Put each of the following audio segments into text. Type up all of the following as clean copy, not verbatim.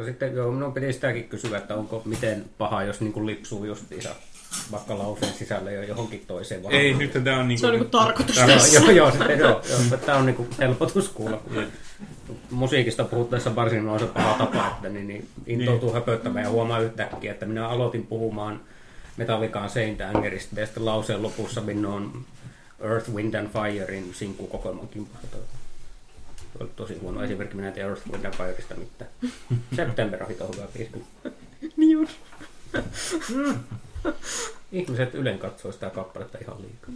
No sitten joo, minun piti sitäkin kysyä, että onko miten paha, jos niin kuin lipsuu just ihan vaikka lauseen sisällä jo johonkin toiseen. Ei, nyt tämä on niin kuin... Se on niin kuin tarkoitus tässä. Joo, sitten joo. Tämä on niin kuin helpotus kuulla. Musiikista puhuttaessa varsin on se paha tapa, että niin intoutuu höpöttämään ja huomaa yhtäkkiä, että minä aloitin puhumaan Metallicaan Saint Angerista ja sitten lauseen lopussa minun on Earth, Wind and Firein sinkkukokoelman kimpahto. Oli tosi huono esimerkki, minä en tiedä Earth, Wind and Fireista mitään. September on hito hyvä piirkin. Niin on. Ihmiset ylen katsoo sitä kappaletta ihan liikaa.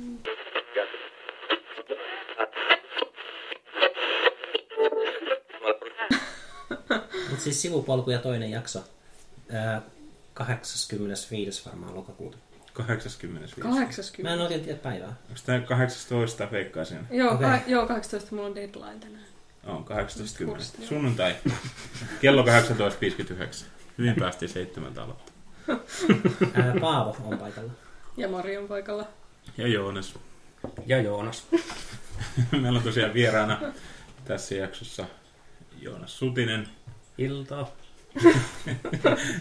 Mutta siis sivupolkuja toinen jakso. 85. varmaan lokakuuta. 85. Mä en oikein tiedä päivää. Onko tämä 18 veikkaisin? Joo, okay. 18 mulla on deadline tänään. On, 18.10. Sunnuntai. Kello 18.59. Hyvin päästiin 7 aloittaa. Paavo on paikalla. Ja Mari on paikalla. Ja Joonas. Meillä on tosiaan vieraana tässä jaksossa Joonas Sutinen. Ilta.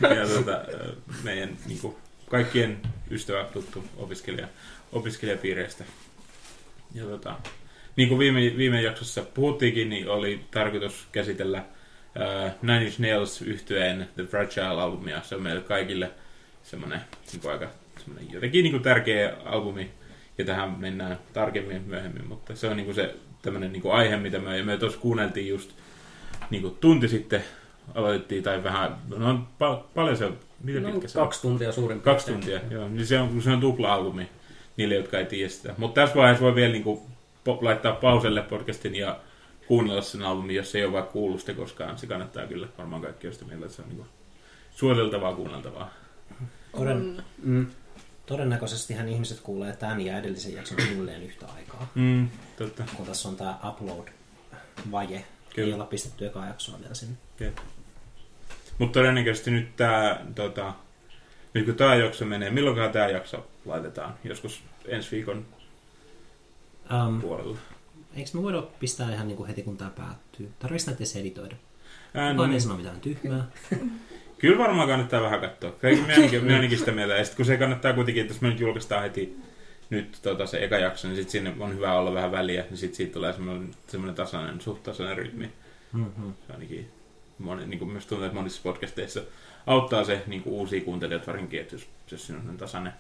Ja meidän niin kuin, kaikkien ystävä tuttu opiskelijapiireistä. Ja niin kuin viime jaksossa puhuttiinkin, niin oli tarkoitus käsitellä Nine Inch Nails -yhtyeen The Fragile-albumia. Se on meille kaikille semmoinen niin aika semmoinen jotenkin niin tärkeä albumi. Ja tähän mennään tarkemmin myöhemmin, mutta se on niin se tämmöinen niin aihe, mitä me tuossa kuunneltiin just niin tunti sitten. Aloitettiin tai vähän, no paljon se on, miten pitkä se on? 2 tuntia suurin piirtein. 2 tuntia, joo. Niin se on tupla-albumi niille, jotka ei tiedä sitä. Mutta tässä vaiheessa voi vielä niinku laittaa pauselle podcastin ja kuunnella sen albumin, jos ei ole vaikka kuullut sitä koskaan. Se kannattaa kyllä varmaan kaikki, josta meillä se on niinku suojeltavaa, kuunneltavaa. Todennäköisestihän ihmiset kuulee tämän ja edellisen jakson silleen yhtä aikaa. Mm, totta. Kun tässä on tämä upload-vaje. Kyllä. Ei olla pistetty ekaa jaksoa vielä sinne. Mutta todennäköisesti nyt nyt kun tämä jakso menee, milloinkaan tämä jakso laitetaan? Joskus ensi viikon puolella. Eikö me voida pistää ihan niinku heti kun tämä päättyy? Tarvitsetko näitä edes editoida? Ei sanoa mitään tyhmää. Kyllä varmaan kannattaa vähän katsoa. Me ainakin sitä mieltä. Ja sitten kun se kannattaa kuitenkin, että jos me nyt julkaistaan heti nyt se eka jakso, niin sitten sinne on hyvä olla vähän väliä, niin sitten siitä tulee semmoinen tasainen, suht tasainen rytmi. Mm-hmm. Se ainakin niin myös tuntuu, että monissa podcasteissa auttaa se niin uusia kuuntelijoita varsinkin, että jos siinä on tasainen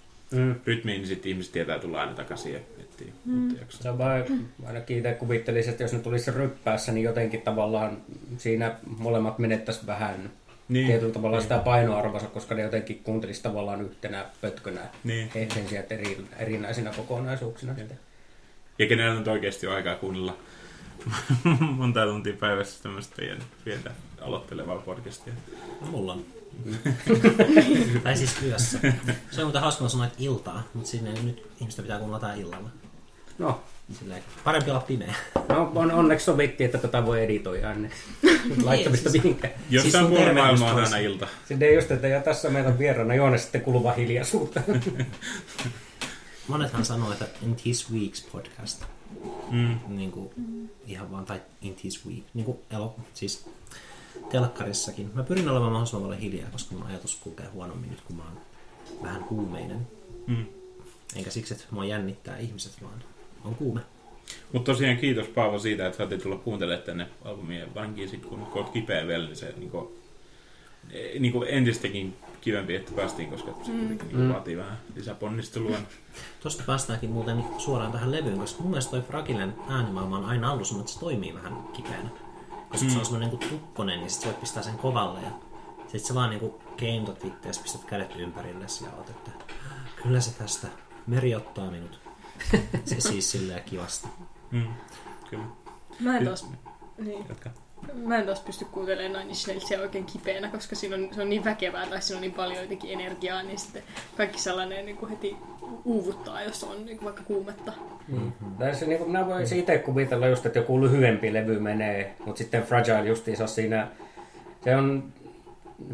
rytmi, niin sitten ihmiset tietää tulla aina takaisin ja miettii uutta jaksoa. Se vaan ainakin itse kuvittelisin, että jos ne tulisi ryppäässä, niin jotenkin tavallaan siinä molemmat menettäisiin vähän tietyllä tavalla sitä painoarvoa, koska ne jotenkin kuuntelisivat tavallaan yhtenä pötkönä sen sijaan erinäisinä kokonaisuuksina. Ja kenellä nyt oikeasti on aikaa kuunnella monta tuntia päivässä tämmöistä pientä aloittelevaa podcastia? Mulla on. Tai siis yössä. Se on muuten hauska sanoa, että iltaa, mutta sinne nyt ihmistä pitää kuunnella illalla. No. Silleen, parempi olla pimeä. No onneksi sovittiin, että tätä voi editoida ennen laittamista mihinkään. Jossain puolen maailmaa on aina ilta. Sitten just, että tässä meillä on vieraana Joonas sitten kuluva hiljaisuutta. Monethan sanoo, että in this week's podcast. Niin kuin, ihan vaan, tai in this week. Niin kuin siis telkkarissakin. Mä pyrin olemaan mahdollisimman paljon hiljaa, koska mun ajatus kulkee huonommin nyt, kun mä oon vähän kuumeinen. Enkä siksi, että mua jännittää ihmiset, vaan on kuume. Mutta tosiaan kiitos Paavo siitä, että saatiin tulla kuuntelemaan tänne albumia. Varsinkin sitten kun olet kipeä vielä, niin se niin kuin entistäkin kivempi, että päästiin, koska se niin vaatii vähän lisäponnistelua. Tuosta päästäänkin muuten suoraan tähän levyyn, koska mun mielestä toi Fragilen äänimaailma on aina ollut sellainen, että se toimii vähän kipeänä. Koska se on sellainen kuin tukkonen, niin sitten voit pistää sen kovalle ja sitten se vaan niin keintot ittees, pistät kädet ympärillesi ja oot, että kyllä se tästä, meri ottaa minut. Se siis silleen kivasti. Kyllä. Mä en taas pysty kuuntelemaan Nine Inch Nailsia oikein kipeänä, koska se on niin väkevää tai siinä on niin paljon jotenkin energiaa, niin sitten kaikki sellainen niin kuin heti uuvuttaa, jos on niin kuin vaikka kuumetta. Tässä, niin kuin minä voisin itse kuvitella just, että joku lyhyempi levy menee, mutta sitten Fragile justiinsa siinä, se on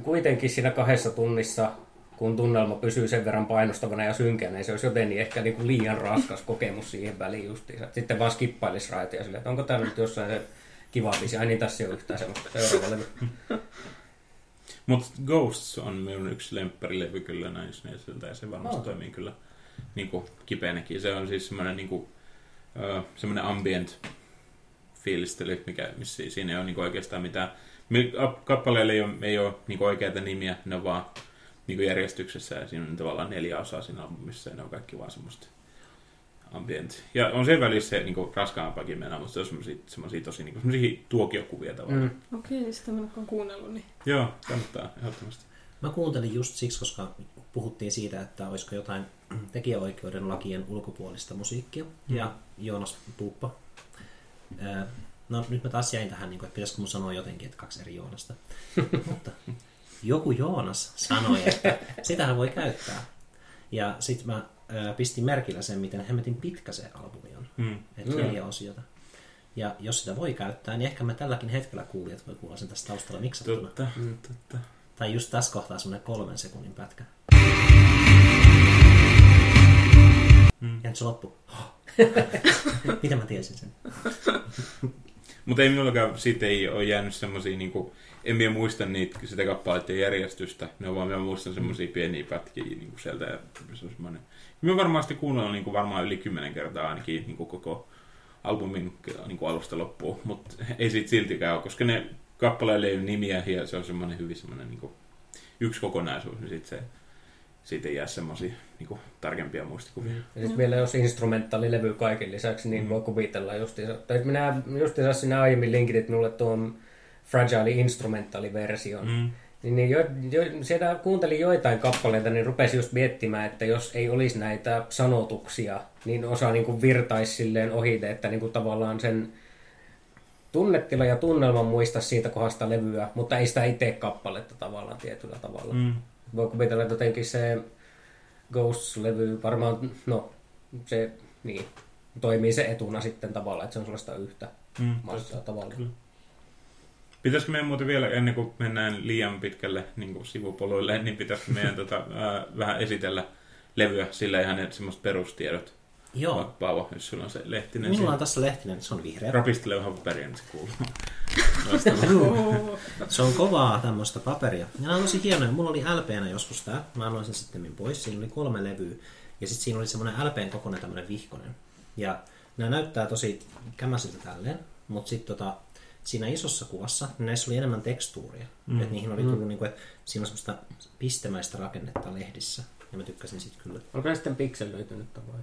kuitenkin siinä 2 tunnissa, kun tunnelma pysyy sen verran painostavana ja synkänä, niin se olisi jotenkin ehkä niin kuin liian raskas kokemus siihen väliin justiinsa. Sitten vaan skippailisi raitia silleen, että onko tämä nyt jossain se kiva biisi. Ai niin, tässä ei ole yhtään semmoista. Seuraava levy. Mutta Ghosts on minun yksi lemppärilevy kyllä Nine Inch Nailsilta, ja se varmasti toimii kyllä niin kuin kipeänäkin. Se on siis semmoinen niin kuin, semmoinen ambient fiilistely, missä siinä ei ole niin kuin oikeastaan mitään. Kappaleilla ei ole niin kuin oikeita nimiä, ne on vaan niin kuin järjestyksessä, ja siinä on tavallaan 4 osaa siinä albumissa, ja ne on kaikki vaan semmoista ambient. Ja on sen välissä niin kuin raskaampakin mennä, mutta se on semmoisia tosi niin kuin tuokiokuvia tavallaan. Okei, niin sitä mä en ole kuunnellut. Niin. Joo, kannattaa ehdottomasti. Mä kuuntelin just siksi, koska puhuttiin siitä, että olisiko jotain tekijäoikeuden lakien ulkopuolista musiikkia. Ja Joonas Puuppa. No nyt mä taas jäin tähän, että pitäisikö mun sanoa jotenkin, että 2 eri Joonasta. Mutta joku Joonas sanoi, että sitähän voi käyttää. Ja sit mä pistin merkillä sen, miten hemmetin pitkä se albumi on. Että 4 osiota. Ja jos sitä voi käyttää, niin ehkä mä tälläkin hetkellä kuulijat voi kuulla sen tässä taustalla miksattuna. Totta. Tai just tässä kohtaa semmoinen 3 sekunnin pätkä. Ja nyt se loppu. Mitä mä tiesin sen? Mutta ei minullakaan siitä ei ole jäänyt semmosia, niinku, en minä muista niitä, sitä kappaleiden järjestystä, ne on vaan minä muistan semmosia pieniä pätkiä niinku sieltä. Ja minä varmaan sitten kuunnellut niinku, varmaan yli 10 kertaa ainakin niinku, koko albumin niinku, alusta loppuun, mutta ei siitä siltikään ole, koska ne kappaleille ei ole nimiä ja se on semmoinen hyvin semmoinen niinku, yksi kokonaisuus, niin sitten se... Siitä ei jää semmoisia niinku, tarkempia muistikuvia. Ja sitten vielä jos instrumentaalilevy kaiken lisäksi, niin voi kuvitella justiinsa. Tai minä justiinsa sinä aiemmin linkitit minulle tuon Fragile instrumentaaliversion. Niin siellä kuuntelin joitain kappaleita, niin rupesin just miettimään, että jos ei olisi näitä sanotuksia, niin osa niin virtaisi silleen ohite, että niin tavallaan sen tunnetila ja tunnelman muista siitä kohdasta levyä, mutta ei sitä itse kappaletta tavallaan tietyllä tavalla. Voi kuvitella, että jotenkin se Ghosts-levy varmaan, no, se niin, toimii se etuna sitten tavallaan, että se on sellaista yhtä massaa tavallaan. Pitäisikö meidän muuten vielä, ennen kuin mennään liian pitkälle niin kuin sivupoluille, niin pitäisikö meidän vähän esitellä levyä, sillä ihan ne semmoiset perustiedot. Joo. Paavo, jos sulla on se lehtinen. Minulla on tässä lehtinen, se on vihreä. Rapistele vähän paperia, niin se kuuluu. Se on kovaa tämmöistä paperia. Ja nämä on tosi hienoja. Mulla oli LP:nä joskus tämä. Mä annoin sen sitten pois. Siinä oli 3 levyä. Ja sitten siinä oli semmoinen LP:n kokoinen tämmöinen vihkonen. Ja nämä näyttää tosi kämäsiltä tälleen. Mutta sitten siinä isossa kuvassa näissä oli enemmän tekstuuria. Että niihin oli tullut niinku, että siinä on semmoista pistemäistä rakennetta lehdissä. Ja mä tykkäsin sitten kyllä. Onko ne sitten pikselöitynyttä vai?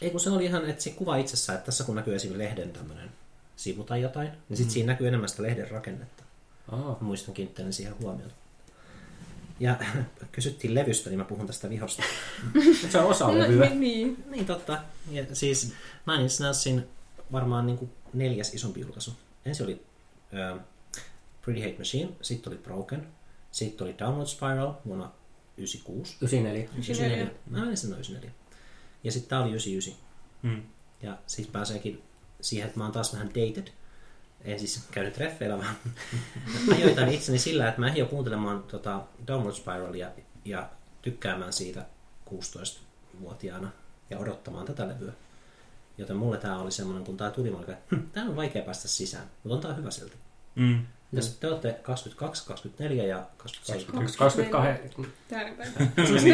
Ei, kun se oli ihan, että se kuva itsessään, että tässä kun näkyy esimerkiksi lehden tämmöinen sivu tai jotain, niin sitten siinä näkyy enemmän sitä lehden rakennetta. Muistan kiinnittäen siihen huomiota. Ja kysyttiin levystä, niin mä puhun tästä vihosta. Se on osa levyä. Niin, totta. Ja siis Nine Inch Nailsin varmaan niin kuin 4. isompi julkaisu. Ensin oli Pretty Hate Machine, sitten oli Broken, sitten oli Downward Spiral vuonna 96. 94. Ja sitten tää oli 99. Ja siis pääseekin siihen, että mä oon taas vähän dated. En siis käynyt treffeillä, vaan ajoitan itseni sillä, että mä ehdin jo kuuntelemaan Downward Spiralia ja tykkäämään siitä 16-vuotiaana ja odottamaan tätä levyä. Joten mulle tää oli semmonen, kun tää tuli, mä olin, että tää on vaikea päästä sisään, mutta on tää hyvä silti. Jos te olette 22, 24 ja 27. 22.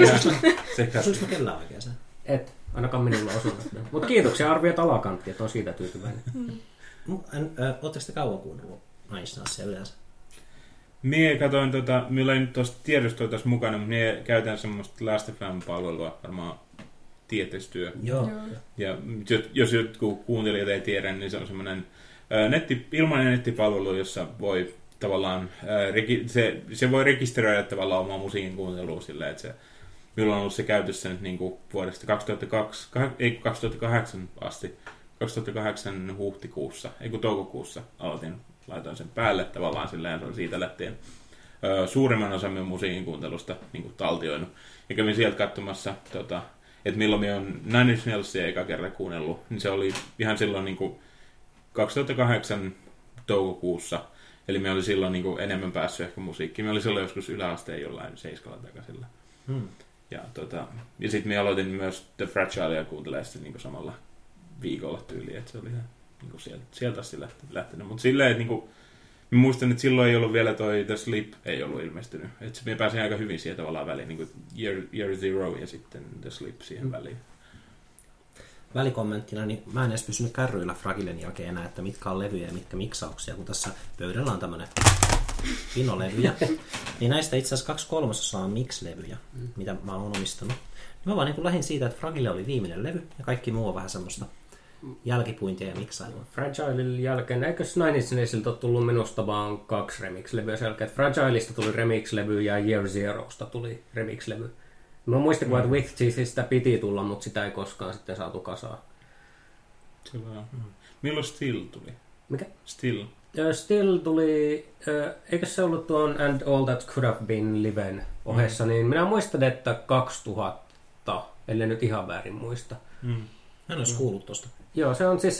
Suunnko mä kellään oikein sen? Et, ainakaan minulla osunut. Mutta kiitoksia, arviot alakantti, että on siitä tyytyväinen. Oletteko te kauan kuunnellut Nine Inch Nailsia yleensä? Mie katoin, millä ei nyt tuosta tiedostoa tässä mukana, mutta mie käytän semmoista Last.fm-palvelua varmaan tieteistyö. Joo. Ja jos jotkut kuuntelijat ei tiedä, niin se on semmoinen ilmainen nettipalvelu, jossa voi tavallaan, se voi rekisteröidä tavallaan omaa musiikin kuuntelua sillä, että se minulla on ollut se käytössä nyt niin kuin vuodesta 2008 asti. 2008 toukokuussa laitoin sen päälle tavallaan silleen, se on siitä lähtien suurimman osan minun musiikin kuuntelusta niin kuin taltioinut. Ja kävin sieltä katsomassa, että milloin minä olen Nine Inch Nailsia eka kerta kuunnellut, niin se oli ihan silloin niin kuin 2008 toukokuussa. Eli minä olin silloin niin kuin enemmän päässyt ehkä musiikkiin. Minä olin silloin joskus yläasteen jollain 7 takasilla. Ja sitten minä aloitin myös The Fragilea kuuntelemaan sitten niinku samalla viikolla tyyliin, että se oli ihan niinku sieltä lähtenyt. Mutta silleen, että niinku, muistan, että silloin ei ollut vielä toi The Slip, ei ollut ilmestynyt. Että me pääsin aika hyvin siihen tavallaan väliin, niin kuin Year Zero ja sitten The Slip siihen väliin. Välikommenttina, niin mä en edes pysynyt kärryillä Fragilen jälkeen enää, että mitkä on levyjä ja mitkä miksauksia, kun tässä pöydällä on tämmöinen pinolevyjä. Niin näistä itse asiassa 2/3 on mix-levyjä, mitä mä oon omistanut. Mä vaan niin lähdin siitä, että Fragile oli viimeinen levy ja kaikki muu on vähän semmoista jälkipuintia ja miksailua. Fragilein jälkeen, eikös Nine Inch Nailsilta ole tullut minusta vaan 2 remix-levyä sen jälkeen? Fragileista tuli remix-levy ja Year Zerosta tuli remix-levy. Mä muistin, että With Teethistä piti tulla, mutta sitä ei koskaan sitten saatu kasaan. Milloin Still tuli? Mikä? Still. Still tuli, eikö se ollut tuon And All That Could Have Been Liven ohessa, niin minä muistan, että 2000, ellei nyt ihan väärin muista. Hän olisi kuullut tuosta. Joo, se on siis,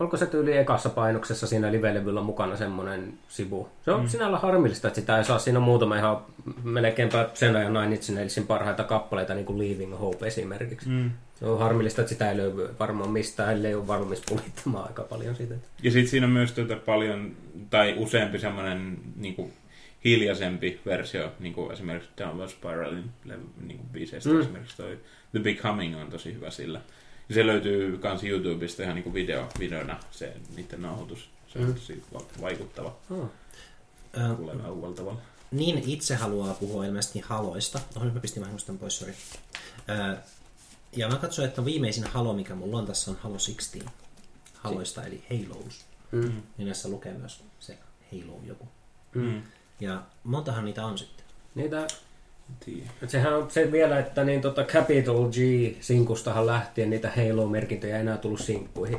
olko se tyyli ekassa painoksessa siinä livelevyllä mukana semmoinen sivu. Se on sinällä harmillista, että sitä ei saa. Siinä on muutama ihan melkeinpä sen ajan Nine Inch Nailsin parhaita kappaleita, niin kuin Leaving Hope esimerkiksi. Se on harmillista, että sitä ei löydy varmaan mistään, ellei ole valmis pulittamaan aika paljon siitä. Ja sitten siinä on myös paljon, tai useampi semmoinen niin hiljaisempi versio, niin kuin esimerkiksi Downward Spiralin niin kuin biiseistä, esimerkiksi toi The Becoming on tosi hyvä sillä. Se löytyy myös YouTubesta ihan niinku videona, se niiden nauhoitus. Se on vaikuttava. Tulee vähän uudella tavalla. Niin itse haluaa puhua ilmeisesti haloista. Nyt mä pistin vähän tämän pois, sori. Ja mä katsoin, että viimeisin halo, mikä mulla on tässä, on Halo 16. Haloista, eli Halos. Niin näissä lukee myös se Halo joku. Ja montahan niitä on sitten. Niitä... Sehän on se vielä, että niin Capital G-sinkustahan lähtien niitä Halo-merkintöjä ei enää tullut sinkkuihin.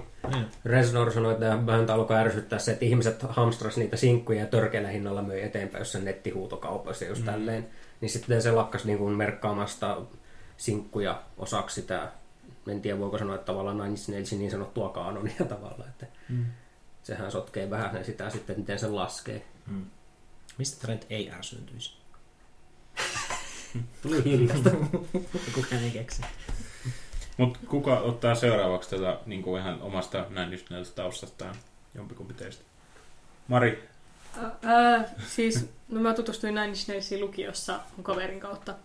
Reznor sanoi, että vähän alkoi ärsyttää se, että ihmiset hamstras niitä sinkkuja ja törkeällä hinnalla möi eteenpäin jossain nettihuutokaupoissa jos tälleen. Niin sitten se lakkas niin kuin merkkaamasta sinkkuja osaksi sitä, en tiedä voiko sanoa, että tavallaan Nine Inch Nailsin niin sanottua kaanonia tavallaan. Että sehän sotkee vähän sitä sitten, miten se laskee. Mistä Trent ei ärsyntyisi? Tuli hiljasta. Kukaan ei keksi. Mut kuka ottaa seuraavaksi tätä niin kuin ihan omasta Nine Inch Nails taustastaan jompikumpi teistä? Mari? Siis no mä tutustuin Nine Inch Nailsiin lukiossa mun kaverin kautta.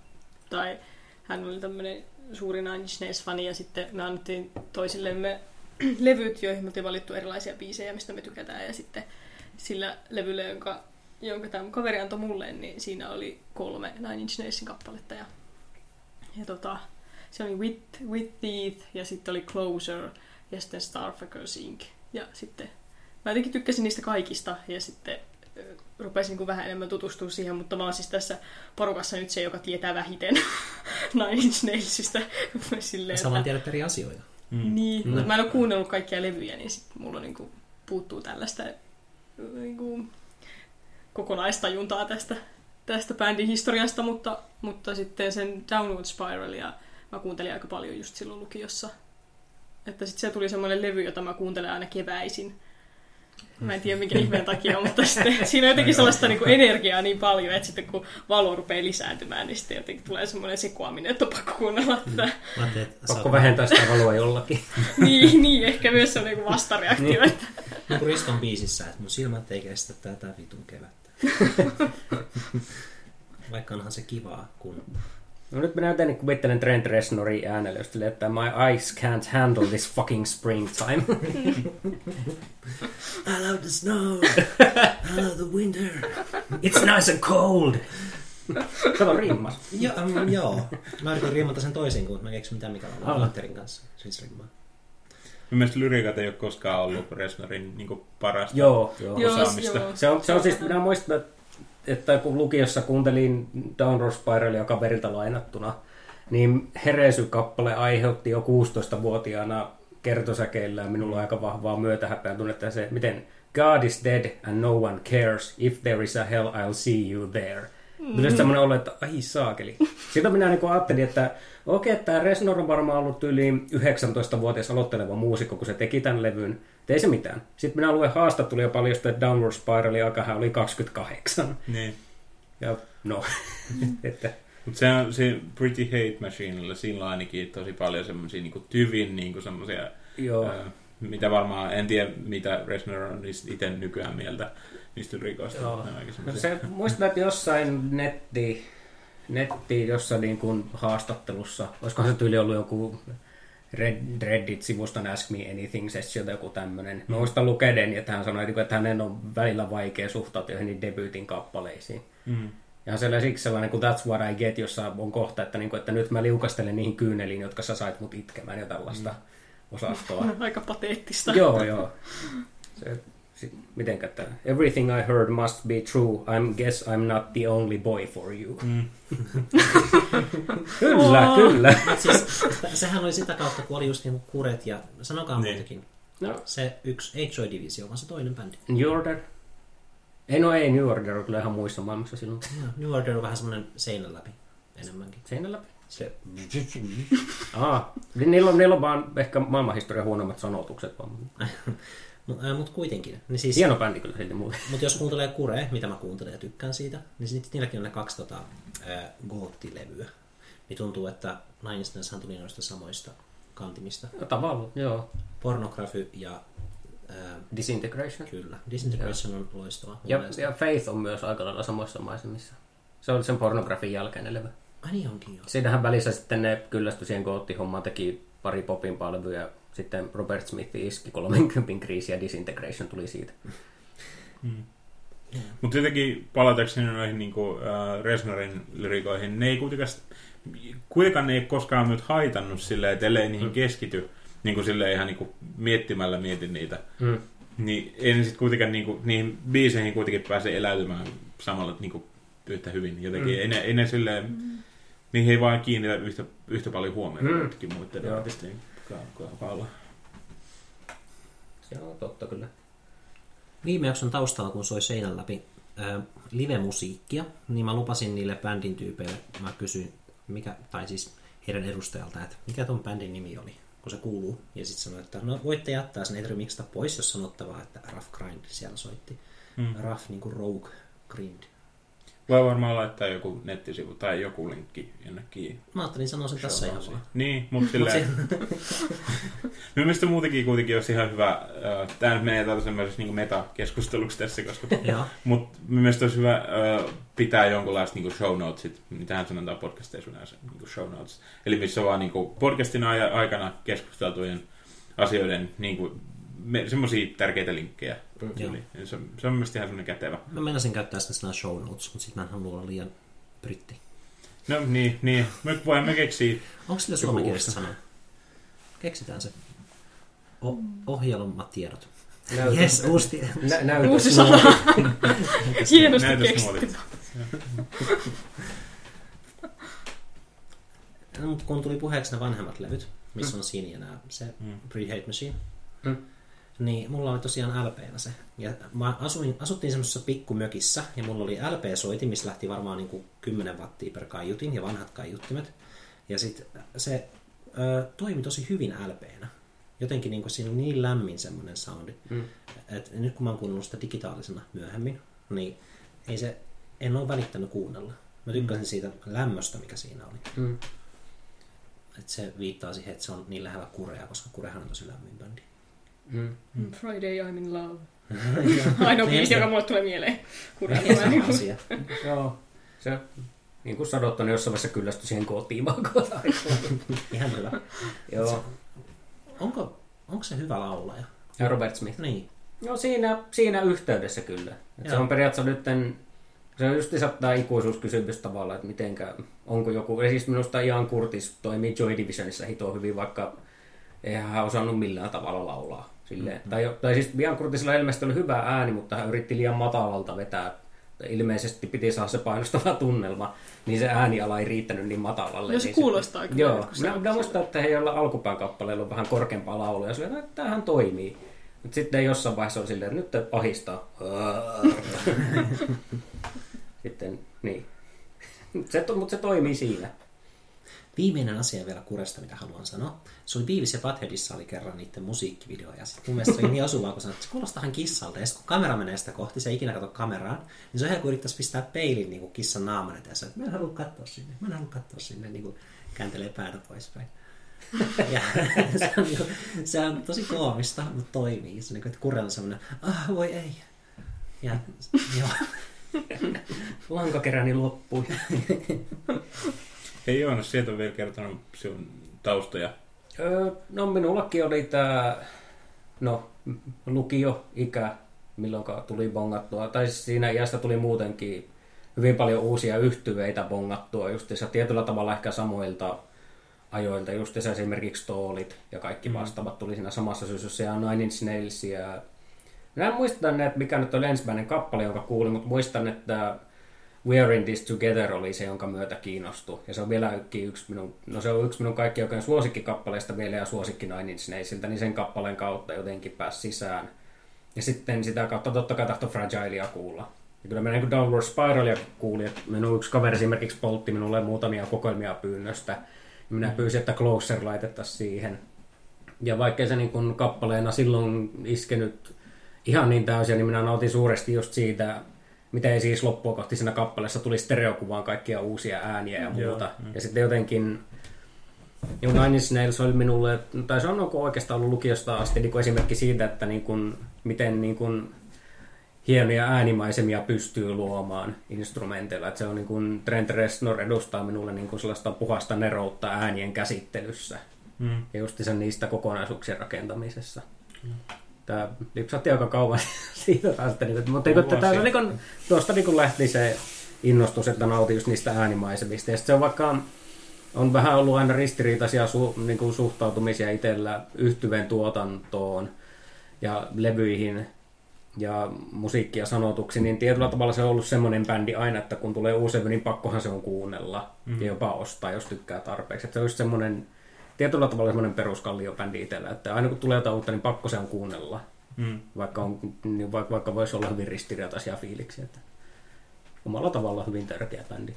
Tai hän oli tämmönen suuri Nine Inch Nails-fani ja sitten me annettiin toisillemme levyt, joihin me oltiin valittu erilaisia biisejä, mistä me tykätään. Ja sitten sillä levyllä, jonka tämä kaveri antoi mulle, niin siinä oli 3 Nine Inch Nailsin kappaletta. Se oli With Teeth, ja sitten oli Closer, ja sitten Starfuckers Inc. Ja sitten mä jotenkin tykkäsin niistä kaikista, ja sitten rupesin niin vähän enemmän tutustua siihen, mutta mä oon siis tässä porukassa nyt se, joka tietää vähiten Nine Inch Nailsista. Saman tiedät eri asioita. Niin, mutta mä en ole kuunnellut kaikkia levyjä, niin sitten mulla niin kuin puuttuu tällaista... Niin kuin kokonaistajuntaa tästä bändin historiasta, mutta sitten sen Downward Spiralia mä kuuntelin aika paljon just silloin lukiossa. Että sitten se tuli semmoinen levy, jota mä kuuntelen aina keväisin. Mä en tiedä minkä ihmeen takia, mutta sitten siinä on jotenkin sellaista niin kuin energiaa niin paljon, että sitten kun valo rupeaa lisääntymään, niin sitten jotenkin tulee semmoinen sekoaminen, että on pakko kuunnella tätä. Pakko vähentää sitä valoa jollakin. Niin, ehkä myös semmoinen vastareaktio. Niin kuin Riston biisissä, että mun silmät ei kestä tätä vitun kevättä. Vaikka onhan se kivaa, kun... No nyt minä jotenkin kuvittelen Trent Reznorin äänellä, jos tulee, että my eyes can't handle this fucking springtime. I love the snow. I love the winter. It's nice and cold. Kato rimmas. Joo. Mä yritin rimmata sen toisin, kun mä keksin mitään mikä on Latterin kanssa. Siis rimmaa. Mielestäni lyriikat ei ole koskaan ollut Reznorin niin parasta osaamista. Joo. Se on siis, minä muistan, että kun lukiossa kuuntelin Downward Spiralia kaverilta lainattuna, niin Heresy-kappale aiheutti jo 16-vuotiaana kertosäkeillä ja minulla on aika vahvaa myötähäpeä tunnetta se, miten God is dead and no one cares. If there is a hell, I'll see you there. Mielestäni semmoinen ollut, että ai saakeli. Sitä minä niin ajattelin, että tämä Reznor on varmaan ollut yli 19-vuotias aloitteleva muusikko, kun se teki tämän levyn. Ei se mitään. Sitten minä luen haastatteluja paljon, että Downward Spiralin aikahan oli 28. Niin. Ja no. Mutta se Pretty Hate Machinella sillä ainakin tosi paljon semmoisia niinku tyvin niinku semmoisia mitä varmaan, en tiedä mitä Reznor on itse nykyään mieltä niistä rikoista. No se, muistan, että jossain netti jossain niin kuin haastattelussa, olisikohan se tyyli ollut joku Reddit-sivuston Ask Me Anything sessiota, joku tämmöinen. Mä muistan lukeden, että hän sanoi, että hänen on välillä vaikea suhtautua niihin debyytin kappaleisiin. Mm. Ja se oli siksi sellainen kuin That's What I Get, jossa on kohta, että nyt mä liukastelen niihin kyyneliin, jotka sä sait mut itkemään ja tällaista osastoa. Aika pateettista. Joo. Mitenkä tämä? Everything I heard must be true. I guess I'm not the only boy for you. Mm. Kyllä. Siis, sehän oli sitä kautta, kun oli just niin kuin kuret ja sanokaa muitakin. No. Se yksi, Joy Division, vaan se toinen bändi. New Order? Ei, New Order on kyllä ihan muissa maailmassa silloin. No, New Order on vähän semmoinen seinän läpi enemmänkin. Seinän läpi? Se. Niillä on vaan ehkä maailmanhistorian huonommat sanotukset vaan. Mutta kuitenkin. Niin siis, hieno bändi kyllä silti muuten. Mutta jos kuuntelee Kure, mitä mä kuuntelen ja tykkään siitä, niin niilläkin on ne kaksi goottilevyä. Niin tuntuu, että Nine Inch Nailshan tuli noista samoista kantimista. No, tavallaan, joo. Pornography ja Disintegration. Kyllä, Disintegration on loistava. Ja Faith on myös aika lailla samoissa maisemissa. Se oli sen pornografin jälkeinen levy. Ai niin onkin joo. Siinähän välissä sitten ne kyllästy siihen goottihommaan, teki pari popin palveluja. Sitten Robert Smith iski 30 kriisi ja Disintegration tuli siitä. Mutta jotenkin palatakseni noihin niinku, Reznorin lyrikoihin, ne ei kuitenkaan ne ei koskaan nyt haitannut silleen, että ellei niihin keskity niinku silleen ihan niinku miettimällä mietin niitä. Niin ei ne sitten kuitenkaan niinku, niihin biiseihin kuitenkin pääse eläytymään samalla niinku, yhtä hyvin jotenkin. Ei ne silleen, niihin ei vaan kiinnitä yhtä paljon huomiota jotenkin muiden artisteihin. Se on totta kyllä. Viime jakson taustalla, kun soi seinän läpi live-musiikkia, niin mä lupasin niille bändin tyypeille, mä kysyin, heidän edustajalta, että mikä ton bändin nimi oli, kun se kuuluu. Ja sitten sanoi, että no voitte jättää sen etrymiksistä pois, jos sanottavaa, että Rough Grind siellä soitti. Rough niin kuin Rogue Grind. Voi varmaan laittaa joku nettisivu tai joku linkki jonnekin. Mä ajattelin sanoa sen tässä ihan vaan. Niin, mutta silleen. Mielestäni muutenkin kuitenkin olisi ihan hyvä. Tämä nyt menee tällaisen myös niin metakeskusteluksi tässä, koska mutta mielestäni olisi hyvä pitää jonkinlaista niin show notesit, mitähän sanotaan podcasteissa niin show notes. Eli missä on vaan niin podcastin aikana keskusteltujen asioiden niin semmoisia tärkeitä linkkejä. Se on mielestäni ihan semmoinen kätevä. Mä mennäisin käyttää sen sanaa show notes, mutta sit mä en halua olla liian britti. No niin. Me keksii. Onko sillä suomenkielistä sanaa? Keksitään se. Ohjelmatiedot. Jes, uusi sana. Hienosti keksitään. Kun tuli puheeksi ne vanhemmat levyt, missä on siinä ja nämä, se Pretty Hate Machine. Niin, mulla oli tosiaan LP-nä se. Ja mä asuttiin semmoisessa pikkumökissä, ja mulla oli LP-soiti, missä lähti varmaan niin kuin 10 wattia per kaiutin, ja vanhat kaiuttimet. Ja sit se toimi tosi hyvin LP-nä. Jotenkin niin kuin siinä on niin lämmin semmoinen soundi. Et nyt kun mä oon kuunnellut sitä digitaalisena myöhemmin, niin en ole välittänyt kuunnella. Mä tykkäsin siitä lämmöstä, mikä siinä oli. Et se viittaa siihen, että se on niin lähellä Kurea, koska Kurehan on tosi lämmin bändi. Friday I'm in love. Ainoa biisi, joka mulle tulee mieleen. Joo. Se, niin kuin sanottu, niin jossain vaiheessa kyllästyi siihen kotimaankoon. Ihan hyvä. Joo. Onko se hyvä laulaja? Ja Robert Smith. Niin. No siinä yhteydessä kyllä. Se on periaatteessa nytten. Se on justi tämä ikuisuuskysymys tavallaan, että mitenkä, onko joku. Ja siis minusta Ian Curtis toimii Joy Divisionissa hitoa hyvin, vaikka eihän hän osannut millään tavalla laulaa. Tai siis Ian Curtisilla ilmeisesti oli hyvä ääni, mutta hän yritti liian matalalta vetää. Ilmeisesti piti saada se painostava tunnelma, niin se ääniala ei riittänyt niin matalalle. Jos niin kuulostaa aika. Joo, minä muistan, että he joilla alkupään kappaleilla on vähän korkeampaa laulua, ja silleen, että tämähän toimii. Mutta sitten jossain vaiheessa on silleen, että nyt te pahistaa. Sitten, niin. Mutta se toimii siinä. Viimeinen asia vielä Kuresta, mitä haluan sanoa. Se oli Beavis ja Buttheadissa oli kerran niiden musiikkivideoja. Ja sitten mun mielestä se oli niin osuvaa, kun sanoi, että se kuulostahan kissalta. Ja kun kamera menee sitä kohti, se ei ikinä katso kameraan, niin se on ihan kuin yrittäisi pistää peilin niin kuin kissan naaman eteen. Ja sanoi, että mä en halua katsoa sinne, niin kuin kääntelee päätä poispäin. Ja se on tosi koomista, mutta toimii. Se on niin, että kurella semmoinen, voi ei. Ja joo. Lankakeräni loppui. Hei Joonas, sieltä on vielä kertonut sinun taustoja. No minullakin oli tämä lukioikä, milloin tuli bongattua. Tai siinä iästä tuli muutenkin hyvin paljon uusia yhtyeitä bongattua. Justiinsa tietyllä tavalla ehkä samoilta ajoilta. Justiinsa esimerkiksi Toolit ja kaikki vastaavat tuli siinä samassa syysyssä. Ja Nine Inch Nails ja... Minä en muista, että mikä nyt oli ensimmäinen kappale, jonka kuulin, mutta muistan, että We're in This Together oli se, jonka myötä kiinnostui. Ja se on vielä yksi minun kaikkien oikein suosikkikappaleista vielä ja suosikki Nine Inch Nailsilta, niin sen kappaleen kautta jotenkin pääsi sisään. Ja sitten sitä kautta totta kai tahtoi Fragilea kuulla. Ja kyllä minä niin Downward Spiralia kuulin, että minun yksi kaveri esimerkiksi poltti minulle muutamia kokoelmia pyynnöstä. Ja minä pyysin, että Closer laitettaisiin siihen. Ja vaikkei se niin kuin kappaleena silloin iskenyt ihan niin täysin, niin minä nautin suuresti just siitä, mitä ei siis loppua kohti siinä kappaleessa tuli stereokuvaan kaikkia uusia ääniä ja muuta. Joo. Ja sitten jotenkin Nine Inch Nails oli minulle, tai se on oikeastaan ollut lukiosta asti niin esimerkki siitä, että niin kuin, miten niin kuin hienoja äänimaisemia pystyy luomaan instrumenteilla. Että se on niin kuin Trent Reznor edustaa minulle niin kuin sellaista puhasta neroutta äänien käsittelyssä ja just sen niistä kokonaisuuksien rakentamisessa. Tämä lipsahti aika kauan siitä päästä, mutta tuosta lähti se innostus, että nautin just niistä äänimaisemista. Ja se on vaikka, on vähän ollut aina ristiriitaisia niin suhtautumisia itsellä yhtyveen tuotantoon ja levyihin ja musiikkia sanotuksi, niin tietyllä tavalla se on ollut semmoinen bändi aina, että kun tulee uusi levy, niin pakkohan se on kuunnella ja jopa ostaa, jos tykkää tarpeeksi. Että se on just semmoinen... Tietyllä tavalla semmoinen peruskalliobändi itsellä, että aina kun tulee jotain uutta, niin pakko se on kuunnella, vaikka voisi olla hyvin ristiriitaisia fiiliksiä. Että omalla tavallaan hyvin tärkeä bändi.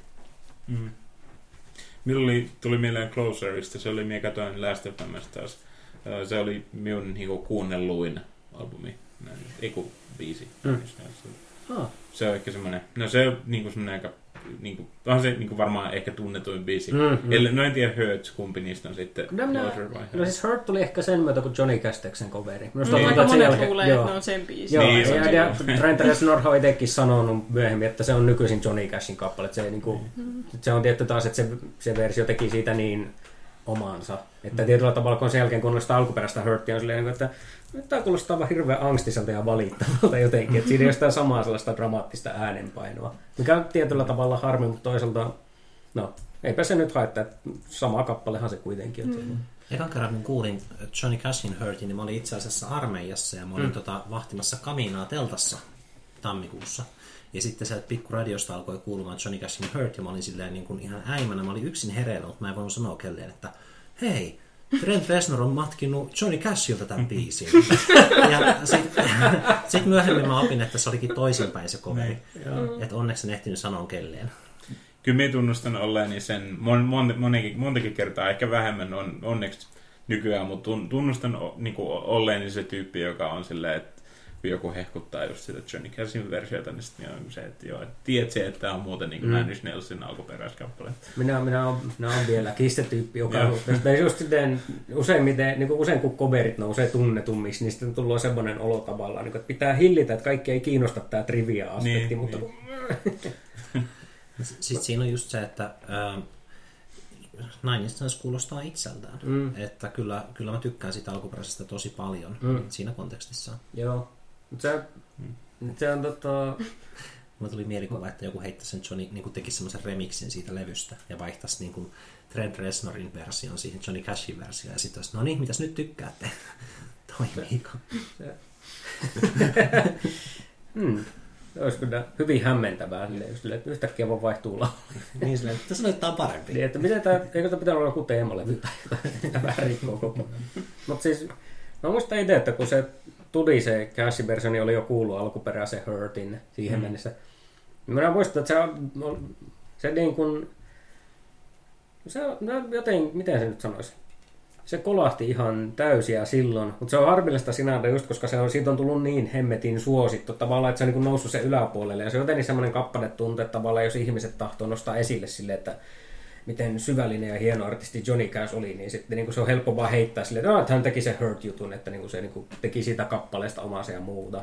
Minulle tuli mieleen Closerista, se oli, minä katsoin Last of Us taas. Se oli minun niin kuunnelluin albumi, biisi. Se on ehkä semmoinen, aika... onhan se varmaan ehkä tunnetuin biisi. En tiedä Hurt, kumpi niistä on sitten. No siis Hurt tuli ehkä sen myötä kuin Johnny Casteksen coveri. Aika monet luulee, että ne on sen biisi. Joo, niin, ja Trent Reznor on itsekin sanonut myöhemmin, että se on nykyisin Johnny Cashin kappale. Se, se on tietty taas, että se versio teki siitä niin omaansa. Että tietyllä tavalla, kun sen jälkeen kun on sitä alkuperäistä Hurtia, on silleen, että tämä kuulostaa vaan hirveän angstiselta ja valittavalta jotenkin, että siinä ei ole sitä samaa sellaista dramaattista äänenpainoa, mikä on tietyllä tavalla harmi, mutta toisaalta, eipä se nyt haittaa, sama kappalehan se kuitenkin. Ekan kerran kun kuulin Johnny Cashin Hurtin, niin mä olin itse asiassa armeijassa ja mä olin vahtimassa kaminaa teltassa tammikuussa. Ja sitten sieltä pikkuradiosta alkoi kuulumaan Johnny Cashin Hurt ja mä olin silleen niin kuin ihan äimänä, mä olin yksin hereillä, mutta mä en voinut sanoa kelleen, että hei, Trent Reznor on matkinut Johnny Cashilta tämän biisin. Ja sit myöhemmin mä opin, että se olikin toisinpäin se coveri. Että onneksi en ehtinyt sanoa kelleen. Kyllä minä tunnustan olleeni sen montakin kertaa, ehkä vähemmän onneksi nykyään, mutta tunnustan olleeni se tyyppi, joka on silleen, että kun joku hehkuttaa just sitä Johnny Cashin versiota, niin sitten on se, että joo, tiedätkö, että tämä on muuten niin kuin Nine Inch Nailsin alkuperäiskappale. Minä olen vielä kiste-tyyppi, joka on just sitten usein kun coverit nousee tunnetummiksi, niin sitten tulee semmoinen olo tavallaan, niin kuin, että pitää hillitä, että kaikki ei kiinnosta tämä trivia-aspekti, niin, mutta... Niin. Sitten siinä on just se, että... Nine Inch Nails kuulostaa itseltään. Että kyllä mä tykkään sitä alkuperäisestä tosi paljon siinä kontekstissa. Joo. Se on totta... Mulla tuli mielikuva, että joku heittäisi sen Johnny, niin tekisi semmoisen remixin siitä levystä ja vaihtaisi niin kuin Trent Reznorin version siihen Johnny Cashin versioon ja sitten olisi, no niin, mitäs nyt tykkäätte? Toimiiko? Olisiko tämä hyvin hämmentävää, että yhtäkkiä vaan vaihtuu lauluja. Niin silleen, että tässä on parempi. Niin, että miten tämä, eikö tämä pitää olla joku teemalevy tai jotain, tämä vähän rikkoo koko. Mutta siis, mä muistan itse, että kun se tuli se Cash-versio, niin oli jo kuullut alkuperäisen Hurtin siihen mennessä. Mä muistan, että se niin kuin, miten se nyt sanoisi? Se kolahti ihan täysiä silloin, mutta se on harmillista sinänsä just, koska siitä on tullut niin hemmetin suosittu tavallaan, että se on niin noussut sen yläpuolelle. Ja se on jotenkin semmoinen kappaletunte tavallaan, jos ihmiset tahtoo nostaa esille silleen, että miten syvällinen ja hieno artisti Johnny Cash oli, niin sitten niin se on helppo vaan heittää silleen, että hän teki sen Hurt-jutun, että niin se niin teki sitä kappaleesta omansa ja muuta.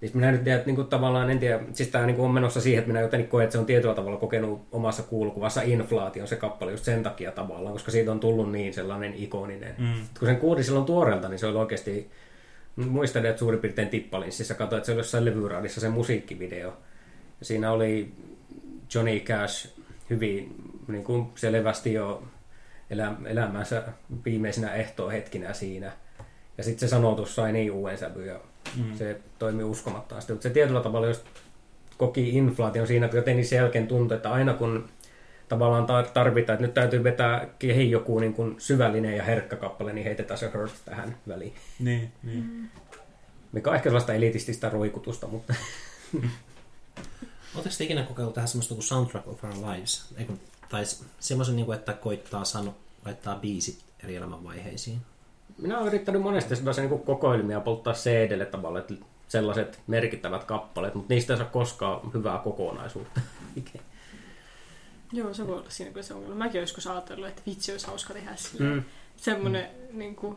Siis minä nyt tiedän, niin tavallaan, en tiedä, siis tämä niin on menossa siihen, että minä jotenkin koen, että se on tietyllä tavalla kokenut omassa kuulukuvassa inflaation se kappale just sen takia tavallaan, koska siitä on tullut niin sellainen ikoninen. Mm. Kun sen kuuli silloin tuoreelta, niin se oli oikeasti, muistan, että suurin piirtein tippalinssissa katsoin, että se oli jossain levyraadissa se musiikkivideo. Ja siinä oli Johnny Cash hyvin niin kuin selvästi jo elämänsä viimeisinä ehtohetkinä siinä. Ja sitten se sanotus sai niin uuden sävyyn. Mm. Se toimii uskomattomasti, mutta se tietyllä tavalla jos koki inflaation siinä, että jotenkin sen jälkeen tuntui, että aina kun tavallaan tarvitaan, että nyt täytyy vetää kehiin joku niin kuin syvällinen ja herkkä kappale, niin heitetään se Hurt tähän väliin. Niin. Mm. Mikä on ehkä sellaista elitististä roikutusta, mutta... Oletteko te ikinä kokeillut tähän semmoista kuin Soundtrack of Our Lives? Tai semmoisen, että koittaa laittaa biisit eri elämänvaiheisiin? Minä olen yrittänyt monesti sellaisia niin kokoelmia polttaa CD-lle tavalla, että sellaiset merkittävät kappaleet, mutta niistä ei saa koskaan hyvää kokonaisuutta. Joo, se voi olla siinä kyllä se ongelma. Mäkin olen joskus ajatellut, että vitsi olisi hauska tehdä semmoinen niin kuin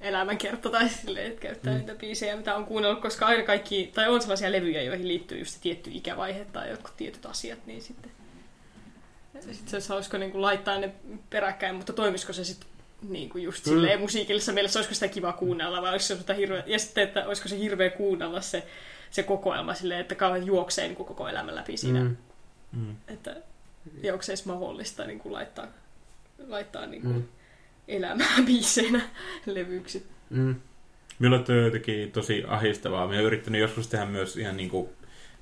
elämänkerta tai silleen, että käyttää niitä biisejä, mitä on kuunnellut, koska aina kaikki, tai on sellaisia levyjä, joihin liittyy just se tietty ikävaihe tai jotkut tietyt asiat, niin sitten se olisi hauska niin kuin laittaa ne peräkkäin, mutta toimisiko se sitten niin kuin just silleen musiikillisessa mielessä, olisiko sitä kiva kuunnella vai olisiko se sitä hirveä, ja sitten, että olisiko se hirveä kuunnella se kokoelma silleen, että kauan juoksee niin kuin koko elämän läpi siinä. Että onko se edes mahdollista niin kuin laittaa niin kuin elämää biiseinä levyksi. Minulla on jotenkin tosi ahdistavaa. Minä olen yrittänyt joskus tehdä myös ihan niin kuin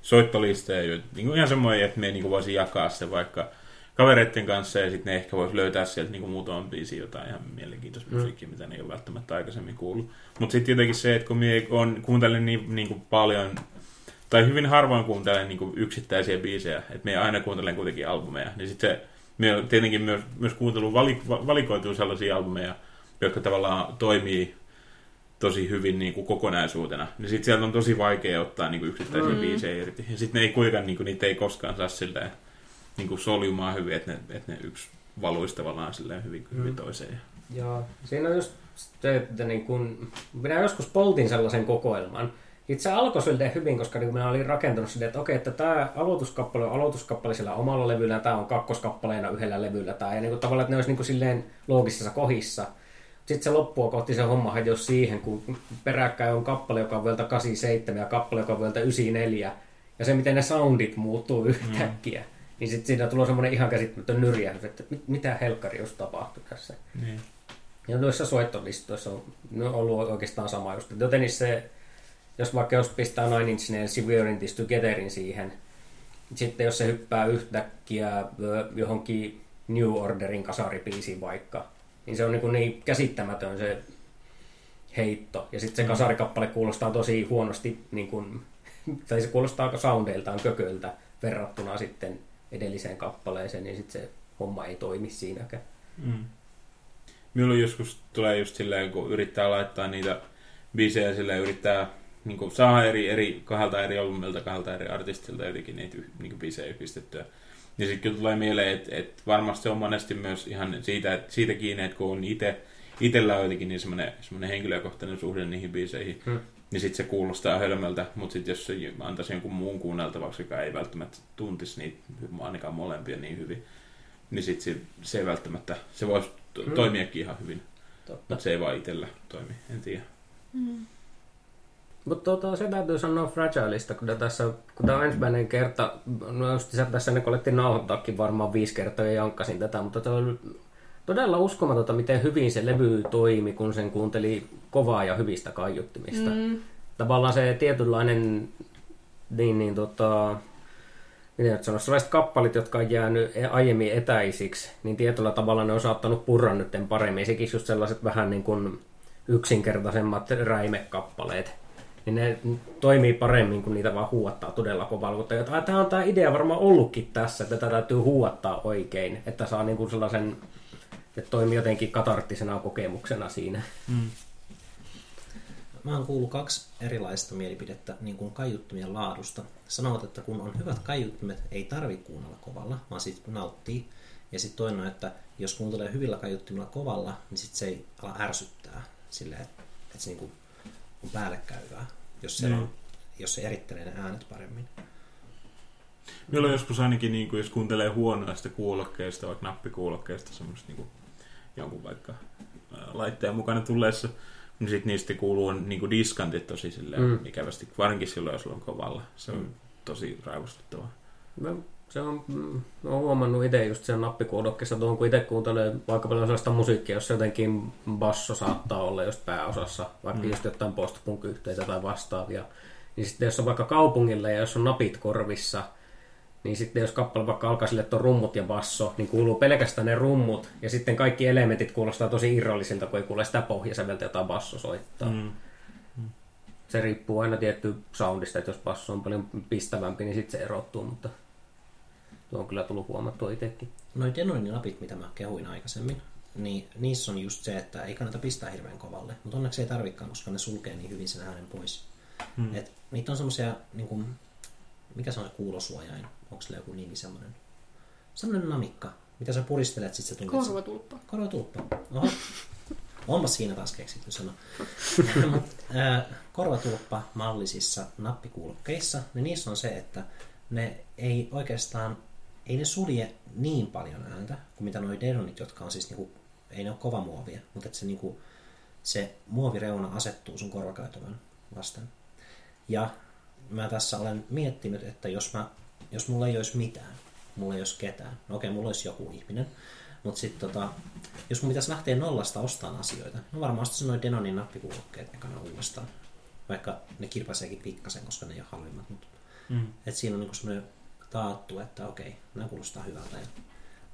soittolisteja, niin kuin ihan semmoinen, että minä niin voisin jakaa se vaikka kavereiden kanssa, ja sitten ne ehkä voisi löytää sieltä niinku muutaman biisin jotain ihan mielenkiintoista musiikkia, mitä ne ei ole välttämättä aikaisemmin kuullut. Mutta sitten jotenkin se, että kun minä kuuntelen niin paljon, tai hyvin harvoin kuuntelen niin yksittäisiä biisejä, että minä aina kuuntelen kuitenkin albumeja, niin sitten minä tietenkin myös kuuntelun valikoituu sellaisia albumeja, jotka tavallaan toimii tosi hyvin niin kuin kokonaisuutena. Niin sitten sieltä on tosi vaikea ottaa niin kuin yksittäisiä biisejä irti. Ja sitten ne ei kuitenkaan, niin kuin, niitä ei koskaan saa silleen niinku soljumaan hyvin, että ne yksi valuisi tavallaan silleen hyvin toiseen. Joo, siinä on just se, että niin kun, minä joskus poltin sellaisen kokoelman. Itse alkoi silleen hyvin, koska niin minä olin rakentanut silleen, että okei, että tämä aloituskappale on aloituskappale sillä omalla levyllä, tämä on kakkoskappaleena yhdellä levyllä, tämä, ja niin kun tavallaan, että ne olisi niin kun silleen loogisessa kohdissa. Sitten se loppua kohti se homma hajosi siihen, kun peräkkäin on kappale, joka on vuodelta 87 ja kappale, joka on vuodelta 94, ja se, miten ne soundit muuttuu yhtäkkiä. Niin sitten siinä tulee semmoinen ihan käsittämätön nyrjähdys, että mitä helkkari olisi tapahtunut tässä. Niin. Ja noissa soittolistoissa on ollut oikeastaan sama just. Joten se, jos vaikka jos pistää Nine Inch Nails We're in This Togetherin siihen, sitten jos se hyppää yhtäkkiä johonkin New Orderin kasaribiisiin vaikka, niin se on niin käsittämätön se heitto. Ja sitten se kasarikappale kuulostaa tosi huonosti, niin kuin, tai se kuulostaa soundeiltaan kököltä verrattuna sitten edelliseen kappaleeseen, niin sitten se homma ei toimi siinäkään. Minulla joskus tulee just silleen, kun yrittää laittaa niitä biisejä silleen, yrittää niin saada kahdelta eri albumilta, kahdelta eri artistilta jotenkin niitä niin biisejä pistettyä. Ja sitten kyllä tulee mieleen, että varmasti on monesti myös ihan siitä kiinni, että kun on itsellä on jotenkin niin semmoinen henkilökohtainen suhde niihin biiseihin, niin sitten se kuulostaa hölmöltä, mutta sitten jos se antaisi jonkun muun kuunneltavaksi, joka ei välttämättä tuntisi niitä, ainakaan molempia niin hyvin, niin sitten se ei välttämättä, se voisi toimiakin ihan hyvin, mutta se ei vaan itsellä toimi, en tiedä. Mutta se täytyy sanoa Fragileista, kun tämä on ensimmäinen kerta, no just tässä ne kolettiin nauhoittaakin varmaan 5 kertaa ja jankkasin tätä, mutta tämä oli todella uskomatonta, miten hyvin se levy toimi, kun sen kuunteli kovaa ja hyvistä kaiuttimista. Tavallaan se tietynlainen, miten nyt sanoisi, sellaiset kappalit, jotka on jäänyt aiemmin etäisiksi, niin tietyllä tavalla ne on saattanut purra nytten paremmin. Sekin just sellaiset vähän niin kuin yksinkertaisemmat räimekappaleet, niin ne toimii paremmin, kun niitä vaan huuattaa todella kovaa. Mutta tämä on tämä idea varmaan ollutkin tässä, että tätä täytyy huuattaa oikein, että saa niin kuin sellaisen... Että toimii jotenkin katarttisena kokemuksena siinä. Mä oon kuullut 2 erilaista mielipidettä niin kuin kaiuttimien laadusta. Sanovat, että kun on hyvät kaiuttimet, ei tarvitse kuunnella kovalla, vaan siitä nauttii. Ja sitten toinen on, että jos kuuntelee hyvillä kaiuttimilla kovalla, niin sitten se ei ala ärsyttää silleen, että se niinku on päällekkäyvää, jos se erittelee ne äänet paremmin. Jolloin joskus ainakin, niin jos kuuntelee huonoista kuulokkeista, vaikka nappikuulokkeista, semmoista niin jonkun vaikka laitteen mukana tulleessa, niin sitten niistä kuuluu niin diskantit tosi silleen ikävästi, varsinkin silloin, jos on kovalla. Se on tosi raivostuttavaa. Olen huomannut itse just sen nappikuulokkeessa tuohon, kun itse kuuntelee vaikka paljon sellaista musiikkia, jossa jotenkin basso saattaa olla just pääosassa, vaikka just jotain post-punk-yhteitä tai vastaavia. Niin sitten jos on vaikka kaupungilla ja jos on napit korvissa, niin sitten jos kappale vaikka alkaa sille, että on rummut ja basso, niin kuuluu pelkästään ne rummut ja sitten kaikki elementit kuulostaa tosi irrallisilta, kun ei kuule sitä pohjasäveltä, jota basso soittaa. Se riippuu aina tietty soundista, että jos basso on paljon pistävämpi, niin sitten se erottuu, mutta tuo on kyllä tullut huomattua itsekin. Noin Denonin napit, mitä mä kehuin aikaisemmin, niin niissä on just se, että ei kannata pistää hirveän kovalle, mutta onneksi ei tarvikaan, koska ne sulkee niin hyvin sen äänen pois. Et niitä on semmoisia, niin mikä se on kuulosuojain? Onko sillä joku nimi semmoinen? Semmoinen namikka, mitä sä puristelet, sit se tulee. Korvatulppa. Korvatulppa. Oho. Onpa siinä taas keksitty sana. Korvatulppa mallisissa nappikuulokkeissa, niin niissä on se, että ne ei oikeastaan, ei ne sulje niin paljon ääntä kuin mitä noi Denonit, jotka on siis niinku, ei ne ole kova muovia, mutta että se niinku, se muovireuna asettuu sun korvakäytävän vastaan. Ja mä tässä olen miettinyt, että jos mulla ei olisi mitään, mulla ei olisi ketään, no okei, mulla olisi joku ihminen, mutta sitten jos mun pitäisi lähteä nollasta ostamaan asioita, no varmaan ostaisin noin Denonin nappikuulokkeet ekana uudestaan, vaikka ne kirpaiseekin pikkasen, koska ne ei ole halvimmat, mutta et siinä on niinku semmoinen taattu, että okei, nämä kuulostaa hyvältä ja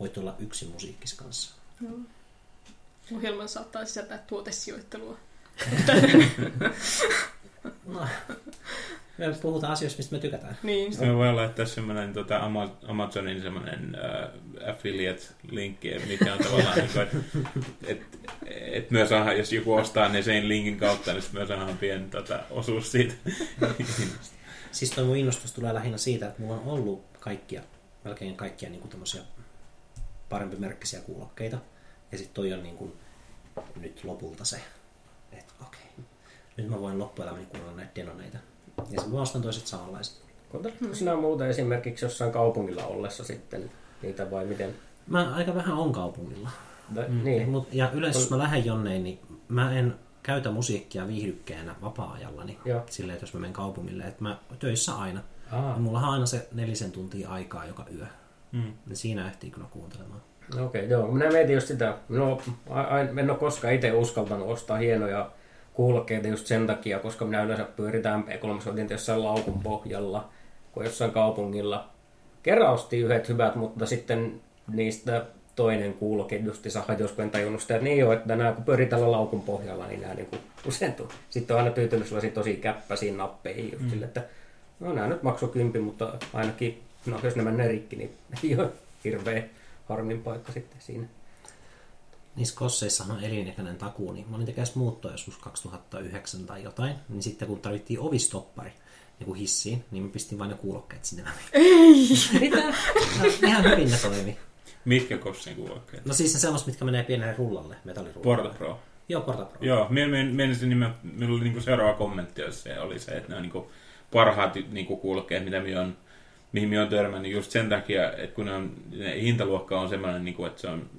voit olla yksin musiikkis kanssa. Ohjelma saattaa sisältää tuotesijoittelua. No, me puhutaan asioista, mistä me tykätään. Niin. Sitten me voidaan laittaa semmoinen Amazonin semmoinen affiliate-linkki, mikä on tavallaan, että myös jos joku ostaa ne sen linkin kautta, niin sitten myös saadaan pieni osuus siitä. Siis tuo mun innostus tulee lähinnä siitä, että mulla on ollut melkein kaikkia niin kuin tämmöisiä parempimerkkisiä kuulokkeita. Ja sitten toi on niin kuin nyt lopulta se, että okei, nyt mä voin loppuelämäni kuunnella näitä Denoneita. Ja sitten mä ostan toiset samanlaiset. Kuunteletko sinä muuta esimerkiksi jossain kaupungilla ollessa sitten niitä vai miten? Mä aika vähän on kaupungilla. Niin. Ja yleensä jos mä lähden jonnein, niin mä en käytä musiikkia viihdykkeenä vapaa-ajallani. Joo. Silleen, että jos mä menen kaupungille, että mä töissä aina. Ja mullahan on aina se 4 tuntia aikaa joka yö. Niin siinä ehtii kyllä kuuntelemaan. Okei, joo. Minä mietin just sitä. No, en ole koskaan itse uskaltanut ostaa hienoja kuulokkeita just sen takia, koska minä yleensä pyöritään MP3-soitinta jossain laukun pohjalla, kun jossain kaupungilla. Kerran ostin yhdet hyvät, mutta sitten niistä toinen kuuloke justiinsa hajosi, kun en tajunnut sitä, että niin joo, että nämä kun pyöritään laukun pohjalla, niin nämä niin usentuu. Sitten on aina tyytynyt sellaisiin tosi käppäisiin nappeihin just sille, että no nämä nyt maksoi 10, mutta ainakin, no jos ne menee rikki, niin ei ole hirveä harmin paikka sitten siinä. Niissä kosseissahan on elinikäinen takuu, niin mä olin tekemässä muuttoa joskus 2009 tai jotain, niin sitten kun tarvittiin ovistoppari niin kuin hissiin, niin mä pistin vain ne kuulokkeet sinne väliin. Ei! Mitä? No, ihan hyvin ne toimi. Mitkä kossein kuulokkeet? No siis ne sellaiset, mitkä menee pienelle rullalle, metallirullalle. Porta Pro. Joo, Porta Pro. Joo, minulla oli niinku seuraava kommentti, jos se oli se, että ne on niinku parhaat niinku kuulokkeet, mitä mihin minä olen törmännyt just sen takia, että kun ne hintaluokka on sellainen, että se on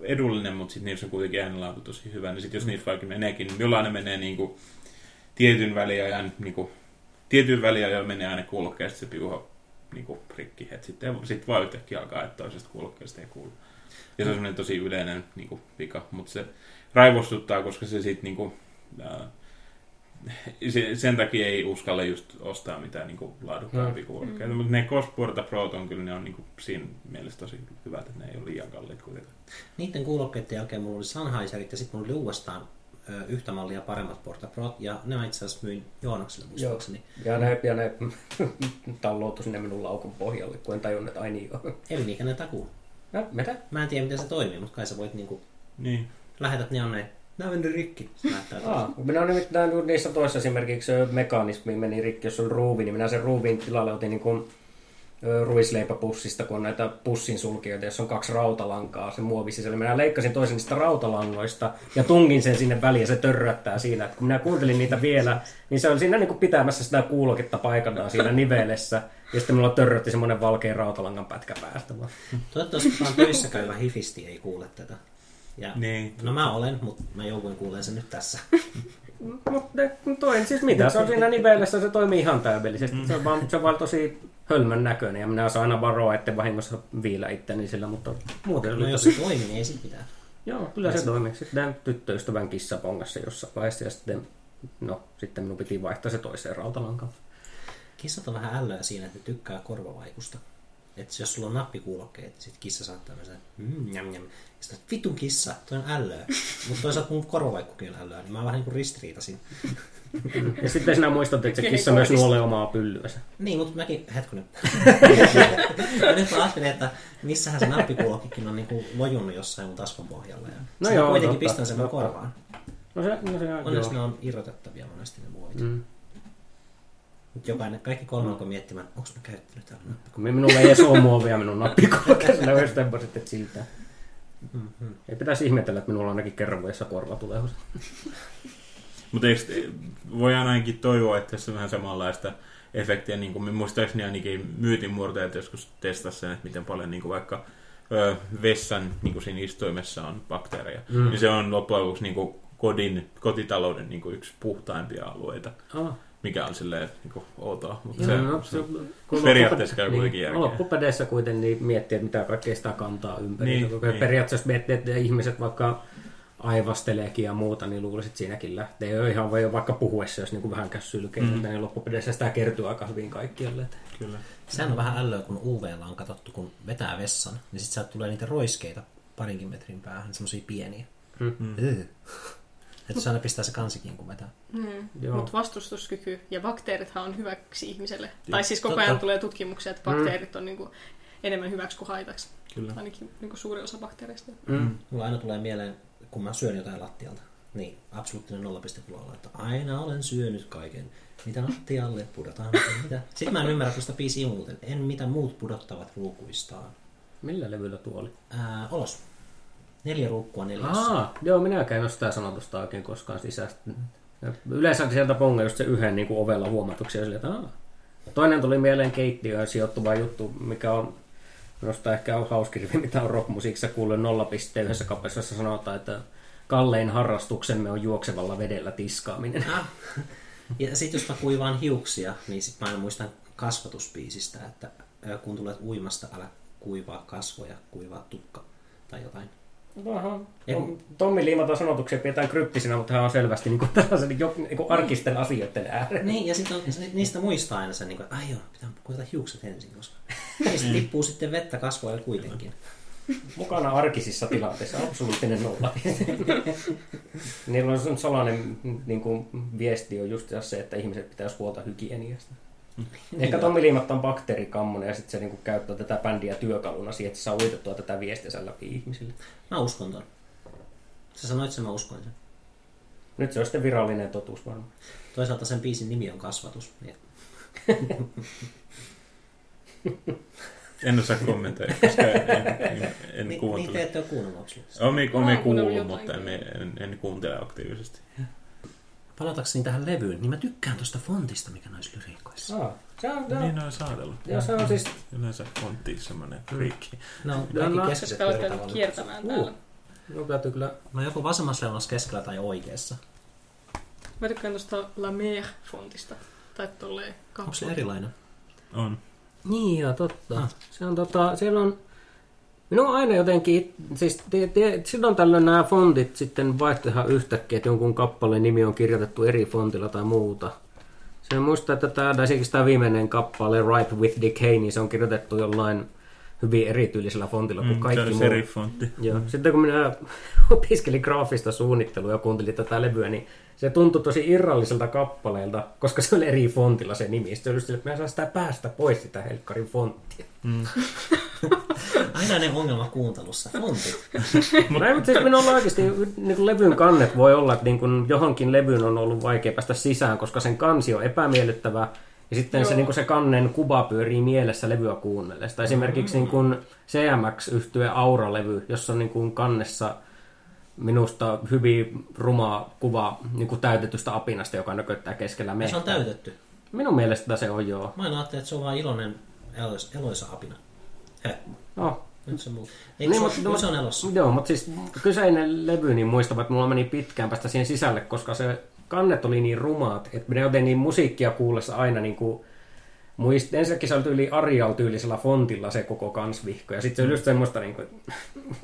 edullinen, mutta sitten niissä on kuitenkin äänenlaatu tosi hyvä. Niin sitten jos niissä vaikka meneekin, niin jollain ne menee tietyn väliajan menee aina kuulokkeesta se piuha rikki. Sitten vaan yhtäkkiä alkaa, että toisesta kuulokkeesta ei kuulu. Ja se on sellainen tosi yleinen vika, mutta se raivostuttaa, koska se sitten sen takia ei uskalla just ostaa mitään laadukkaampia kuulokkeita, mutta ne Porta Pro on kyllä, ne on siinä mielessä tosi hyvät, että ne ei ole liian kalliit kuitenkaan. Niiden kuulokkeiden jälkeen mulla oli Sennheiserit ja sitten mulla oli uudestaan yhtä mallia paremmat Porta Pro, ja ne itse asiassa myin Joonakselle muistaakseni. Joo. Ja ne talloutu sinne minun laukun pohjalle, kun en tajunnut, että ai niin joo. Elinikäinen takuu. No, mitä? Mä en tiedä miten se toimii, mutta kai sä voit lähetät ne jonne. Nämä meni rikki. Minä olen nimittäin niissä toissa esimerkiksi mekanismi meni rikki, jos on ruuvi, niin minä sen ruuvin tilalle otin ruisleipäpussista, kun on näitä pussin sulkijoita, jossa on kaksi rautalankaa, se muovisisällä. Minä leikkasin toisen niistä rautalangoista ja tungin sen sinne väliin ja se törröttää siinä. Et kun minä kuuntelin niitä vielä, niin se oli siinä niin kuin pitämässä sitä kuuloketta paikallaan siinä nivelessä. Ja sitten minulla törrötti semmoinen valkea rautalangan pätkä päästä. Toivottavasti vaan töissä käyvä hifisti ei kuule tätä. Ja, niin. No mä olen, mutta mä jouduin kuulemaan sen nyt tässä. Mutta siis mitä, se on siinä nivelessä, se toimii ihan täydellisesti. Se on vaan tosi hölmön näköinen ja minä osaan aina varoa, etten vahingossa viilä itteni sillä, mutta muuten... No jos se toimii, niin ei sit mitään. Joo, kyllä se toimii. Sitten tyttöystävän kissapongassa jossain vaiheessa ja sitten minun piti vaihtaa se toiseen rautalankaan. Kissat on vähän ällöä siinä, että tykkää korvavaikusta. Että jos sulla on nappikuulokkeet, sitten kissa saattaa mennä njam njam. Sitten vitun kissa, toi on ällöä. Mutta toisaalta mun korvavaikkukin on ällöä, niin mä vähän niin kuin ristiriitasin. Ja sitten sinä muistat, että se kissa myös nuolee omaa pyllyänsä. Niin, mutta mäkin, hetkonen. Nyt mä ajattelin, että missähän se nappikuulokkikin on niin kuin lojunut jossain mun taskun pohjalla. No joo, kuitenkin pistän sen korvaan. Onneksi ne on irrotettavia monesti ne muovit. Jokainen, kaikki kolme alkoi miettimään, onko mä käyttänyt täällä nappikuulokkeja. Minulla ei edes ole muovia minun nappikuulokkeja, sillä myös tempoiset, että siltä. Ei pitäisi ihmetellä, että minulla ainakin kerran vuodessa korva tulee. Mutta voi ainakin toivoa, että tässä on vähän samanlaista efektiä. Niin kuin muistaakseni ainakin myytinmurtajat joskus testasivat sen, että miten paljon niin kuin vaikka vessan niin kuin siinä istuimessa on bakteereja. Niin se on loppujen lopuksi niin kuin kotitalouden niin kuin yksi puhtaimpia alueita. Mikä on silleen niin outoa, mutta se periaatteessa käy kuitenkin järkeä. Loppupädessä kuitenkin niin miettii, että mitä kaikkea sitä kantaa ympäri. Niin. Periaatteessa miettii, että ihmiset vaikka aivasteleekin ja muuta, niin luulisit, että siinäkin lähtee. Ei ole ihan vaan vaikka puhuessa, jos niin vähänkään sylkeet, niin loppupädessä sitä kertyy aika hyvin kaikkialle. Kyllä. Sehän on vähän ällöä, kun UV:lla on katsottu, kun vetää vessan, niin sitten sieltä tulee niitä roiskeita parinkin metrin päähän, semmoisia pieniä. Että se aina pistää se kansikin, kun vetää. Mutta vastustuskyky ja bakteerithan on hyväksi ihmiselle. Joo. Tai siis koko ajan tulee tutkimuksia, että bakteerit on niinku enemmän hyväksi kuin haitaksi. Kyllä. Ainakin niinku suuri osa bakteereista. Mulla aina tulee mieleen, kun mä syön jotain lattialta, niin absoluuttinen 0,0, että aina olen syönyt kaiken. Mitä lattialle pudotaan? Mitä? Sitten mä en ymmärrä tuosta biisiä muuten. En mitä muut pudottavat ruukuistaan. Millä levyllä tuo oli? Olos. 4 ruukkua 4. Joo, minäkään en ole sitä sanotusta oikein koskaan sisästä. Yleensä sieltä ponga just se yhden niin kuin ovella huomatuksia. Sille, että toinen tuli mieleen keittiöön sijoittuva juttu, mikä on minusta ehkä on hauskirvi, mitä on rockmusiikissa kuullut 0.1 kappaleessa sanotaan, että kallein harrastuksemme on juoksevalla vedellä tiskaaminen. Ja sitten jos mä kuivaan hiuksia, niin sitten mä aina muistan kasvatusbiisistä, että kun tulet uimasta, älä kuivaa kasvoja, kuivaa tukka tai jotain. Tommi liimataan sanotuksia pidetään kryptisinä, mutta hän on selvästi niin kuin tällaisen niin kuin arkisten asioiden äärellä. Niin, ja sitten niistä muistaa aina sen, niin kuin, ai joo, pitää kuitata hiukset ensin, koska niistä tippuu sitten vettä kasvoille kuitenkin. Mukana arkisissa tilanteissa, absoluuttinen nolla. Niillä on salainen niin kuin, viesti on just se, että ihmiset pitäisi huolta hygieniasta. Ehkä Tommi liimattaa bakteerikammonen ja sitten se niinku käyttää tätä bändiä työkaluna siihen, että se saa uitettua tätä viestiä läpi ihmisille. Mä uskon ton. Sä sanoit sen, mä uskon sen. Nyt se on sitten virallinen totuus varmaan. Toisaalta sen biisin nimi on Kasvatus. En osaa kommentoida, koska en kuuntele. Niitä ette ole kuunnellut. Olen kuullut, mutta en kuuntele aktiivisesti. Palatakseni tähän levyyn, niin mä tykkään tuosta fontista, mikä noissa lyriikoissa. Niin on saatellut. Se on siis... Yleensä fontti on semmoinen friikki. No, kaikki keskiset pyöritään kiertämään täällä. Kyllä. Mä joku vasemmassa leunassa keskellä tai oikeassa. Mä tykkään tuosta La Mer-fontista. Tai tolleen kappale. Onko se erilainen? On. Niin joo, totta. Se on siellä on... Minun aina jotenkin, siis silloin tällöin nämä fontit sitten vaihtuivat yhtäkkiä, että jonkun kappaleen nimi on kirjoitettu eri fontilla tai muuta. Se muistaa, että tämä viimeinen kappale, Ripe with Decay, niin se on kirjoitettu jollain hyvin erityylisellä fontilla kuin kaikki muu. Serifontti. Sitten kun minä opiskelin graafista suunnittelua ja kuuntelin tätä levyä, niin se tuntui tosi irralliselta kappaleelta, koska se oli eri fontilla se nimi. Sitten oli just, että minä saan sitä päästä pois sitä helkkarin fonttia. Aina ne ongelma kuuntelussa, fontit. Mutta siis minulla oikeasti niin levyn kannet voi olla, että niin johonkin levyyn on ollut vaikea päästä sisään, koska sen kansi on epämiellyttävä. Ja sitten se, niin kuin se kannen kuva pyörii mielessä levyä kuunnellessa. Esimerkiksi niin kuin CMX-yhtye Aura-levy, jossa on niin kuin kannessa minusta hyvin rumaa kuva niin kuin täytetystä apinasta, joka nököttää keskellä mehtää. Se on täytetty. Minun mielestä se on joo. Mä ajattelin, että se on vain iloinen eloisa apina. No. Nyt se muu. Eikö niin, se on elossa? Joo, mutta siis kyseinen levy, niin muistava, että mulla meni pitkään päästä siihen sisälle, koska se kannet oli niin rumaat, että ne joten niin musiikkia kuullessa aina niin kuin ensinnäkin se oli Arial-tyylisellä fontilla se koko kansvihko, ja sitten se oli just semmoista niin kuin,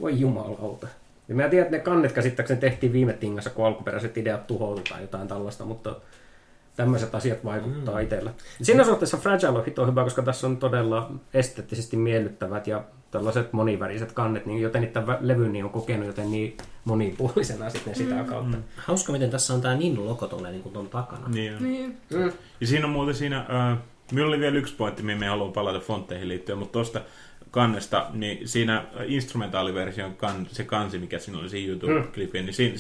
voi jumalauta. Ja mä tiedän, että ne kannet käsittääkseni tehtiin viime tingassa, kun alkuperäiset ideat tuhoutui tai jotain tällaista, mutta tämmöiset asiat vaikuttaa itsellä. Siinä suhteessa Fragile on hito hyvä, koska tässä on todella esteettisesti miellyttävät ja tällaiset moniväriset kannet, niin joten tämän levyn niin on kokenut joten niin monipuolisena sitten sitä kautta. Hauska, miten tässä on tämä Ninnu-logo tolleen niin kuin tuon takana. Niin. Ja siinä on muuten siinä, minulla oli vielä yksi pointti, mihin me haluan palata fontteihin liittyen, mutta tuosta kannesta, niin siinä instrumentaaliversion se kansi, mikä siinä oli siinä YouTube-klipiä, niin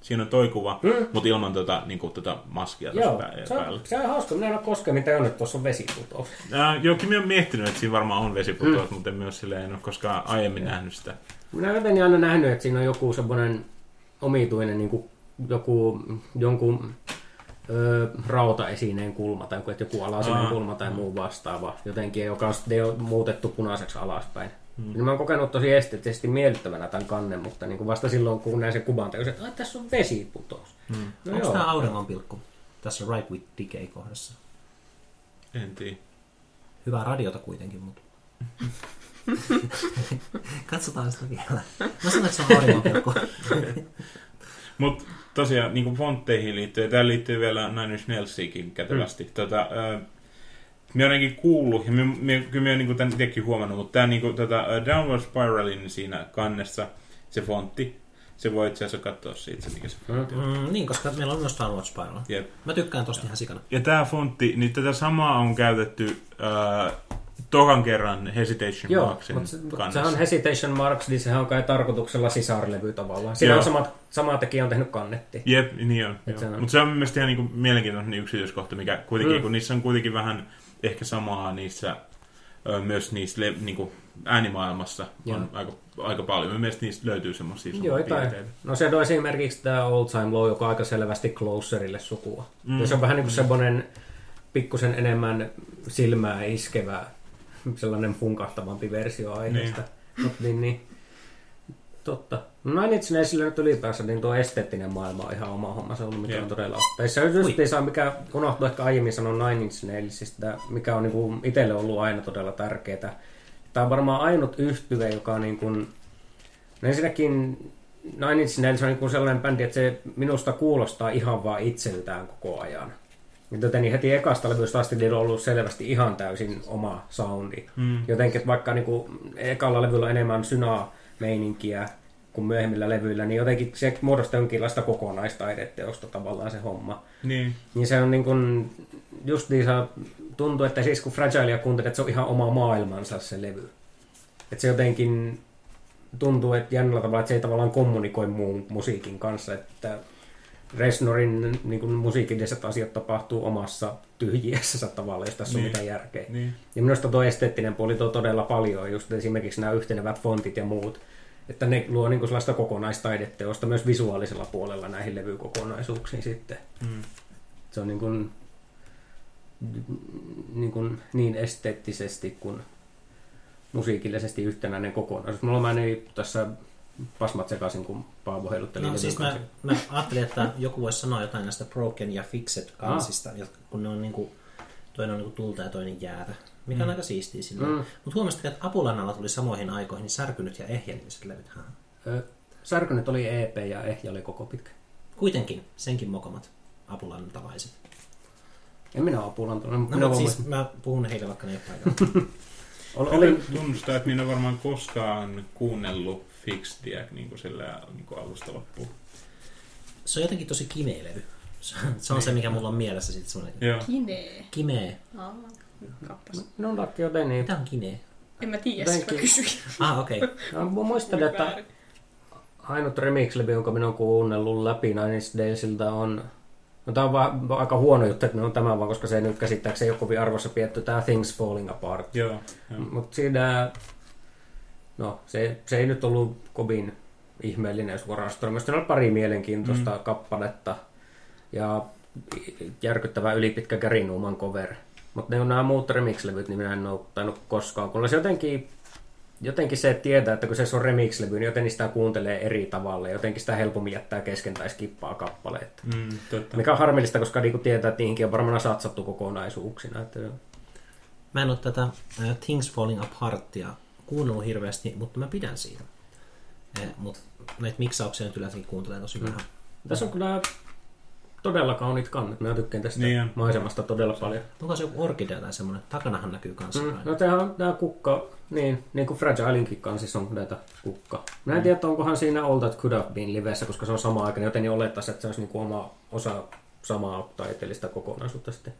siinä on toi kuva, mutta ilman tuota maskia tuossa päällä. Se on hauska, minä en ole koskaan mitä on, että tuossa on vesiputoa. Joo, minä olen miettinyt, että siinä varmaan on vesiputoa, mutta myös silleen en ole koskaan aiemmin nähnyt sitä. Minä olen aina nähnyt, että siinä on joku semmoinen omituinen niin kuin jonkun rautaesineen kulma tai joku alasineen kulma tai muu vastaava jotenkin, joka on sitten muutettu punaiseksi alaspäin. Niin mä oon kokenut tosi esteettisesti miellyttävänä tämän kannen, mutta niin kuin vasta silloin kun näin sen kuvan tajusin, että tässä on vesiputous. No onko tämä auringon pilkku tässä Right with Decay kohdassa? En tiedä. Hyvää radiota kuitenkin, mutta katsotaan sitä vielä. Mä sanon, että se on auringon pilkku. Mutta tosiaan niin kuin fontteihin liittyy, ja tämä liittyy vielä Nine Inch Nailsiinkin kätevästi. Minä olen ainakin kuullut, ja kyllä minä olen niin tämän itsekin huomannut, mutta tämä niin kuin, Downward Spiralin siinä kannessa, se fontti, se voi itse asiassa katsoa siitä, mikä se fontti on. Niin, koska meillä on myös Downward Spiral. Yep. Mä tykkään tosta ihan sikana. Ja tämä fontti, niin tätä samaa on käytetty tokan kerran Hesitation Marksin kannessa. Sehän on Hesitation Marks, niin sehän on kai tarkoituksella sisarlevy tavallaan. Siinä on sama tekijä on tehnyt kannetti. Jep, niin on. Mutta se on mielestäni ihan niinku mielenkiintoinen yksityiskohta, mikä kuitenkin, kun niissä on kuitenkin vähän ehkä samaa niissä, myös niissä niinku äänimaailmassa on aika paljon. Mielestäni niistä löytyy semmoisia piirteitä. No se on esimerkiksi tämä Old Time Low, joka on aika selvästi Closerille sukua. Se on vähän niin kuin semmoinen pikkusen enemmän silmää iskevää, sellainen funkahtavampi versio aineesta. Niin. Totta. No itse näin sillä nyt ylipäänsä, niin tuo esteettinen maailma on ihan oma homma, se on ollut mitään todella oppeissa. Justiinsa, mikä unohtui ehkä aiemmin sanoa Nine Inch Nailsista, mikä on niin kuin itselle ollut aina todella tärkeää. Tämä on varmaan ainut yhtye, joka on niin kuin, no ensinnäkin Nine Inch Nails on niin kuin sellainen bändi, että se minusta kuulostaa ihan vaan itseltään koko ajan. Joten niin heti ekasta levystä asti niillä on ollut selvästi ihan täysin oma soundi. Jotenkin, että vaikka niin kuin ekalla levyllä on enemmän synaa-meininkiä kuin myöhemmillä levyillä, niin jotenkin se muodostaa jonkinlaista kokonaistaideteosta tavallaan se homma. Niin se on niin kuin, just niin tuntuu, että siis kun Fragilea kuuntelee, että se on ihan oma maailmansa se levy. Että se jotenkin tuntuu, että jännällä tavalla, että se ei tavallaan kommunikoi muun musiikin kanssa, että Reznorin niin musiikilliset asiat tapahtuu omassa tyhjiässä tavallaan, jos tässä on mitään järkeä. Ja minusta tuo esteettinen puoli on todella paljon, just esimerkiksi nämä yhtenevät fontit ja muut, että ne luo niin sellaista kokonaistaideteosta myös visuaalisella puolella näihin levykokonaisuuksiin sitten. Se on niin esteettisesti kuin musiikillisesti yhtenäinen kokonaisuus. Mulla mä ei tässä pasmat sekaisin, kun Paavo heilutteli. No siis mä ajattelin, että joku voisi sanoa jotain näistä Broken ja Fixed kansista, kun ne on niinku, toinen on niinku tulta ja toinen jäätä, mikä on aika siistiä silloin. Mutta huomasitko, että Apulanalla tuli samoihin aikoihin niin Särkynyt ja Ehjä nimiset levyt? Särkynyt oli EP ja Ehjä oli koko pitkä. Kuitenkin, senkin mokomat apulantalaiset. En minä ole apulantalaiset. No mutta siis mä puhun heille vaikka ne paikalla. Olen tunnustaa, että minä en varmaan koskaan kuunnellut Fixedia niin alusta loppuun. Se on jotenkin tosi kimeä levy. Se on se, mikä mulla on mielessä. Kimeä. No on lakki joten niin. Tämä on kimeä. En mä tiedä, jos mä kysyin. Okei. Mä muistelen, että ainut remix-levy, jonka minä olen kuunnellut läpi Nine Inch Nailsilta on No tämä on vaan aika huono juttu, että ne on tämä vaan, koska se ei nyt käsittääkseni ole kovin arvossa pietty tämä Things Falling Apart. Mutta siinä, no se ei nyt ollut kovin ihmeellinen suoraan. Mielestäni on pari mielenkiintoista kappaletta ja järkyttävä ylipitkä Gary Numan cover. Mutta ne on nämä muut remix-levyt, niin minä en ole tainnut koskaan. Kun se jotenkin se tietää, että kun se on remix-levy, niin jotenkin sitä kuuntelee eri tavalla. Jotenkin sitä helpommin jättää kesken tai skippaa kappaleita. Mikä on harmillista, koska niin tietää, että niihinkin on varmaan satsattu kokonaisuuksina. Että... Mä en ole tätä Things Falling Apartia kuunnellut hirveästi, mutta mä pidän siitä. Mutta näitä miksauksia nyt yleensäkin kuuntelee tosi vähän. Tässä on kyllä todella kauniit kannet. Mä tykkään tästä maisemasta todella paljon. Onko se joku orkidea tai semmoinen? Takanahan näkyy kanssa. No tämä on nämä kukka, niin kuin Fragilinkin kansissa on näitä kukka. Mä en tiedä, onkohan siinä All That Could Have Been livessä, koska se on sama aikainen, joten niin olettaisiin, että se olisi niin kuin oma osa samaa taiteellista kokonaisuutta sitten.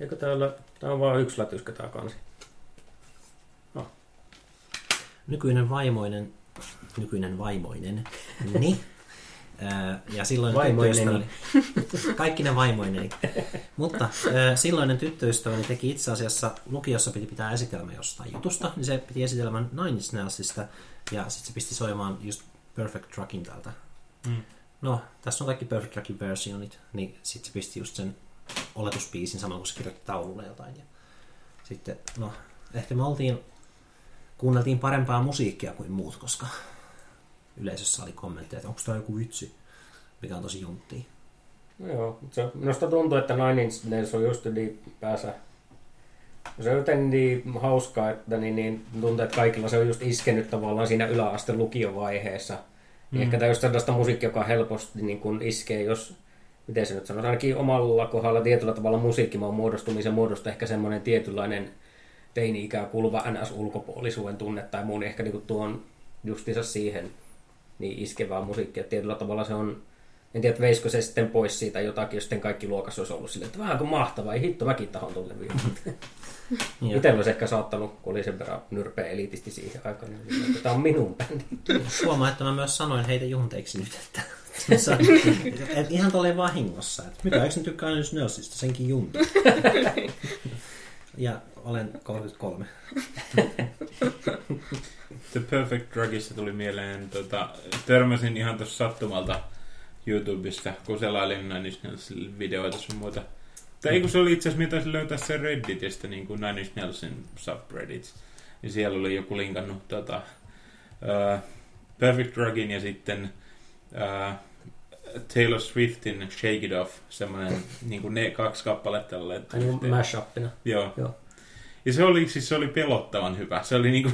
Eikö täällä, tää on vaan yksi lätyskä tää kansi. Nykyinen vaimoinen, niin. Ja silloinen kaikkinen vaimoineni. Mutta silloinen tyttöystäväni teki itse asiassa, lukiossa piti pitää esitelmä jostain jutusta, niin se piti esitelmän Nine Inch Nailsista, ja sitten se pisti soimaan just Perfect Truckin tältä. No, tässä on kaikki Perfect Truckin versionit, niin sitten se pisti just sen oletusbiisin samalla, kun se kirjoitti taululle jotain. Ja sitten, no, ehkä me kuunneltiin parempaa musiikkia kuin muut, koska yleisössä oli kommentteja, että onko tämä joku vitsi, mikä on tosi junttia. No joo, minusta tuntuu, että Nine Inch Nails on just ylipäänsä. Se on jotenkin niin hauskaa, että niin tuntuu, että kaikilla se on just iskenyt tavallaan siinä yläaste lukiovaiheessa. Ehkä tämä on just sellaista musiikkia, joka helposti niin kun iskee, jos, miten se nyt sanoo, ainakin omalla kohdalla tietyllä tavalla musiikkimaan muodostumisen muodosta ehkä semmoinen tietynlainen teini-ikään kuuluva NS-ulkopuolisuuden tunne tai muu, niin ehkä niin tuon justiinsa siihen niin iskevää musiikkia. Tietyllä tavalla se on, en tiedä, veisikö se sitten pois siitä jotakin, jos sitten kaikki luokassa olisi ollut silleen, että vähän kuin mahtavaa, ei hitto, mäkin tahon tuon levyyn. Itellä olisi ehkä saattanut, kun oli sen verran nyrpeä elitisti siihen aikaan, niin tämä on minun bändi. Huomaa, että mä myös sanoin heitä junteiksi nyt, että ihan tolleen vahingossa, että mikä eikö ne tykkää aina nössistä, senkin junti. Ja olen 33. The Perfect Drugista tuli mieleen, törmäsin ihan tuossa sattumalta YouTubesta, kun selailin Nine Inch Nailsin videoita sun muuta. Tai kun se oli itse asiassa, mitä löytää sen Redditistä, niin kuin Nine Inch Nailsin subreddits. Ja siellä oli joku linkannut Perfect Drugin ja sitten Taylor Swiftin Shake It Off, semmoinen, niin kuin ne kaksi kappaletta. Niin kuin mash-upina. Joo. Ja se oli pelottavan hyvä. Se oli niinku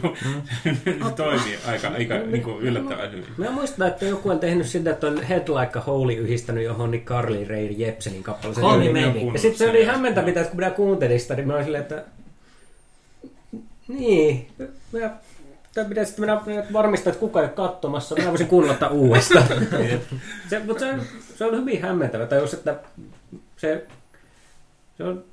se toimi aika niinku yllättävän hyvin. Mä muistan, että joku on tehnyt sitä, että on Head Like a Holy yhdistänyt johonkin Carly Rae Jepsenin kappaleen. Ja sitten se oli hämmentävää, että kun minä kuuntelin sitä, niin mä olin silleen, että niin, minä varmistan, että kukaan ei ole katsomassa, minä voisin kuunnella tämän uudestaan. Se on hyvin hämmentävää, tai jos, että se on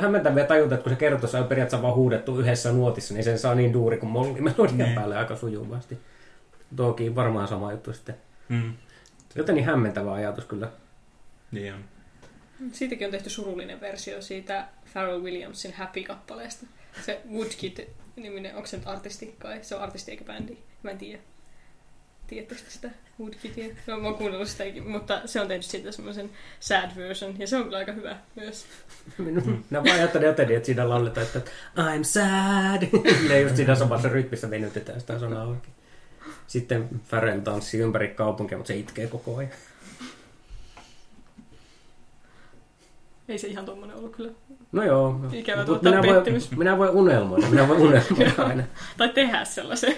hämmentäviä tajuta, että kun se kertossa on periaatteessa vaan huudettu yhdessä nuotissa, niin sen saa niin duuri kuin mollimelodian päälle aika sujuvasti. Toki varmaan sama juttu sitten. Joten niin hämmentävä ajatus kyllä. Niin on. Siitäkin on tehty surullinen versio siitä Pharrell Williamsin Happy-kappaleesta. Se Woodkid-niminen, onko se nyt artisti kai? Se on artisti eikä bändi, mä en tiedä. Tiedättekö sitä Woodkidia? No, mä oon kuunnellut sitäkin, mutta se on tehnyt siitä semmoisen sad version, ja se on kyllä aika hyvä myös. Minä vaan ajattelin jotenkin, että siinä lauletaan, että I'm sad. Ne just siinä samassa rytmissä venytetään sitä sanaa oikein. Sitten Pharrell tanssii ympäri kaupunkia, mutta se itkee koko ajan. Ei se ihan tommonen ollut kyllä. No joo. Ikävä tuottaa pettymys. Minä voin unelmoida aina. Tai tehdä sellaisen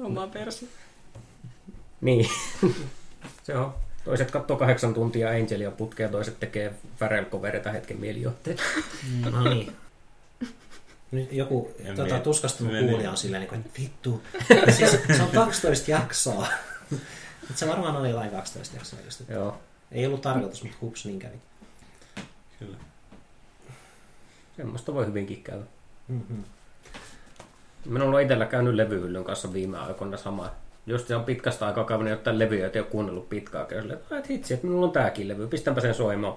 omaa persi. Niin. Se on. Toiset katsoo 8 tuntia Angelia putkea, toiset tekee Pharrell-coverita hetken mielijohteen. No niin. Nyt joku tuskastunut kuulija on silleen, että vittu. Siis, se on 12 jaksoa. Se varmaan oli jotain 12 jaksoa. Just. Joo. Ei ollut tarkoitus, mutta hups, niin kävi. Kyllä. Semmoista voi hyvinkin käydä. Minä olen itsellä käynyt levyhyllyn kanssa viime aikoina sama. Just se on pitkästä aikaa käynyt jotain levyä, ettei ole kuunnellut pitkään. Että hitsi, että minulla on tääkin levy, pistänpä sen soimaan.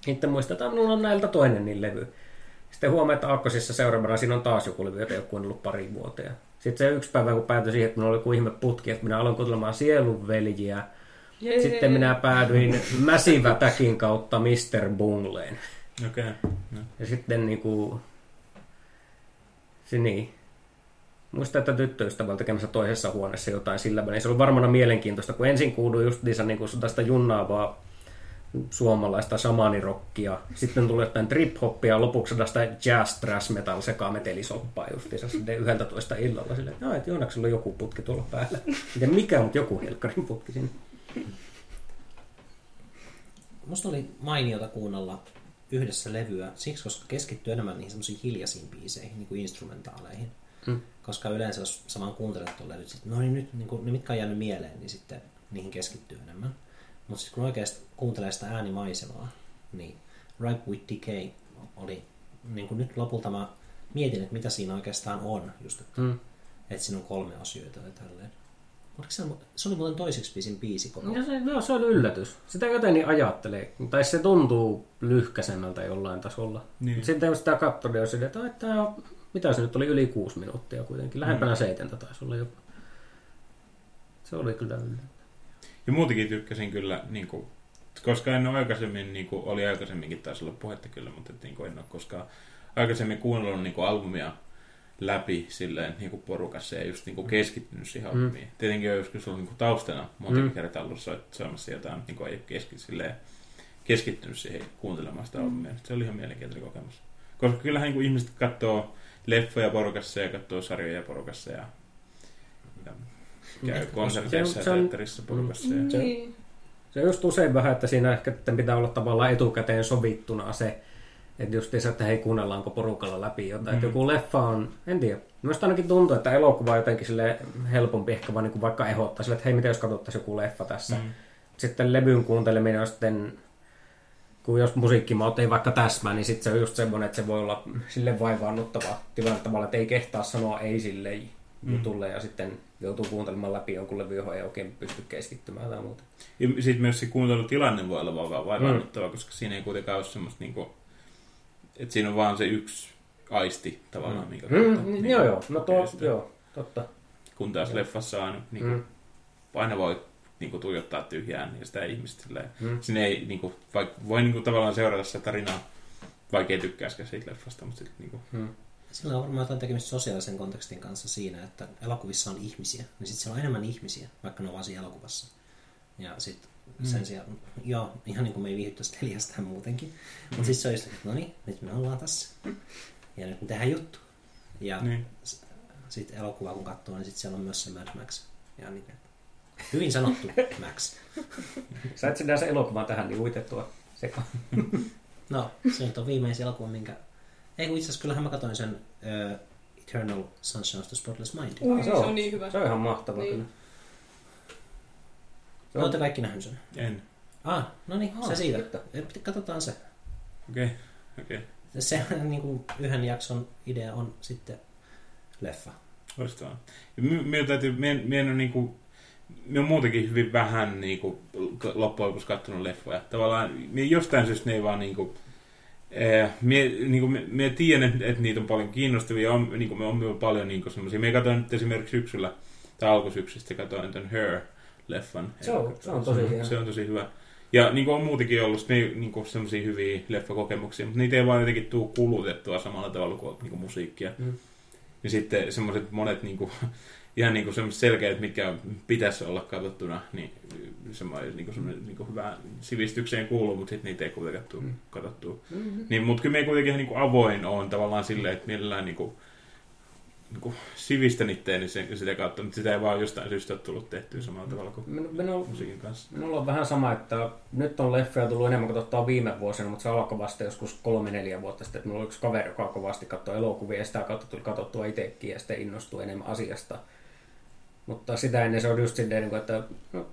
Sitten muistetaan, että minulla on näiltä toinen niin levy. Sitten huomaa, että aakkosissa seuraavana siinä on taas joku levy, ettei ole kuunnellut pari vuoteen. Sitten se yksi päivä, kun päätyi siihen, että minulla oli joku ihme putki, että minä aloin kuuntelemaan sielunveljiä. Jee. Sitten minä päädyin Massive Attackin kautta Mr. Bungleen. Okei. Okay. No. Ja sitten niinku... Se niin. Muistan, että tyttöystävältä tekemässä toisessa huoneessa jotain sillä tavalla. Se oli varmaan mielenkiintoista, kun ensin kuului just niinku tästä junnaavaa suomalaista shamanirokkia. Sitten tuli jotain trip-hoppia ja lopuksi tästä jazz thrash metal sekametelisoppaa justiinsa sitten 11 illalla. Silleen, että Joonaks on joku putki tuolla päällä. Ja mikä on joku helkkarin putki siinä? Musta oli mainiota kuunnella yhdessä levyä siksi, koska keskittyi enemmän niihin semmoisiin hiljaisiin biiseihin, niin kuin instrumentaaleihin. Koska yleensä jos samaan kuuntelet tuon levyt, no niin nyt niin kuin, ne mitkä on jäänyt mieleen, niin sitten niihin keskittyy enemmän. Mutta sitten kun oikeasti kuuntelee sitä äänimaisemaa, niin Ripe with Decay oli, niin kuin nyt lopulta mä mietin, että mitä siinä oikeastaan on, just että et siinä on 3 osioita ja tälleen. Se oli muuten toiseksi pisin biisi koko. Joo, se oli yllätys. Sitä jotenkin ajattelee. Tai se tuntuu lyhkäisemmältä jollain tasolla. Niin. Sitten sitä katsoin jo silleen, että mitä se nyt oli, yli 6 minuuttia kuitenkin. Lähempänä 7 taisi olla jopa. Se oli kyllä yllätys. Ja muutenkin tykkäsin kyllä, niin kuin, koska en ole aikaisemmin, niin kuin, oli aikaisemminkin taisi olla puhetta kyllä, mutta niin kuin en ole koskaan aikaisemmin kuunnellut niin kuin albumia läpi silleen niin kuin porukassa ja just niin kuin keskittynyt siihen hommiin. Tietenkin on joskus ollut niin kuin taustana monta kertaa ollut soimassa jotain, mutta niin ei ole keskittynyt siihen kuuntelemaan sitä hommia. Se oli ihan mielenkiintoinen kokemus. Koska kyllähän niin kuin ihmiset katsoo leffoja porukassa ja katsoo sarjoja porukassa ja käy konserteissa ja teatterissa porukassa. Se on just usein vähän, että siinä ehkä pitää olla tavallaan etukäteen sovittuna se, että justiinsa, että hei, kuunnellaanko porukalla läpi jotain. Että joku leffa on, en tiedä. Minusta ainakin tuntuu, että elokuva on jotenkin helpompi ehkä vaan niin kuin vaikka ehdottaa sille, että hei, miten jos katsottaisiin joku leffa tässä. Sitten levyn kuunteleminen on sitten, kun jos musiikkimaut ei vaikka täsmää, niin sitten se on just semmoinen, että se voi olla sille vaivaannuttava tilanne tavalla, että ei kehtaa sanoa ei sille jutulle ja sitten joutuu kuuntelemaan läpi jonkun levy, johon ei oikein pysty keskittymään tai muuta. Ja sitten myös se kuuntelutilanne voi olla vaan vaivaannuttava, koska siinä ei kuitenkaan ole semmoista niin kuin... Että siinä on vaan se yksi aisti tavallaan, minkä kautta... Niin joo, no totta. Kun taas leffassa on niin kuin, aina voi niin kuin, tuijottaa tyhjään ja sitä ihmistä. Sinne ei, niin kuin, voi niin kuin, tavallaan seurata sitä tarinaa, vaikka ei tykkääskään siitä leffasta. Mutta sitten, niin kuin... Sillä on varmaan jotain tekemistä sosiaalisen kontekstin kanssa siinä, että elokuvissa on ihmisiä. Niin sitten siellä on enemmän ihmisiä, vaikka ne on vaan siinä elokuvassa. Ja sitten... Sen sijaan, joo, ihan niin kuin me ei viihdyttäisi neljästään muutenkin. Mutta sitten se on just, että no niin, nyt me ollaan tässä. Ja nyt me tehdään juttu. Ja sitten elokuvaa kun katsoo, niin sitten siellä on myös se Mad Max. Ja niin, hyvin sanottu, Max. Sait sinä se elokuvan tähän niin uitettua sekaan. No, se nyt on viimeinen elokuva, minkä... Ei kun itse asiassa kyllähän mä katsoin sen Eternal Sunshine of the Spotless Mind. Se on niin hyvä. Se on ihan mahtava kyllä. Olette kaikki nähnyt sen? En. No niin, se siitä. Katsotaan se. Okei. Se niinku, yhden jakson idea on sitten leffa. Loistavaa. Minä on muutenkin hyvin vähän niinku, loppujen lopuksi katsonut leffoja. Tavallaan jostain syystä ne ei vaan... Niinku, minä tiedän, että niitä on paljon kiinnostavia. Minä katsoin nyt esimerkiksi syksyllä, tai alkusyksystä katsoin tämän Hurt. Leffan. Se on tosi hyvä. Ja niin kuin on muutenkin ollut niin kuin sellaisia hyviä leffakokemuksia, mutta niitä ei vaan jotenkin tule kulutettua samalla tavalla kuin niin kuin musiikkia. Ja sitten semmoiset monet niin kuin, ihan niin kuin sellaiset selkeät, mitkä pitäisi olla katsottuna, niin semmoinen niin kuin hyvä sivistykseen kuuluu, mutta sitten niitä ei kuitenkaan tule katsottua. Niin, mutta kyllä me kuitenkin niin kuin avoin on tavallaan silleen, että millään... Niin sivistän itteeni sitä kautta, mutta sitä ei vaan jostain syystä ole tullut tehtyä samalla tavalla kuin musiikin kanssa. Minulla on vähän sama, että nyt on leffoja tullut enemmän katsottua viime vuosina, mutta se alkoi vasta joskus 3-4 vuotta sitten. Minulla oli yksi kaveri, joka kovasti katsoi elokuvia ja sitä kautta tuli katsottua itsekin ja sitten innostui enemmän asiasta. Mutta sitä ennen se on just silleen, että no,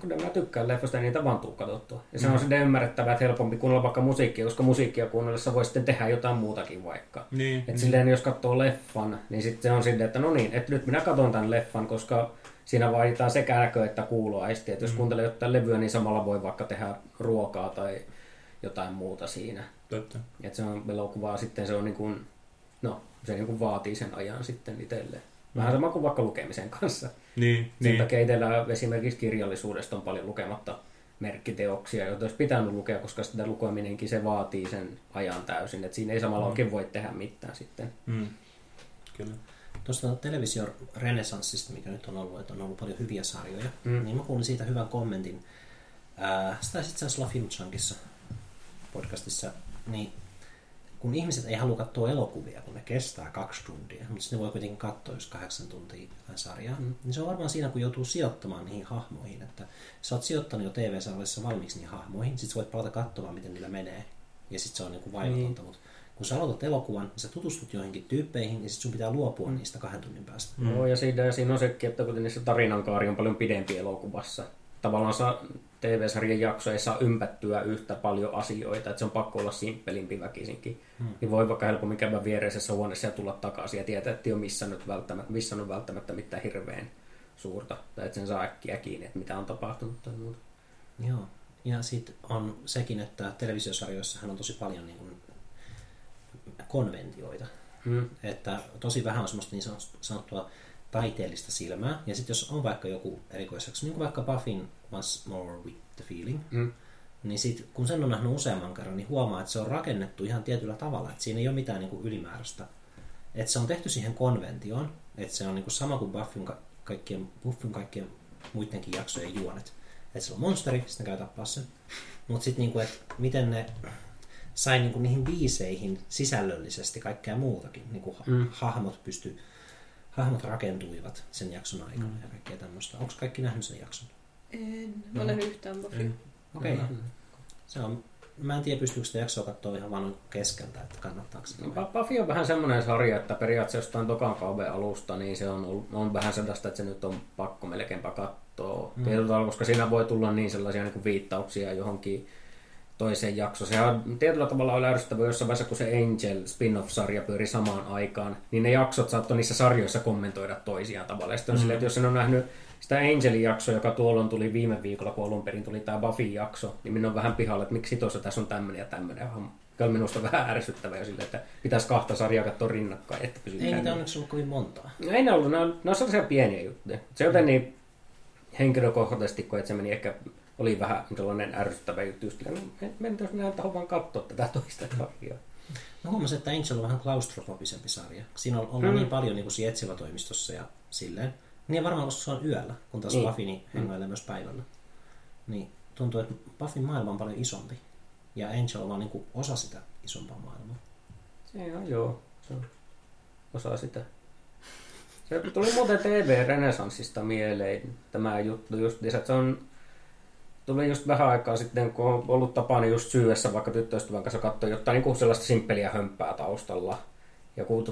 kun mä tykkään leffoista, niin niitä vaan tuu katsottua. Ja se on silleen ymmärrettävää, että helpompi kuunnella vaikka musiikkia, koska musiikkia kuunnellessa voi sitten tehdä jotain muutakin vaikka. Niin. Silleen, jos katsoo leffan, niin sitten se on silleen, että no niin, että nyt minä katson tämän leffan, koska Siinä vaihdetaan sekä näkö- että kuuloaisti. Jos kuuntelee jotain levyä, niin samalla voi vaikka tehdä ruokaa tai jotain muuta siinä. Totta. Et se on elokuvaa sitten, se on niin kuin, no, se niin kuin vaatii sen ajan sitten itselleen. Vähän sama kuin vaikka lukemisen kanssa. Niin, sen takia itsellä esimerkiksi kirjallisuudesta on paljon lukematta merkkiteoksia, joita olisi pitänyt lukea, koska sitä lukeminenkin se vaatii sen ajan täysin. Et siinä ei samalla oikein voi tehdä mitään sitten. Kyllä. Tuosta television renessanssista, mikä nyt on ollut, että on ollut paljon hyviä sarjoja, niin mä kuulin siitä hyvän kommentin. Sitä itse asiassa La Film Chunkissa podcastissa, niin kun ihmiset ei halua katsoa elokuvia, kun ne kestää 2 tuntia, mutta sitten ne voi kuitenkin katsoa, jos 8 tuntia sarjaa, niin se on varmaan siinä, kun joutuu sijoittamaan niihin hahmoihin, että sä oot sijoittanut jo TV-sarjassa valmiiksi niihin hahmoihin, sit sä voit palata katsomaan, miten niillä menee, ja sit se on niinku vaivatonta, mutta kun sä aloitat elokuvan, niin sä tutustut joihinkin tyyppeihin, ja sit sun pitää luopua niistä 2 tunnin päästä. No ja siinä on sekin, että kuten niissä tarinankaari on paljon pidempi elokuvassa. Tavallaan TV-sarjan jakso ei saa ympättyä yhtä paljon asioita, että se on pakko olla simppelimpi väkisinkin. Niin voi vaikka helpommin käydä viereisessä huoneessa ja tulla takaisin ja tietää, että ei ole missään välttämättä mitään hirveän suurta. Tai että sen saa äkkiä kiinni, että mitä on tapahtunut tai muuta. Joo, ja sitten on sekin, että televisiosarjoissahan on tosi paljon niin kuin konventioita. Että tosi vähän on semmoista niin sanottua taiteellista silmää, ja sitten jos on vaikka joku erikoisjakso, niin kuin vaikka Buffyn Once More with the Feeling, niin sitten kun sen on nähnyt useamman kerran, niin huomaa, että se on rakennettu ihan tietyllä tavalla, että siinä ei ole mitään niin kuin ylimääräistä. Että se on tehty siihen konventioon, että se on niin kuin sama kuin Buffyn kaikkien muidenkin jaksojen juonet. Että se on monsteri, sitten käy tappaa sen. Mutta sitten niin kuin, että miten ne sai niin kuin niihin biiseihin sisällöllisesti kaikkea muutakin, niin kuin hahmot rakentuivat sen jakson aikana ja kaikkea tämmöistä. Onko kaikki nähnyt sen jakson? En. Mä olen yhtään Buffy. Okei. Mä en tiedä, pystyykö sitä jaksoa katsoa ihan vaan keskeltä, että kannattaako sitä. Buffy on vähän semmoinen sarja, että periaatteessa jostain tokan kauden alusta, niin se on vähän sellaista, että se nyt on pakko melkeinpä katsoa. Koska siinä voi tulla niin sellaisia niin kuin viittauksia johonkin toiseen jaksoon. Se on tietyllä tavalla oli ärsyttävä jossain vaiheessa, kun se Angel spin-off-sarja pyöri samaan aikaan, niin ne jaksot saattoi niissä sarjoissa kommentoida toisiaan tavalla. Ja sitten on silleen, että jos en ole nähnyt sitä Angelin jaksoa, joka tuolloin tuli viime viikolla, kun alun perin tuli tämä Buffy-jakso, niin minä on vähän pihalla, että miksi tuossa tässä on tämmöinen ja tämmöinen. Kyllä minusta on vähän ärsyttävä jo silleen, että pitäisi 2 sarjaa katsoa rinnakkain. Että ei niitä onneksi ollut kovin montaa. No, ei ne ollut, ne on sellaisia pieniä juttuja. Se joten niin henkilökohtaisesti, kun se meni ehkä oli vähän sellainen ärsyttävä juttu, just mentäisi näin taho vaan katsoa tätä toista sarjaa. Mä huomasin, että Angel on vähän klaustrofobisempi sarja. Siinä on ollut niin paljon niin kuin siinä etsivätoimistossa ja silleen. Niin varmaan, koska se on yöllä, kun taas Buffy niin hengailee myös päivällä. Niin tuntuu, että Buffyn maailma on paljon isompi. Ja Angel on vaan niin kuin osa sitä isompaa maailmaa. Se on joo, se on osa sitä. Se tuli muuten TV-renesanssista mieleen tämä juttu just, että se on tuli just vähän aikaa sitten, kun on ollut tapana just syyessä vaikka tyttöystävän kanssa katsoa jotain niin sellaista simppeliä hömppää taustalla. Ja kun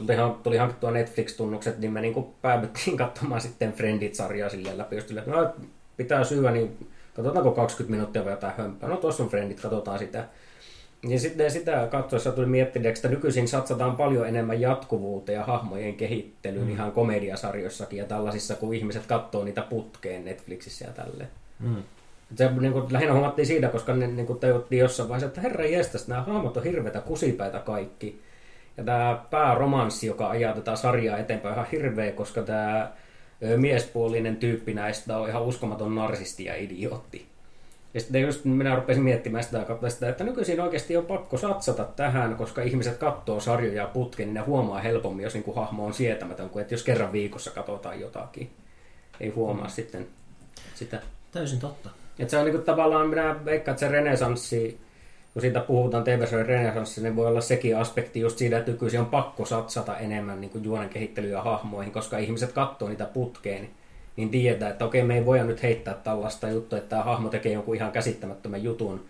tuli hankittua Netflix-tunnukset, niin me niin päädyttiin katsomaan sitten Friendit-sarjaa silleen läpi. Just silleen, no pitää syyä, niin katsotaanko 20 minuuttia vai jotain hömppää. No tuossa on Friendit, katsotaan sitä. Ja sitten sitä katsoessa tuli miettineeksi, että nykyisin satsataan paljon enemmän jatkuvuuteen ja hahmojen kehittelyyn ihan komediasarjoissakin ja tällaisissa, kun ihmiset katsoo niitä putkeen Netflixissä ja tälleen. Se niin kuin, lähinnä huomattiin siitä, koska ne niin tajuttiin jossain vaiheessa, että herranjestas, nämä hahmot on hirveitä kusipäitä kaikki. Ja tämä pääromanssi, joka ajaa tätä sarjaa eteenpäin, ihan hirveä, koska tämä miespuolinen tyyppi näistä on ihan uskomaton narsisti ja idiootti. Ja sitten just minä rupesin miettimään sitä, että nykyisin oikeasti on pakko satsata tähän, koska ihmiset katsoo sarjoja putkeen, niin ne huomaa helpommin, jos niin kuin hahmo on sietämätön, kuin että jos kerran viikossa katsotaan jotakin. Ei huomaa sitten sitä. Täysin totta. Että se on niinku tavallaan, minä veikkaan, että se renesanssi, kun siitä puhutaan TV-sarjan renesanssista, niin voi olla sekin aspekti just siitä, että nykyisin on pakko satsata enemmän niinku juonen kehittelyyn ja hahmoihin, koska ihmiset katsoo niitä putkeen, niin tietää, että okei, me ei voida nyt heittää tällaista juttua, että tämä hahmo tekee jonkun ihan käsittämättömän jutun,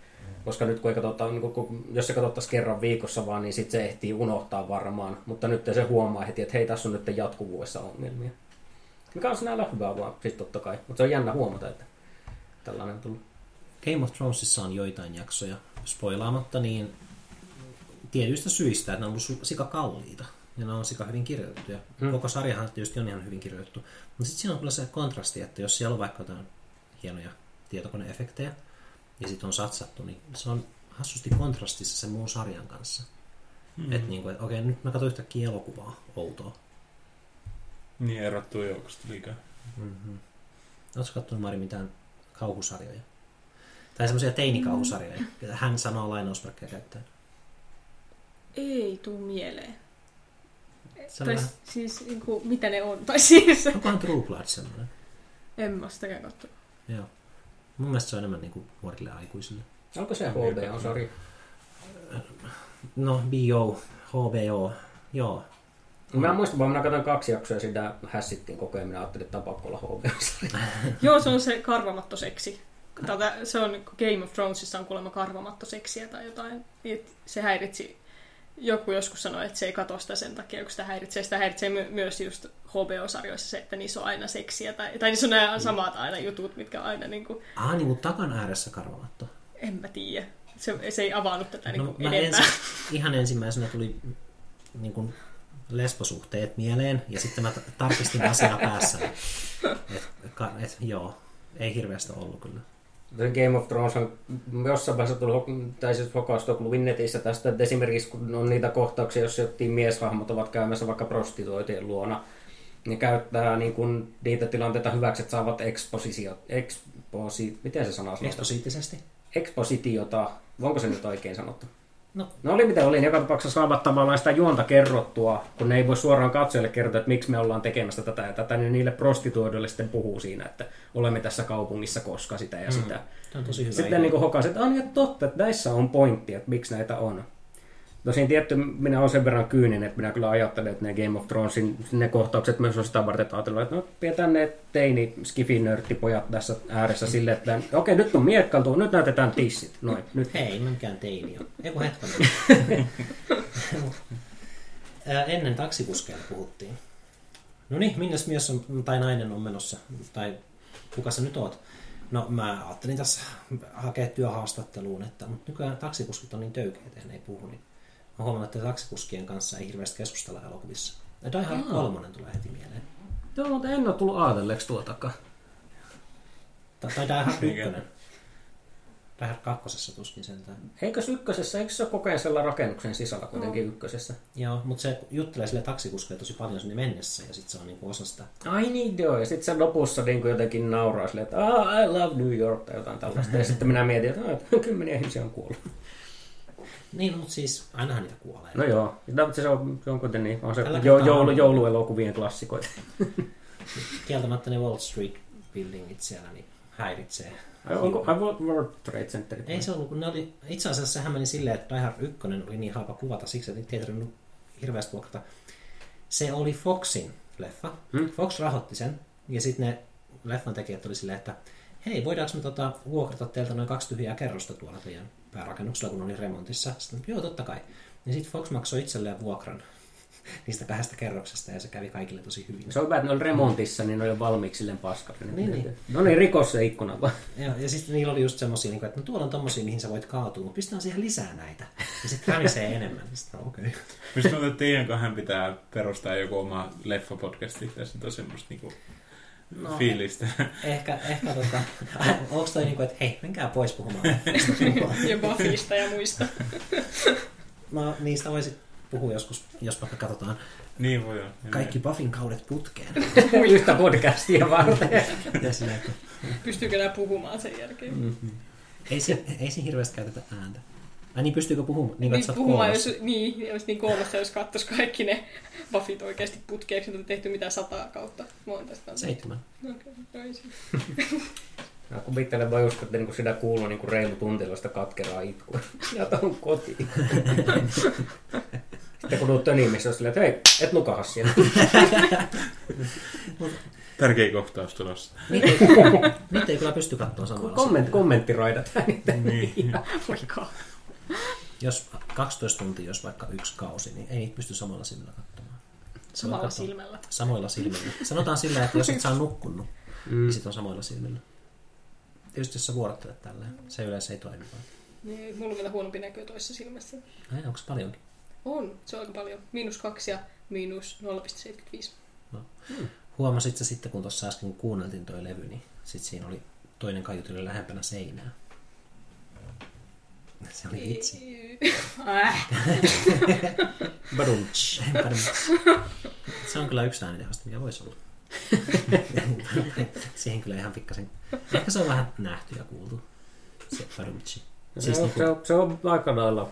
koska nyt kun ei katsota, niin kun, jos se katsottaisiin kerran viikossa vaan, niin sitten se ehtii unohtaa varmaan, mutta nyt se huomaa heti, että hei, tässä on nyt jatkuvuudessa ongelmia. Mikä on sinällä hyvää vaan, siis totta kai, mutta se on jännä huomata, että tällainen tullut. Game of Thronesissa on joitain jaksoja, spoilaamatta, niin tietyistä syistä, että ne on ollut sikakalliita. ja ne on sika hyvin kirjoitettuja. Koko sarjahan tietysti on ihan hyvin kirjoitettu. Mutta sitten siinä on kyllä se kontrasti, että jos siellä on vaikka jotain hienoja tietokoneefektejä ja sitten on satsattu, niin se on hassusti kontrastissa sen muun sarjan kanssa. Että niin et, okei, nyt mä katsoin yhtäkkiä elokuvaa outoa. Niin, erottuu joukosta liikaa. Oletko kattonut, Mari, mitään kauhusarjoja? Tai semmoisia teinikauhusarjoja, joita hän sanoo lainausmerkkejä käyttäen. Ei tuu mieleen. Tai siis, niin kuin, mitä ne on? Tai siis... Onkohan True Blood semmoinen? En mä sitäkään kattonut. Joo. Mun mielestä se on enemmän niin kuin nuorille aikuisille. Onko se HBO-sarja? No, HBO. Joo. Mä muistan, vaan minä katsoin 2 jaksoa ja sitä hässittiin koko ajan. Minä ajattelin, että on pakko olla HBO-sarja. Joo, se on se karvamatto seksi. Se on Game of Thronesissa on kuulemma karvamatto seksiä tai jotain. Se häiritsi. Joku joskus sanoi, että se ei katso sitä sen takia, kun sitä häiritsee. Sitä häiritsee myös just HBO-sarjoissa se, että niissä on aina seksiä. Tai niissä on nämä samat aina jutut, mitkä aina... Niin kuin... niin kuin takan ääressä karvamatto. En mä tiedä. Se ei avannut tätä niin kuin enempää. Ihan ensimmäisenä tuli niin kuin lesbosuhteet mieleen, ja sitten mä tarkistin asiaa päässä. Joo, ei hirveästi ollut kyllä. Game of Thrones on jossain vaiheessa tullut, tai siis hokaustoklubin netissä tästä, että esimerkiksi kun on niitä kohtauksia, jos jotkin mieshahmot ovat käymässä vaikka prostituoitien luona, ne käyttää niin kun niitä tilanteita hyväksi, että saavat ekspositiota. Onko se nyt oikein sanottu? No oli mitä oli, joka tapauksessa saavat tavallaan sitä juonta kerrottua, kun ne ei voi suoraan katsojalle kertoa, että miksi me ollaan tekemässä tätä ja tätä, niin niille prostituoiduille sitten puhuu siinä, että olemme tässä kaupungissa koska sitä ja sitä. Tämä on tosi hyvä sitten niin hokasin, että on jo totta, että näissä on pointti, että miksi näitä on. Tosin tietty, minä olen sen verran kyyninen, että minä kyllä ajattelen, että ne Game of Thronesin ne kohtaukset myös on sitä varten, että ajatellaan, että no, pidetään ne teini skifinörttipojat tässä ääressä silleen, että okei, nyt on miekkaltu, nyt näytetään tissit. Noin, nyt. Hei, mä mikään teini ole. Eiku hetkonen. Ennen taksikuskeja puhuttiin. No niin, minnes mies on, tai nainen on menossa, tai kuka sä nyt oot? No mä ajattelin tässä hakea työhaastatteluun, että mutta nykyään taksikuskit on niin töykeitä, ne ei puhu niin. Mä huomannut, että taksikuskien kanssa ei hirveästi keskustella elokuvissa. Ja Die Hard 3 tulee heti mieleen. Joo, mutta en ole tullut ajatelleeksi tuotakaan. Tai Die Hard 1. Die Hard 2 tuskin sentään. Eikös ykkösessä? Eikö se ole koko ajan sellainen rakennuksen sisällä kuitenkin ykkösessä? Joo, mutta se juttelee sille taksikuskille tosi paljon sinne mennessä ja sitten se on niinku osa sitä. Ai niin joo, ja sitten se lopussa niinku jotenkin nauraa silleen, että I love New York tai jotain tällaista. Ja sitten minä mietin, että 10 ihmisiä on kuollut. Niin, mutta siis ainahan niitä kuolee. No joo, se on kuitenkin niin. On se jouluelokuvien klassikoita. Kieltämättä ne Wall Street-buildingit siellä niin häiritsee. Onko World Trade Center? Ei se ollut, kun ne oli, itse asiassa sehän meni silleen, että Die Hard 1 oli niin halpa kuvata siksi, että niitä ei tarvinnut hirveästi vuokrata. Se oli Foxin leffa. Fox rahoitti sen, ja sitten ne leffan tekijät oli silleen, että hei, voidaanko me vuokrata teiltä noin 2 tyhjää kerrosta tuolla teidän päärakennuksella, kun oli remontissa? Sitten, joo, totta kai. Ja sitten Fox maksoi itselleen vuokran niistä 2 kerroksesta, ja se kävi kaikille tosi hyvin. Se on hyvä, että ne oli remontissa, niin ne oli valmiiksi silleen paskaksi. Niin. No niin, rikos se ikkuna vaan. Ja sitten niillä oli just semmosia, että no tuolla on tommosia, mihin sä voit kaatua, mutta pistetään siihen lisää näitä. Ja sitten ränisee enemmän. Sitten on okei. Mistä tuntuu, että teidän kahden pitää perustaa joku oma leffapodcasti? Tässä on semmoista niinku... No, fiilistä. Ehkä onko toi niinku, että hei, menkää pois puhumaan. Ja Buffysta ja muista. No, niistä voisit puhua joskus, jos vaikka katsotaan. Niin voi olla. Kaikki Buffyn kaudet putkeen. Yhtä podcastia varten. Pystyykö nää puhumaan sen jälkeen? Ei se hirveästi käytetä ääntä. Niin, pystyykö puhumaan? Niin, puhumaan, jos niin koulussa, jos katsoisi kaikki ne buffit oikeasti putkeeksi, että on tehty mitään 100 kautta. Mä oon tästä 7. Okei, toisin. Mä kuvittelen vaan just, että sitä kuuluu niin reilu tunteella sitä katkeraa itkua. Ja tuon kotiin. Sitten kun tulet tönimissä, on silleen, että hei, et nukaha siellä. Tärkeä kohtaus tulossa. Nyt ei kyllä pysty katsomaan samalla. Kommenttiraidataan niitä. Niin. Voikaa. Jos 12 tuntia, jos vaikka 1 kausi, niin ei niitä pysty samalla silmällä katsomaan. Samoilla silmillä. Sanotaan sillä, että jos et saa nukkunut, niin sit on samoilla silmillä. Tietysti jos sä vuorottelet tälleen, se yleensä ei toimi vaan. Niin, mulla on vielä huonompi näkyy toisessa silmässä. Onko se paljonkin? On, se on aika paljon. -2 ja miinus 0,75. No. Huomasitko sitten, kun tuossa äsken kuunneltiin toi levy, niin sit siinä oli toinen kaiutin oli lähempänä seinää. Se oli itse. Badunch. Se on kyllä yksi äänitehosta, mikä voisi olla. Siihen kyllä ihan pikkasen. Ehkä se on vähän nähty ja kuultu. Se badunchi. Siis se on aika lailla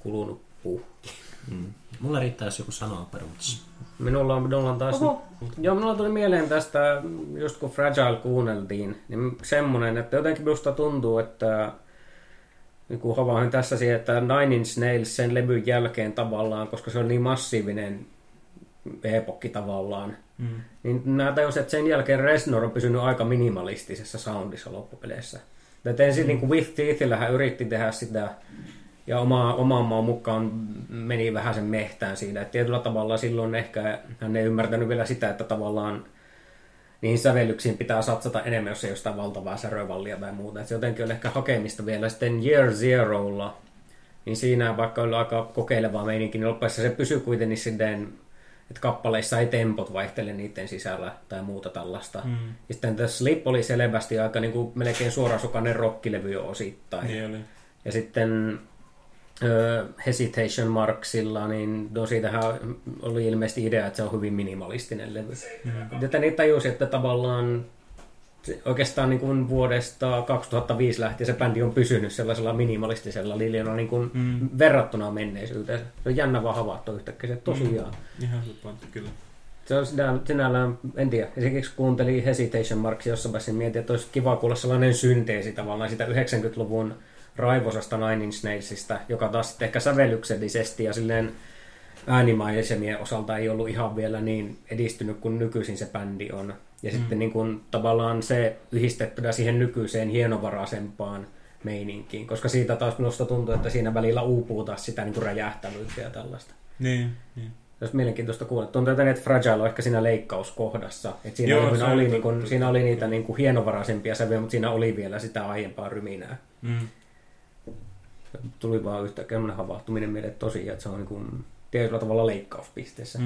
kulunut puhki. Mulla riittää, jos joku sanoo badunchi. Minulla on taas... Joo, minulla tuli mieleen tästä, just kun Fragile kuunneltiin, niin semmoinen, että jotenkin minusta tuntuu, että niin havaihin tässä siihen, että Nine Inch Nails sen levyn jälkeen tavallaan, koska se on niin massiivinen epokki tavallaan, niin nämä tajusivat, että sen jälkeen Reznor on pysynyt aika minimalistisessa soundissa loppupeleissä. Et ensin niin kuin With Teethillähän yritti tehdä sitä, ja oman maan mukaan meni vähän sen mehtään siinä. Et tietyllä tavalla silloin ehkä hän ei ymmärtänyt vielä sitä, että tavallaan niihin sävellyksiin pitää satsata enemmän, jos ei ole sitä valtavaa särövallia tai muuta. Et se jotenkin oli ehkä hakemista vielä sitten Year Zerolla. Niin siinä vaikka oli aika kokeilevaa meininkin, niin loppuessa se pysyy kuitenkin silleen, että kappaleissa ei tempot vaihtele niiden sisällä tai muuta tällaista. Ja sitten The Slip oli selvästi aika niin kuin melkein suorasukainen rockilevy jo osittain. Niin ja sitten... Hesitation Marksilla, niin siitähän oli ilmeisesti idea, että se on hyvin minimalistinen levy. Joten niitä tajusi, että tavallaan oikeastaan niin kuin vuodesta 2005 lähtien se bändi on pysynyt sellaisella minimalistisella liljana niin kuin verrattuna menneisyyteen. Se on jännä vaan havaittu yhtäkkiä se tosiaan. Ihan hyppantti, kyllä. Se on sinällään, en tiedä, esimerkiksi kuuntelin Hesitation Marksia jossain vaiheessa mietin, että olisi kiva kuulla sellainen synteesi tavallaan sitä 90-luvun raivosasta Nine Inch Nailsista, joka taas sitten ehkä sävellyksellisesti ja silleen äänimaisemien osalta ei ollut ihan vielä niin edistynyt kuin nykyisin se bändi on. Ja sitten niin kuin, tavallaan se yhdistettynä siihen nykyiseen hienovaraisempaan meininkiin, koska siitä taas minusta tuntuu, että siinä välillä uupuu taas sitä niin kuin räjähtävyyttä ja tällaista. Niin. Jos mielenkiintoista kuulla. Tuntuu, että Fragile on ehkä siinä leikkauskohdassa. Et siinä, siinä oli niitä niin kuin hienovaraisempia säviä, mutta siinä oli vielä sitä aiempaa ryminää. Tuli vaan yhtäkkiä havahtuminen mieleen tosiaan, että se on niin kuin tietyllä tavalla leikkauspisteessä.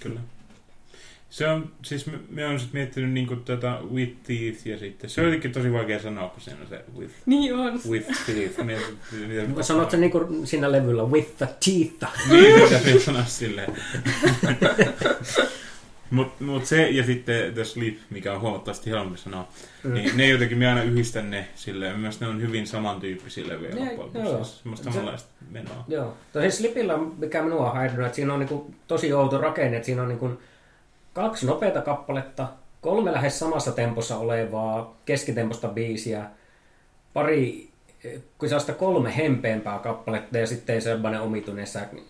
Kyllä. Se on, siis me olen sitten miettinyt niin kuin tätä With Teeth ja sitten, se on jotenkin tosi vaikea sanoa, kun siinä on se With, niin on. With Teeth. Sanotko niin kuin siinä levyllä With the Teeth? Niin, se pitää sanoa silleen. Mut se ja sitten The Slip, mikä on huomattavasti helpompi sanoa, niin ne jotenkin me aina yhdistän ne silleen. Myös ne on hyvin samantyyppisiä levyjä loppujen. Semmoista samanlaista menoa. Joo. Tosin Slipillä, mikä minua on häirinyt, että siinä on niinku tosi outo rakenne, että siinä on niinku 2 nopeata kappaletta, 3 lähes samassa tempossa olevaa keskitemposta biisiä, 3 hempeämpää kappaletta ja sitten sellainen omituinen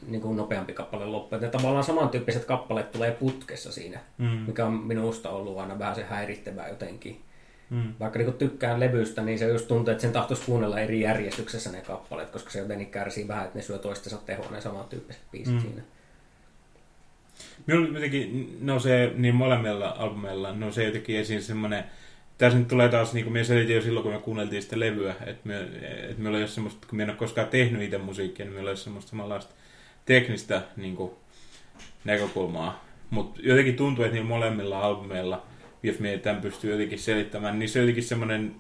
niin nopeampi kappale loppuun. Ja tavallaan samantyyppiset kappalet tulee putkessa siinä, mikä on minusta ollut aina vähän se häirittävää jotenkin. Vaikka niin tykkään levystä, niin se just tuntuu, että sen tahtoisi kuunnella eri järjestyksessä ne kappalet, koska se jotenkin kärsii vähän, että ne syö toistensa tehoa ne samantyyppiset biisit siinä. Minulla jotenkin nousee niin molemmilla albumeilla nousee jotenkin esiin semmoinen. Tässä nyt tulee taas, niin kuin minä selitin jo silloin, kun me kuunneltiin sitä levyä, että meillä ei ole semmoista, kun minä en ole koskaan tehnyt itse musiikkia, niin meillä ei ole semmoista samanlaista teknistä niin kuin, näkökulmaa. Mutta jotenkin tuntuu, että niillä molemmilla albumeilla, jos minä tämän pystyy jotenkin selittämään, niin se jotenkin semmoinen,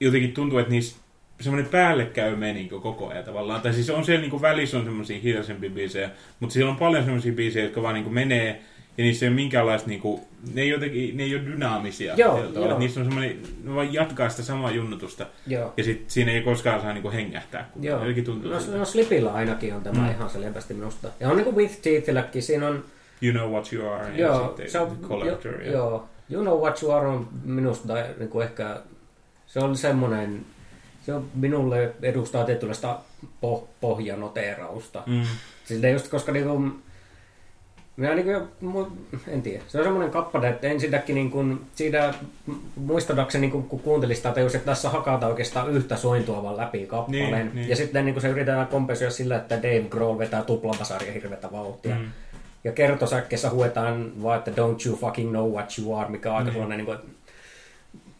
jotenkin tuntuu, että niissä semmoinen päällekkäy meni koko ajan tavallaan. Tai siis on siellä niin kuin, välissä on semmoisia hiljaisempia biisejä, mutta siellä on paljon semmoisia biisejä, jotka vaan niin kuin, menee. Ja niissä ei ole minkäänlaista, niinku, ne ei ole dynaamisia. Joo. Niissä on semmoinen, ne vaan jatkaa sitä samaa junnutusta. Joo. Ja sitten siinä ei koskaan saa niinku hengähtää. No Slipillä ainakin on tämä ihan selvästi minusta. Ja on niinku With Teethilläkin, siinä on... You Know What You Are. Joo, ja on, Collector. Joo. You Know What You Are on minusta niinku ehkä... Se on semmoinen... Se on minulle edustaa tietynlaista pohjanoteerausta. Siltä just koska niinku... Minä niin kuin, en tiedä. Se on semmoinen kappale, että ensinnäkin niin kuin, siitä muistadakseni, niin kun kuuntelin sitä, tajus, että tässä hakataan oikeastaan yhtä sointua vaan läpi kappaleen. Niin. Ja sitten niin kuin se yritetään kompensoida sillä, että Dave Grohl vetää tuplapasarja hirveätä vauhtia. Ja kertosäkkeessä huetaan vaan, että don't you fucking know what you are, mikä on aika sellainen, niin kuin,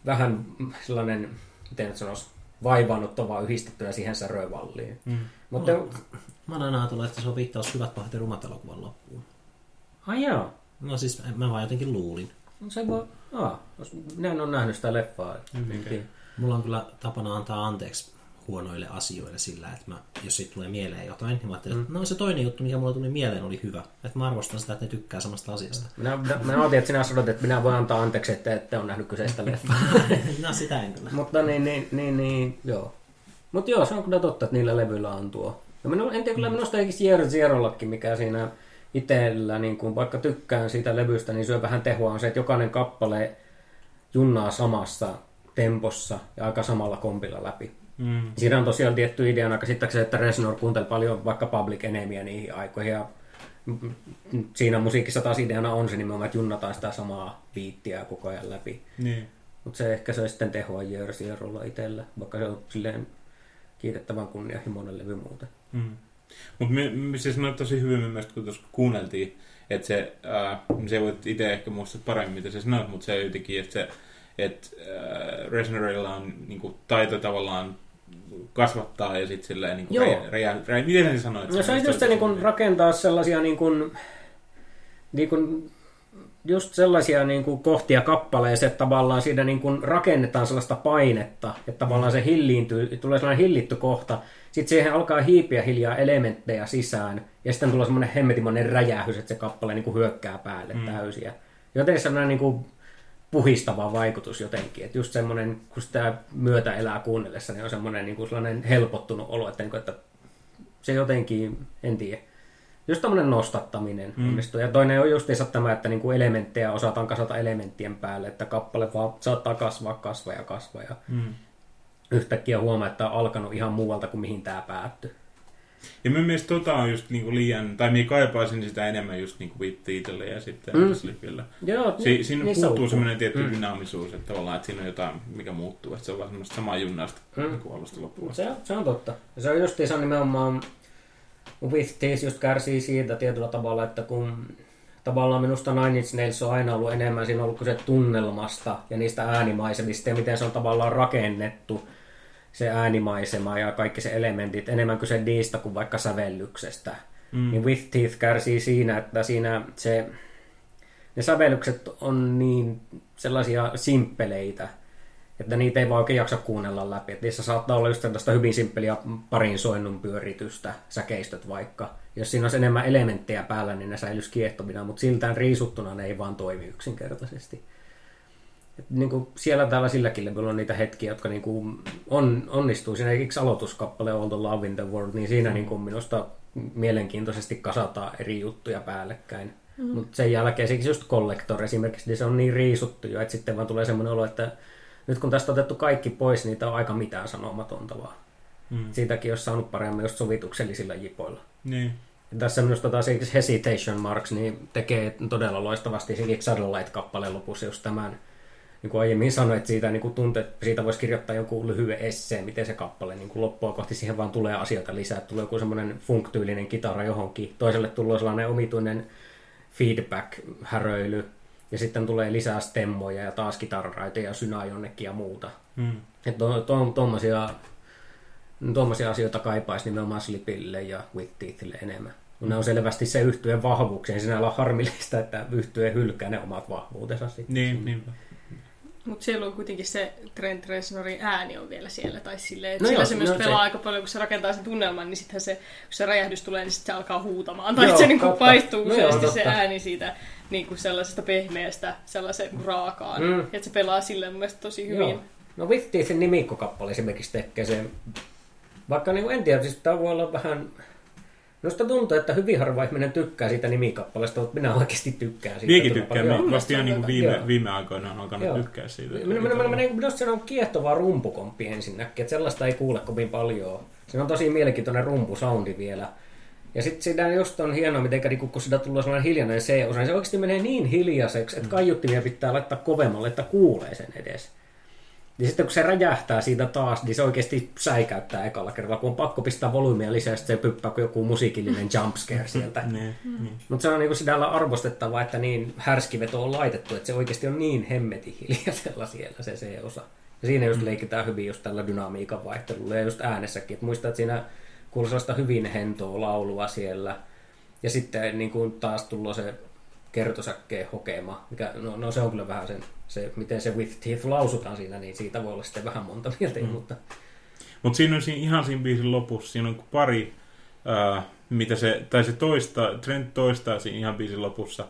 vähän sellainen, miten nyt sanoisi, vaivaannuttavaa yhdistettynä siihen särövalliin. Mutta... Mä oon aina ajatellut, että se on viittaus hyvät, pahat ja rumat elokuvan loppuun. Ai joo. No siis mä vaan jotenkin luulin. No se voi... Minä en ole nähnyt sitä leffaa. Okay. Mulla on kyllä tapana antaa anteeksi huonoille asioille sillä, että mä, jos siitä tulee mieleen jotain, niin mä ajattelin, että no se toinen juttu, mikä mulla tuli mieleen, oli hyvä. Että mä arvostan sitä, että ne tykkää samasta asiasta. Minä ootin, että sinä sanot, että minä voin antaa anteeksi, että ette ole nähnyt kyseistä leffaa. No sitä en kyllä. Mutta niin, joo. Mutta joo, se on kyllä totta, että niillä levyillä on tuo. Ja en tiedä, kyllä minusta eikä Year Zerollakin, mikä siinä itsellä, niin kun vaikka tykkään siitä levystä, niin syö vähän tehoa on se, että jokainen kappale junnaa samassa tempossa ja aika samalla kompilla läpi. Siinä on tosiaan tietty ideana, että Reznor kuunteli paljon vaikka Public Enemiä niihin aikoihin. Ja siinä musiikissa taas ideana on se nimenomaan, että junnataan sitä samaa biittiä koko ajan läpi. Niin. Mutta se ehkä söi sitten tehoa Year Zerolla itsellä, vaikka se on silleen kiitettävän kunnianhimoinen levy muuten. Mutta siis mä tosi hyvin mielestäni, kun tuossa kuunneltiin, että se voit itse ehkä muistaa paremmin, mitä se sanoit, mutta se jotenkin, että Reznorilla on niinku taito tavallaan kasvattaa ja sitten silleen niinku miten hän sanoi? No se on just se niinku rakentaa sellaisia niinku just sellaisia niinku kohtia kappaleeseen, että tavallaan siinä niinku rakennetaan sellaista painetta, että tavallaan se hilliintyy, tulee sellainen hillitty kohta. Sitten siihen alkaa hiipiä hiljaa elementtejä sisään, ja sitten tulee semmoinen hemmetimainen räjähys, että se kappale niin kuin hyökkää päälle täysiä. Joten se on niin kuin puhistava vaikutus jotenkin. Että just semmoinen, kun sitä myötä elää kuunnellessa, niin on semmoinen niin kuin sellainen helpottunut olo, että se jotenkin, en tiedä. Just tämmöinen nostattaminen onnistuu. Ja toinen on justiinsa tämä, että niin kuin elementtejä osataan kasata elementtien päälle, että kappale vaan saattaa kasvaa. Yhtäkkiä huomaa, että on alkanut ihan muualta kuin mihin tämä päättyi. Ja minun mielestä on just niinku liian, tai minä kaipaisin sitä enemmän just niinku With Teethillä ja sitten Slipillä. Joo, siinä puuttuu semmoinen tietty dynaamisuus, että tavallaan että siinä on jotain, mikä muuttuu, että se on vaan semmoista samaa junnasta kuin alusta loppuun. Se on totta. Ja se on just nimenomaan, With Teeth just kärsii siitä tietyllä tavalla, että kun tavallaan minusta Nine Inch Nails on aina ollut enemmän, siinä on ollut kyse tunnelmasta ja niistä äänimaisemista ja miten se on tavallaan rakennettu. Se äänimaisema ja kaikki se elementit, enemmän kuin se niistä kuin vaikka sävellyksestä. Niin With Teeth kärsii siinä, että siinä ne sävellykset on niin sellaisia simppeleitä, että niitä ei vaan oikein jaksa kuunnella läpi. Et niissä saattaa olla just tällaista hyvin simppeliä parin soinnun pyöritystä, säkeistöt vaikka. Jos siinä olisi enemmän elementtejä päällä, niin ne säilyisi kiehtovina, mutta siltään riisuttuna ne ei vaan toimi yksinkertaisesti. Niinku siellä täällä silläkin levyllä on niitä hetkiä, jotka niinku onnistuu. Siinä esimerkiksi aloituskappale All the Love in the World, niin siinä niinku minusta mielenkiintoisesti kasataan eri juttuja päällekkäin. Mutta sen jälkeen esimerkiksi just Collector esimerkiksi, niin se on niin riisuttu jo, että sitten vaan tulee semmoinen olo, että nyt kun tästä on otettu kaikki pois, niin tämä on aika mitään sanomatonta vaan. Siitäkin olisi saanut paremmin just sovituksellisilla jipoilla. Niin. Ja tässä minusta taas Hesitation Marks niin tekee todella loistavasti esimerkiksi Satellite-kappaleen lopussa just tämän. Niin kuin aiemmin sanoin, että siitä, niin tuntuu, siitä voisi kirjoittaa joku lyhyen esseen, miten se kappale niin loppua kohti, siihen vaan tulee asioita lisää. Tulee joku semmoinen funktyylinen kitara johonkin, toiselle tulee sellainen omituinen feedback-häröily, ja sitten tulee lisää stemmoja ja taas kitararaitoja ja synää jonnekin ja muuta. Tuommoisia asioita kaipaisi nimenomaan Slipille ja With Teethille enemmän. Ne on selvästi se yhtyeen vahvuuksien. Sinällä on harmillista, että yhtye hylkää ne omat vahvuutensa sitten. Niin. Mutta siellä on kuitenkin se Trent Reznorin ääni on vielä siellä, tai silleen, että se myös pelaa aika paljon, kun se rakentaa sen tunnelman, niin sitten se, kun se räjähdys tulee, niin sitten se alkaa huutamaan, tai se niinku paistuu useasti se ääni siitä niinku sellaisesta pehmeästä, sellaisen raakaan, että se pelaa silleen mun mielestä tosi hyvin. Joo. No With Teethin nimikkokappale esimerkiksi tekee sen, vaikka niinku en tiedä, siis tämä voi olla vähän... Minusta tuntuu, että hyvin harva ihminen tykkää siitä nimikappaleesta, mutta minä oikeasti tykkään siitä. Minäkin tykkään, vasta ihan niin viime aikoina on alkanut tykkää siitä. Minusta se on kiehtova rumpukomppi ensinnäkin, että sellaista ei kuule kovin paljon. Se on tosi mielenkiintoinen rumpusoundi vielä. Ja sitten sitä just on hienoa, miten kun sitä tulee sellainen hiljainen C-osa, niin se oikeasti menee niin hiljaiseksi, että kaiuttimia pitää laittaa kovemmalle, että kuulee sen edes. Ja sitten kun se räjähtää siitä taas, niin se oikeasti säikäyttää ekalla kerralla, kun on pakko pistää volyymia lisää, sitten se pyppää kuin joku musiikillinen jumpscare sieltä. Mutta se on niin sinällä arvostettava, että niin härskiveto on laitettu, että se oikeasti on niin hemmeti hiljaisella siellä se C-osa. Ja siinä just leikitään hyvin just tällä dynamiikan vaihtelulla ja just äänessäkin. Et muistaa, että siinä kuului sellaista hyvin hentoa laulua siellä. Ja sitten niin kuin taas tullut se kertosäkkeen hokema, mikä, no se on kyllä vähän se, miten se With Teeth lausutaan siinä, niin siitä voi olla sitten vähän monta mieltä. Mm. Mutta siinä on ihan siinä biisin lopussa, siinä on pari, Trent toistaa siinä ihan biisin lopussa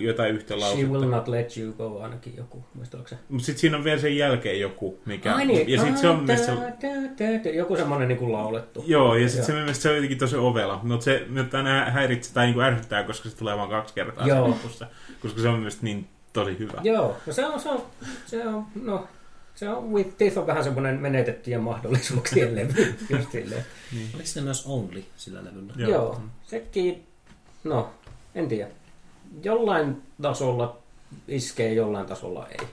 jotain yhtä lausetta. She will not let you go, ainakin joku, muistatko se? Mutta sitten siinä on vielä sen jälkeen joku, mikä... Niin, ja sitten se on joku semmoinen niin kuin laulettu. Joo, ja sitten se mielestäni on jotenkin tosi ovela. Mutta se aina häiritsee tai niin kuin ärsyttää, koska se tulee vaan 2 kertaa sen lopussa. Koska se on mielestäni niin tosi hyvä. Joo, no se on With Teeth on vähän semmoinen menetettyjen mahdollisuuksien levy. Niin. Oliko se myös Only sillä levyllä? Joo. Sekin, no, en tiedä. Jollain tasolla iskee, jollain tasolla ei.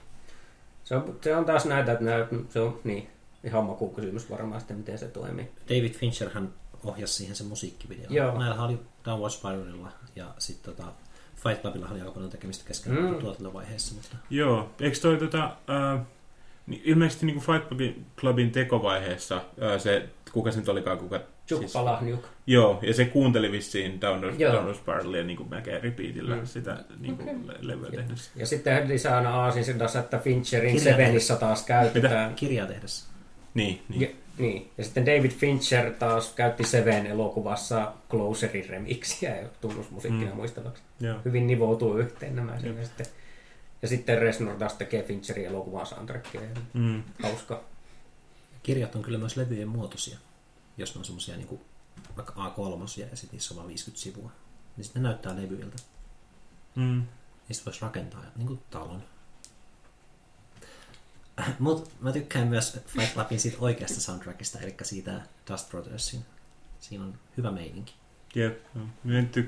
Se on taas näitä, että se on niin, ihan makukysymys varmaan sitten, miten se toimii. David Fincher hän ohjasi siihen sen musiikkivideon. Joo. Näillä oli Downward Spiralilla ja sitten Fight Clubilla oli alkanut tekemistä kesken tuotantovaiheessa. Mutta... Joo, eikö toi ilmeisesti niin kuin Fight Clubin tekovaiheessa se, kuka se nyt olikaan, Jukka Palahniuk. Joo, ja se kuunteli vissiin Downward Spiralia niin kuin melkein repeatillä sitä niin kuin levyä tehdessä. Ja sitten lisänä aasinsiltassa, että Fincherin Sevenissä taas käytetään... Mitä? Kirjaa tehdessä. Niin. Niin. Ja sitten David Fincher taas käytti Seven-elokuvassa Closerin remixiä ja tunnusmusiikkia muistavaksi. Joo. Hyvin nivoutuu yhteen nämä sinne sitten. Ja sitten Reznor taas tekee Fincherin elokuvan soundtrackia. Hauska. Kirjat on kyllä myös levyjen muotoisia, jos ne on semmoisia niin vaikka A3 ja sitten niissä on vain 50 sivua. Niin sitten ne näyttää levyiltä. Niistä voisi rakentaa niin kuin talon. Mutta mä tykkään myös Fight Clubin siitä oikeasta soundtrackista, eli siitä Dust Brothersin. Siinä on hyvä meininki. Jep,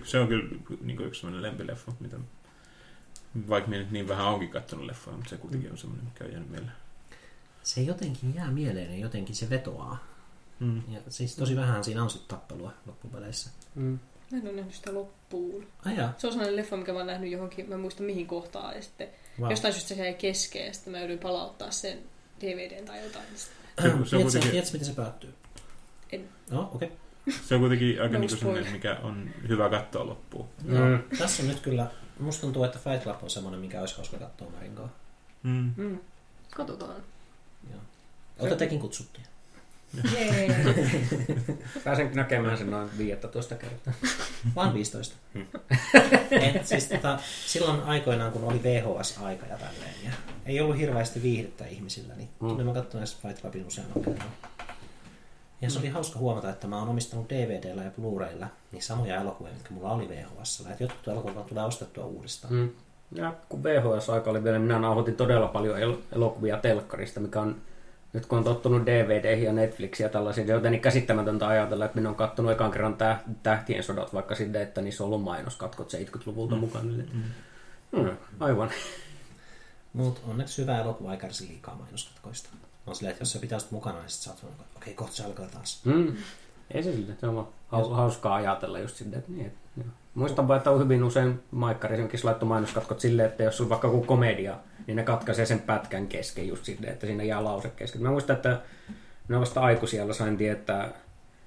se on kyllä niin kuin yksi sellainen lempileffa, mitä... Vaikka minä nyt niin vähän onkin katsonut leffoja, mutta se kuitenkin on semmoinen, mikä on jäänyt mieleen. Se jotenkin jää mieleen ja jotenkin se vetoaa. Ja siis tosi vähän siinä on sitten tappelua loppupeleissä. Mä en ole nähnyt sitä loppuun. Se on sellainen leffa, mikä mä oon nähnyt johonkin, mä en muista mihin kohtaan. Ja sitten jostain syystä se jäi keskeen ja sitten mä joudun palauttaa sen DVDn tai jotain. Tiedätkö miten se päättyy? En. No, okei. Se on kuitenkin aika niin semmoinen, mikä on hyvä katsoa loppuun. Tässä on nyt kyllä... Musta tuntuu, että Fight Club on semmoinen, mikä olisi hauska katsoa Marinkoa. Katsotaan. Ota tekin kutsuttiin. Jee. Pääsenkö näkemään sen noin 15 kertaa? Vaan 15. Siis, silloin aikoinaan, kun oli VHS-aika ja tälleen, ja ei ollut hirveästi viihdettä ihmisillä, niin mä katsoin Fight Clubin useamman kerran. Ja se oli hauska huomata, että mä oon omistanut DVD:llä ja Blu-raylla niin samoja elokuvia, mitkä mulla oli VHS:llä. Että jotkut elokuvat tulee ostettua uudestaan. Ja kun VHS-aika oli vielä, minä nauhoitin todella paljon elokuvia telkkarista, mikä on, nyt kun on tottunut DVD:ihin ja Netflixiä ja tällaisia, joten käsittämätöntä ajatella, että minä on kattonut ekan kerran Tähtien sodat, vaikka sinne, että niissä on ollut mainoskatkot 70-luvulta mukaan. Aivan. Mutta onneksi hyvä elokuva ei kärsi liikaa mainoskatkoista. On silleen, että jos se pitää sitä mukana, niin sitten sä oot, okei, kohta se alkaa taas. Ei se silleen, se on hauskaa ajatella just silleen, että niin. Muistanpa, että on hyvin usein maikkari esimerkiksi laittu mainoskatkot silleen, että jos on vaikka joku komedia, niin ne katkaisee sen pätkän kesken just silleen, että siinä jää lause kesken. Mä muistan, että minä vasta aikuisiällä sain tietää,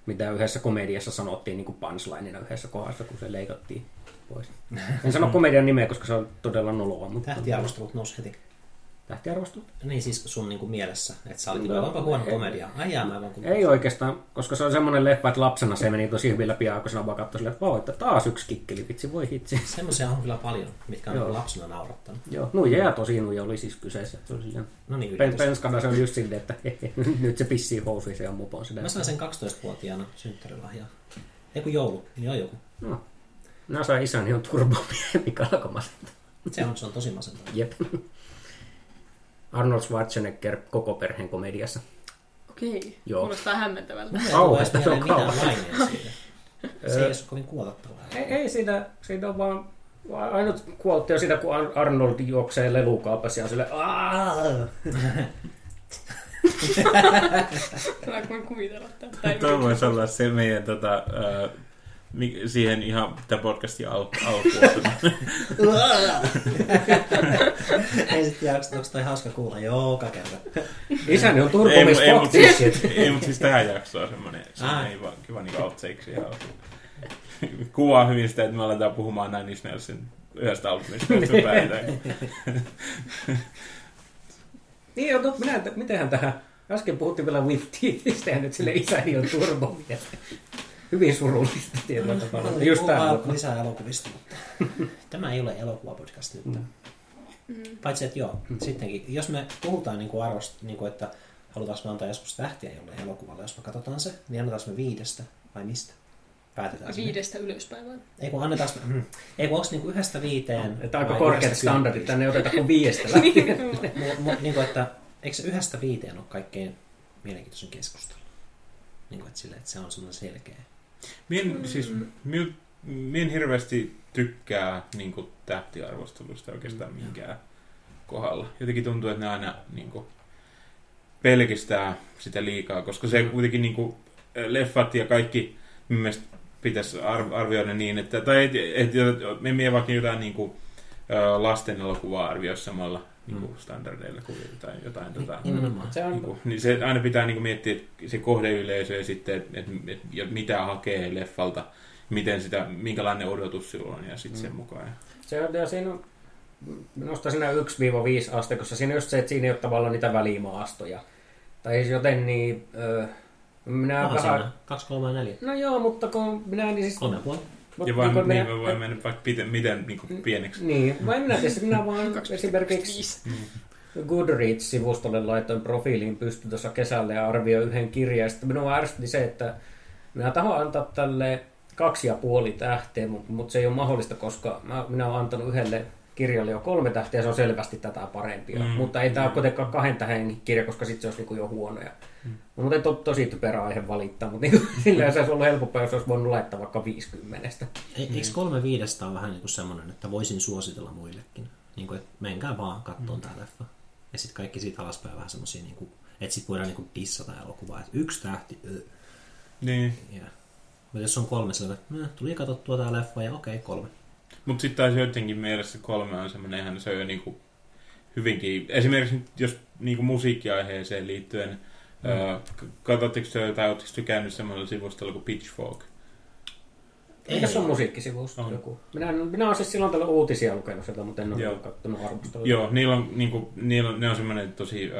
mitä yhdessä komediassa sanottiin niin kuin punchlineina yhdessä kohdassa, kun se leikattiin pois. En sano komedian nimeä, koska se on todella noloa. Tähtiarvostelut nousi heti. Tähtiarvostelut? Niin siis sun niin kuin mielessä, että sä olit onpa huono komedia. Ei oikeastaan, koska se on semmoinen leffa, että lapsena se meni tosi hyvin läpi aikoisena, vaan katsoi silleen, että vau, että taas yksi kikkeli, vitsi, voi hitsi. Semmoisia on kyllä paljon, mitkä on lapsena naurattanut. Joo, nuija ja tosi nuija oli siis kyseessä. Se oli silleen, penskana se on just silleen, että nyt se pissii housuissa ja mupon silleen. Mä sain sen 12-vuotiaana synttärilahjaa. Ei kun joulu, niin on joku. No, minä sain isäni on turbomiemi kalkomasentaa. Se on tosi masentava. Jep. Arnold Schwarzenegger koko perheen komediassa. Okei, kuulostaa hämmentävältä. Kauheasta, se on kauheasta. Se ei ole kovin kuolettavaa. Ei siitä on vaan ainut kuoltio siitä, kun Arnold juoksee lelukaapassa ja on silleen aah. Tämä on kuvitella. Toi voisi olla se meidän siihen ihan tämän podcastin alkuun. Ei sitten jaksa, onko toi hauska kuulla? Joka kerta. Isäni on turbomis podcastit. Ei, mutta siis tähän jaksoon semmoinen kiva niin outtakes. Kuvaa hyvin sitä, että me aletaan puhumaan Nine Inch Nailsin yhdestä albumista. Niin joo, no mitenhän tähän? Äsken puhuttiin vielä With Teethistä ja nyt sille isäni on turbomies. Hyvin surullista tietyllä tavalla. Puhutaan lisää elokuvista, mutta tämä ei ole elokuvapodcast nyt. Paitsi, että joo, sittenkin, jos me puhutaan niin kuin niin kuin, että halutaan me antaa joskus tähtiä jolleen elokuvalle, jos me katsotaan se, niin annetaan me viidestä vai mistä? Päätetään viidestä ylöspäin vai? Ei kun annetaan, ei kun onko niin kuin 1-5. Että aika korkeat standardit, tänne ei oteta kuin 5 lähtien. Niin kuin, että eikö se 1-5 ole kaikkein mielenkiintoisen keskustelu? Niin kuin, että, sille, että se on semmoinen selkeä. Minä hirveästi tykkää niin kuin, tähtiarvostelusta oikeastaan minkään kohdalla. Jotenkin tuntuu, että ne aina niin kuin, pelkistää sitä liikaa, koska se kuitenkin niin kuin, leffat ja kaikki mielestäni pitäisi arvioida niin, että me vaikka jotain niin kuin, lasten elokuvaa arvioi samalla niin standardeilla kuin jotain niin se aina pitää niin miettiä se kohdeyleisö ja sitten että mitä hakee leffalta, miten sitä, minkälainen odotus silloin ja sitten sen mukaan. Se siinä on minusta siinä 1-5 asteikossa siinä just se, että siinä ei ole tavallaan niitä välimaastoja. Tai joten niin minä vähän 2, 3, 4. No joo, mutta kun minä niin siis 3,5. Ja vaan, niin, minä voi mennä vaikka miten niin pieneksi. Niin, vai minä tietysti minä vaan esimerkiksi Goodreads-sivustolle laitoin profiiliin pysty tuossa kesällä ja arvioin yhden kirjan. Sitten minua ärsytti se, että minä tahdon antaa tälle 2,5 tähteä, mutta se ei ole mahdollista, koska minä olen antanut yhdelle kirjalle jo 3 tähteä, se on selvästi tätä parempia. Mutta ei tämä ole kuitenkaan 2 tähden kirja, koska sitten se olisi niin kuin jo huonoja. Mutta tosi typerä aihe valittaa, mutta niin silleen se olisi ollut helpompaa, jos olisi voinut laittaa vaikka 50. Eikö 3-5 on vähän niin kuin semmoinen, että voisin suositella muillekin? Niin kuin, että menkää vaan kattoon tämä leffa. Ja sitten kaikki siitä alaspäin vähän semmoisia, niin kuin, että sitten voidaan niin kuin dissata elokuvaa. Että 1 tähti. Niin. Yeah. Mutta jos on 3, silleen, että tuli katsottua tämä leffa ja okei, 3. Mutta sitten taisi jotenkin mielessä 3 on semmoinen, eihän se on jo niin kuin hyvinkin. Esimerkiksi jos niin kuin musiikkiaiheeseen liittyen, katsotteko tai oletko tykännyt semmoisella sivustolla kuin Pitchfork? Eikä se ole musiikkisivusto joku. Minä olen siis silloin tällä uutisia lukenut sieltä, mutta en ole katsonut arvostelua. Joo, niillä on, niin kuin, ne on semmoinen tosi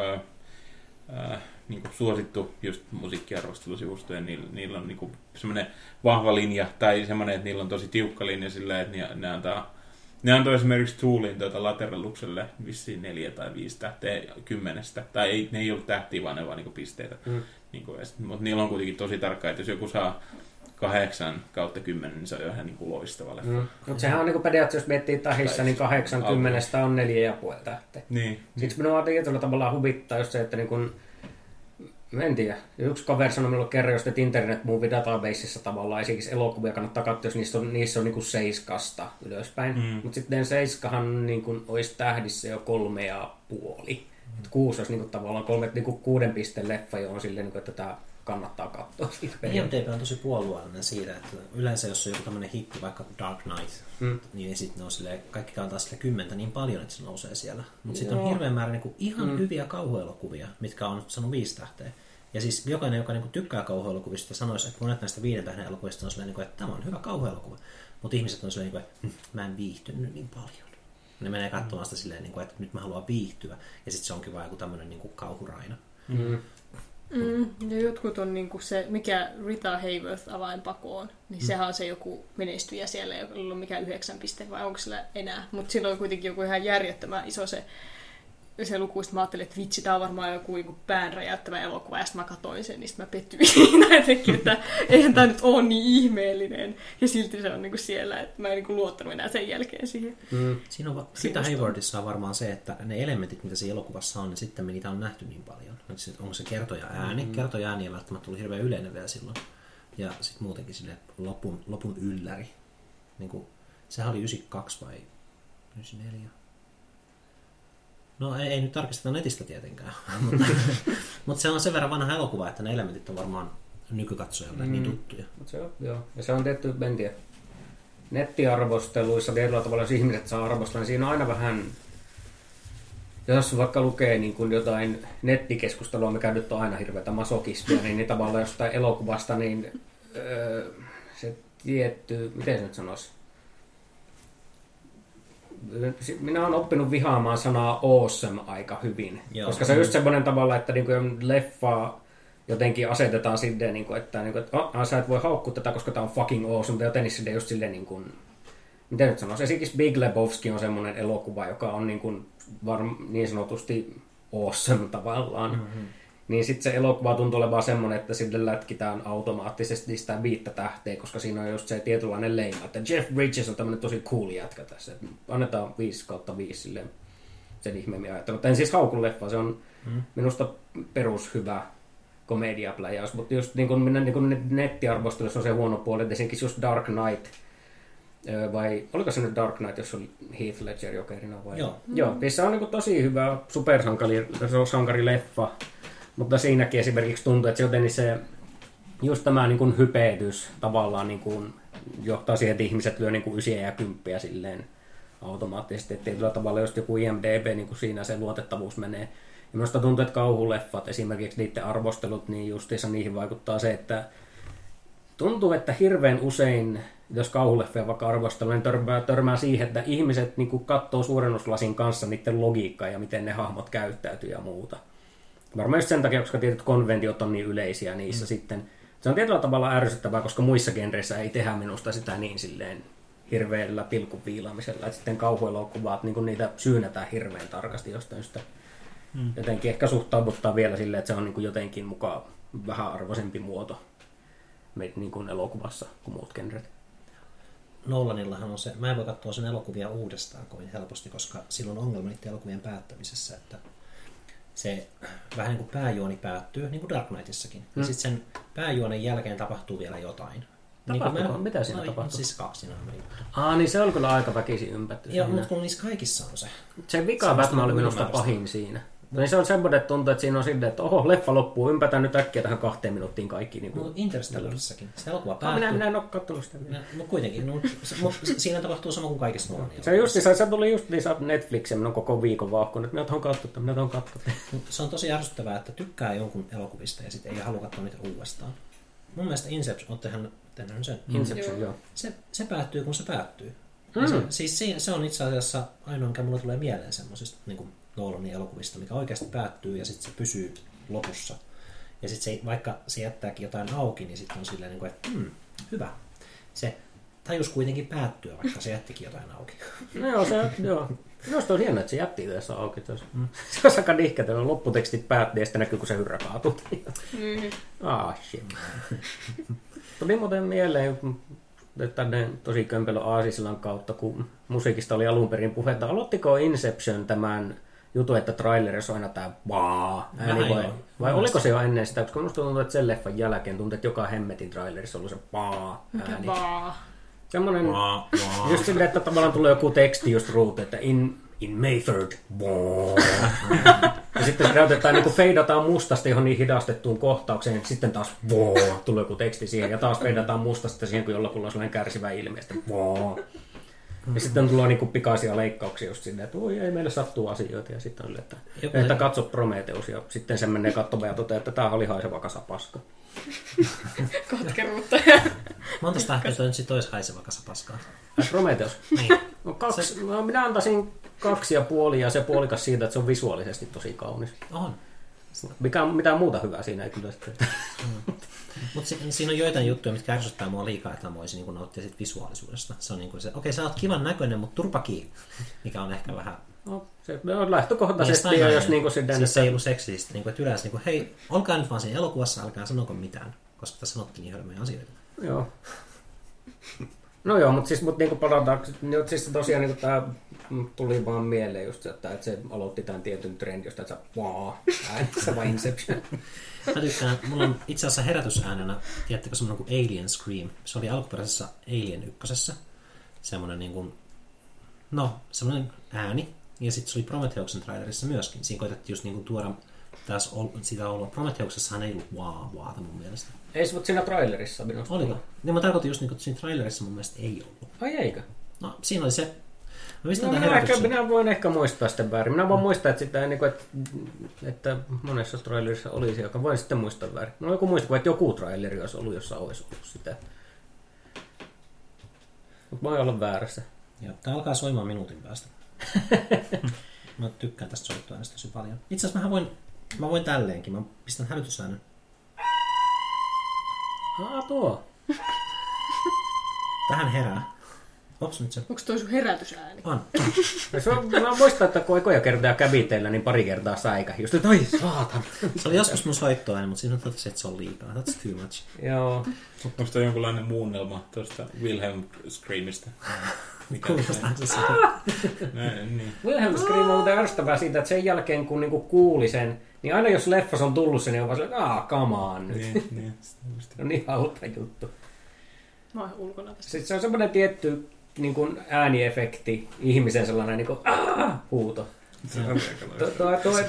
niin kuin suosittu just musiikkiarvostelusivusto ja niillä on niin kuin semmoinen vahva linja tai semmoinen, että niillä on tosi tiukka linja sillä, että ne antoi esimerkiksi Toolin Lateral-lukselle vissiin 4 tai 5 tähteä 10. Tai ei, ne ei ollut tähtiä, vaan ne vaan niinku pisteitä. Niinku, mutta niillä on kuitenkin tosi tarkkaa, että jos joku saa 8/10, niin se on jo ihan niinku loistava leffa. Mutta sehän on niinku periaatteessa, jos miettii tahissa, niin 80 on 4,5 tähteä. Niin. Siksi minua tietyllä tavalla huvittaa just se, että niin kun, en tiedä. Yksi kaveri sanoi minulle kerran, jos et Internet Movie Databaseissa tavallaan esimerkiksi elokuvia kannattaa katsoa, jos niissä on niin kuin 7:sta ylöspäin. Mutta sitten 7:han niin kuin olisi tähdissä jo 3,5. 6 olisi niin kuin tavallaan 6 pisteen leffa, johon silleen, niin kuin, että tämä kannattaa katsoa. IMDb on tosi puolueellinen siitä, että yleensä jos on joku tämmöinen hitti, vaikka Dark Knight, niin sitten ne on silleen, kaikki kantaa sille 10 niin paljon, että se nousee siellä. Mutta sitten on hirveän määrä niin kuin ihan hyviä kauhuelokuvia, mitkä on saanut 5 tähteä. Ja siis jokainen, joka niinku tykkää kauhuelokuvista, sanoisi, että monet näistä 5 tähden elokuvista on silleen, että tämä on hyvä kauhuelokuva. Mutta ihmiset on silleen, että mä en viihtynyt niin paljon. Ne menee katsomaan sitä silleen, että nyt mä haluan viihtyä. Ja sitten se onkin vaan joku tämmöinen niinku kauhuraina. Ja jotkut on niinku se, mikä Rita Hayworth avainpakoon, niin sehän on se joku menestyjä siellä, jolla on mikä 9 piste, vai onko sillä enää. Mutta silloin on kuitenkin joku ihan järjettömän iso se lukuista. Mä ajattelin, että vitsi, tää on varmaan joku päänräjäyttävä elokuva, ja sitten mä katsoin sen, niin sitten mä pettyin siinä jotenkin, että eihän tää nyt ole niin ihmeellinen. Ja silti se on niinku siellä, että mä en niinku luottanut enää sen jälkeen siihen. Siinä on sitä Haywardissa on varmaan se, että ne elementit, mitä siinä elokuvassa on, niin sitten me niitä on nähty niin paljon. Onko se kertoja ääni? Kertoja ääni ei välttämättä ollut hirveän yleinen vielä silloin. Ja sitten muutenkin silleen lopun ylläri. Niin kuin, sehän oli 92 vai 94? No ei nyt tarkisteta netistä tietenkään, mutta se on sen verran vanha elokuva, että ne elementit on varmaan nykykatsojalle niin tuttuja. Se on, joo. Ja se on tehty, en tiedä, nettiarvosteluissa tietyllä tavalla, jos ihmiset saa arvostella, niin siinä on aina vähän, jos vaikka lukee niin kuin jotain nettikeskustelua, mikä nyt on aina hirveätä masokismia, niin tavallaan jostain elokuvasta, niin se tietty, miten se nyt sanoisi? Minä olen oppinut vihaamaan sanaa awesome aika hyvin, joo, koska se on just semmoinen tavalla, että niin kuin leffaa jotenkin asetetaan silleen, että sä et voi haukkua tätä, koska tämä on fucking awesome, tai jotenkin silleen just silleen, niin kuin, miten nyt sanoisi, esimerkiksi Big Lebowski on semmoinen elokuva, joka on niin, kuin niin sanotusti awesome tavallaan, niin sitten se elokuva tuntuu olevan semmoinen, että sille lätkitään automaattisesti sitä 5 tähteä, koska siinä on just se tietynlainen leima, että Jeff Bridges on tämmöinen tosi cool jätkä tässä, että annetaan 5/5 silleen sen ihmeemmin ajattelun. En siis hauku leffa, se on minusta perushyvä komediapläjäys, mutta just niin kuin minä niin nettiarvostelussa on se huono puoli, että esimerkiksi just Dark Knight, vai oliko se nyt Dark Knight, jos on Heath Ledger jokerina vai? Joo. Joo, se on niin tosi hyvä supersankarileffa, mutta siinäkin esimerkiksi tuntuu, että jotenkin se, just tämä niin kuin hypetys tavallaan niin kuin johtaa siihen, että ihmiset lyö niin kuin 9 ja 10 silleen automaattisesti, että tietyllä tavalla just joku IMDb, niin kuin siinä se luotettavuus menee. Ja minusta tuntuu, että kauhuleffat, esimerkiksi niiden arvostelut, niin justiinsa niihin vaikuttaa se, että tuntuu, että hirveän usein, jos kauhuleffia vaikka arvostellaan, niin törmää siihen, että ihmiset niin kuin katsoo suurennuslasin kanssa niiden logiikkaa ja miten ne hahmot käyttäytyy ja muuta. Varmaan just sen takia, koska tietyt konventiot on niin yleisiä niissä sitten. Se on tietyllä tavalla ärsyttävää, koska muissa genreissä ei tehdä minusta sitä niin silleen hirveällä pilkuviilaamisella. Että sitten kauhuelokuvaat, niin kuin niitä syynätään hirveän tarkasti jostain sitä. Jotenkin ehkä suhtauduttaa vielä silleen, että se on niin kuin jotenkin mukaan vähän arvoisempi muoto niin kuin elokuvassa kuin muut genret. Nolanillahan on se, mä en voi katsoa sen elokuvia uudestaan kovin helposti, koska sillä on ongelma niiden elokuvien päättämisessä, että se vähän niin kuin pääjuoni päättyy, niin kuin Dark Knightissakin. Ja sitten sen pääjuonen jälkeen tapahtuu vielä jotain. Tapahtuuko? Mitä siinä tapahtuu? Siis 2 näin. Niin se on kyllä aika väkisin ympätty. Joo, mutta kun niissä kaikissa on se. Se vika Batman oli minusta pahin siinä. Niin se on semmoinen tuntuu, että siinä on silleen, että oho, leffa loppuu, ympätään nyt äkkiä tähän 2 minuuttiin kaikki. Niin kuin... Interstellarissakin. Se elokuva päättyy. Minä en ole katsonut sitä. No kuitenkin. Siinä tapahtuu sama kuin kaikissa muualla. Se tuli just lisää Netflixiä, minä olen koko viikon vaahkunut, että minä olen katsottu. Se on tosi ärsyttävää, että tykkää jonkun elokuvista ja sitten ei halua katsoa niitä uudestaan. Mun mielestä Inception, olettehan tehnyt sen. Inception, joo. Se päättyy, kun se päättyy. Se on itse asiassa ainoa, mikä mulle tulee mieleen semmoisista niin Nolanin elokuvista, mikä oikeasti päättyy ja sitten se pysyy lopussa. Ja sitten vaikka se jättääkin jotain auki, niin sitten on silleen, että hyvä. Se tajus kuitenkin päättyy, vaikka se jättikin jotain auki. No joo, se joo. Minusta on hienoa, että se jätti tässä auki. Se olisi aika nihkätellä. Lopputekstit päätti ja sitten näkyy, kun se hyrrä kaatuu. Shit. Tuli muuten mieleen tänne tosi kömpelön aasisillan kautta, kun musiikista oli alun perin puhetta. Aloittiko Inception tämän jutun, että trailerissa on aina tämä vaa ääni? Vai oliko se jo ennen sitä? Koska minusta tuntuu, että sen leffan jälkeen tuntuu, että joka hemmetin trailerissa on ollut se vaa ääni. Semmoinen, just silleen, että tavallaan tulee joku teksti just ruutu, että in Mayford, ja sitten näytetään, niin kuin feidataan mustasta johon niin hidastettuun kohtaukseen, sitten taas tulee joku teksti siihen, ja taas feidataan mustasta siihen, kun jollakulla on sellainen kärsivä ilme, ja sitten tulee niin kuin pikaisia leikkauksia just silleen, että oi ei meillä sattuu asioita, ja sitten on että katso Prometheus, ja sitten se menee katsomaan ja toteaa, että tämä oli haiseva kasapaska. Katkeruutta. Monta tähteä nyt sitten olisi haiseva kasapaskaa? Prometheus? Niin. No, 2. No, minä antaisin 2,5 ja se puolikas siitä, että se on visuaalisesti tosi kaunis. On. Mitään muuta hyvää siinä ei kyllä sitten. Mutta siinä on joitain juttuja, mitkä ärsyttää mua liikaa, että mä voisin niin nauttia sit visuaalisuudesta. Se on niin kuin se, okei sä oot kivan näköinen, mutta turpa kiinni, mikä on ehkä vähän... No, se on lähtökohtaisesti, niin, jos niinku se dännittää. Se ei ollut seksistä, niin että yleensä, niin hei, olkaa nyt vaan siinä elokuvassa, älkää sanoko mitään, koska tässä sanottiin niin hölmöjä asioita. Joo. No joo, mutta siis niinku palataan, siis tosiaan niinku tämä tuli vaan mieleen just se, että se aloitti tämän tietyn trendin, josta et sä se vaan Inception. Mä tykkään, mulla on itse asiassa herätysäänenä, tiedättekö semmoinen kuin Alien Scream, se oli alkuperäisessä Alien 1, semmoinen niin kuin, no, semmoinen ääni. Ja sitten se oli Prometheuksen trailerissa myöskin. Siinä koitettiin just niinku tuoda taisi sitä olla. Prometheuksessahan ei ollut vaata mun mielestä. Ei se, mutta siinä trailerissa minusta. Oliko? Niin mä tarkoitin just niin, että siinä trailerissa mun mielestä ei ollut. Ai eikö? No siinä oli se. Minä voin ehkä muistaa sitä väärin. Minä voin muistaa, että, sitä, että monessa trailerissa olisi, joka voin sitten muistaa väärin. Minulla on joku muistikuva, että joku traileri olisi ollut, jossa olisi ollut sitä. Mutta voi olla väärässä. Joo, tämä alkaa soimaan minuutin päästä. Mä tykkään tästä soittoäänestä tosi paljon. Itse asiassa mä voin tälleenkin. Mä pistän hälytysäänen. Tuo. Tähän herää. Ops, nyt se. Onko toi sun herätysääni? On. Mä muistan, että kun ekoja kertaa kävi teillä, niin pari kertaa säikä. Just, että oi saatan. Se oli joskus mun soittoääni, mutta siinä totesi, että se on liikaa. That's too much. Joo. Onko toi jonkunlainen muunnelma tuosta Wilhelm Screamista? Kuulostahan se niin. Wilhelm Scream on muuten ärstävää siitä, että sen jälkeen kun niinku kuuli sen, niin aina jos leffas on tullut sen, niin on vaan silleen, come on nyt. Niin. Se on ihan outa juttu. Mä oon ulkona tästä. Sitten se on semmoinen tietty niin ääniefekti, ihmisen sellainen niin kuin, huuto.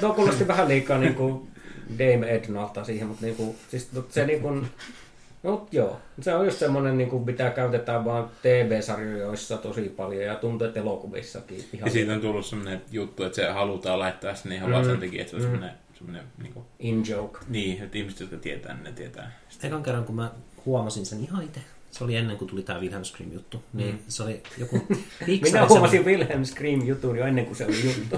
Tuo kuulosti vähän liikaa niin kuin Dame Ednalta siihen, mutta niin kuin, siis se niin kuin, no joo, se on just semmoinen, niin kuin, mitä käytetään vaan TV-sarjoissa tosi paljon ja tuntuu, että elokuvissakin. Ja siitä on tullut semmoinen juttu, että se halutaan laittaa sinne ihan vaan sen takia, että se on semmoinen niin kuin in-joke. Niin, että ihmiset, jotka tietää, niin ne tietää. Ekan kerran, kun mä huomasin sen ihan itse. Se oli ennen kuin tuli tämä Wilhelm Scream-juttu. Niin se oli joku Minä huomasin Wilhelm Scream-jutun jo ennen kuin se oli juttu.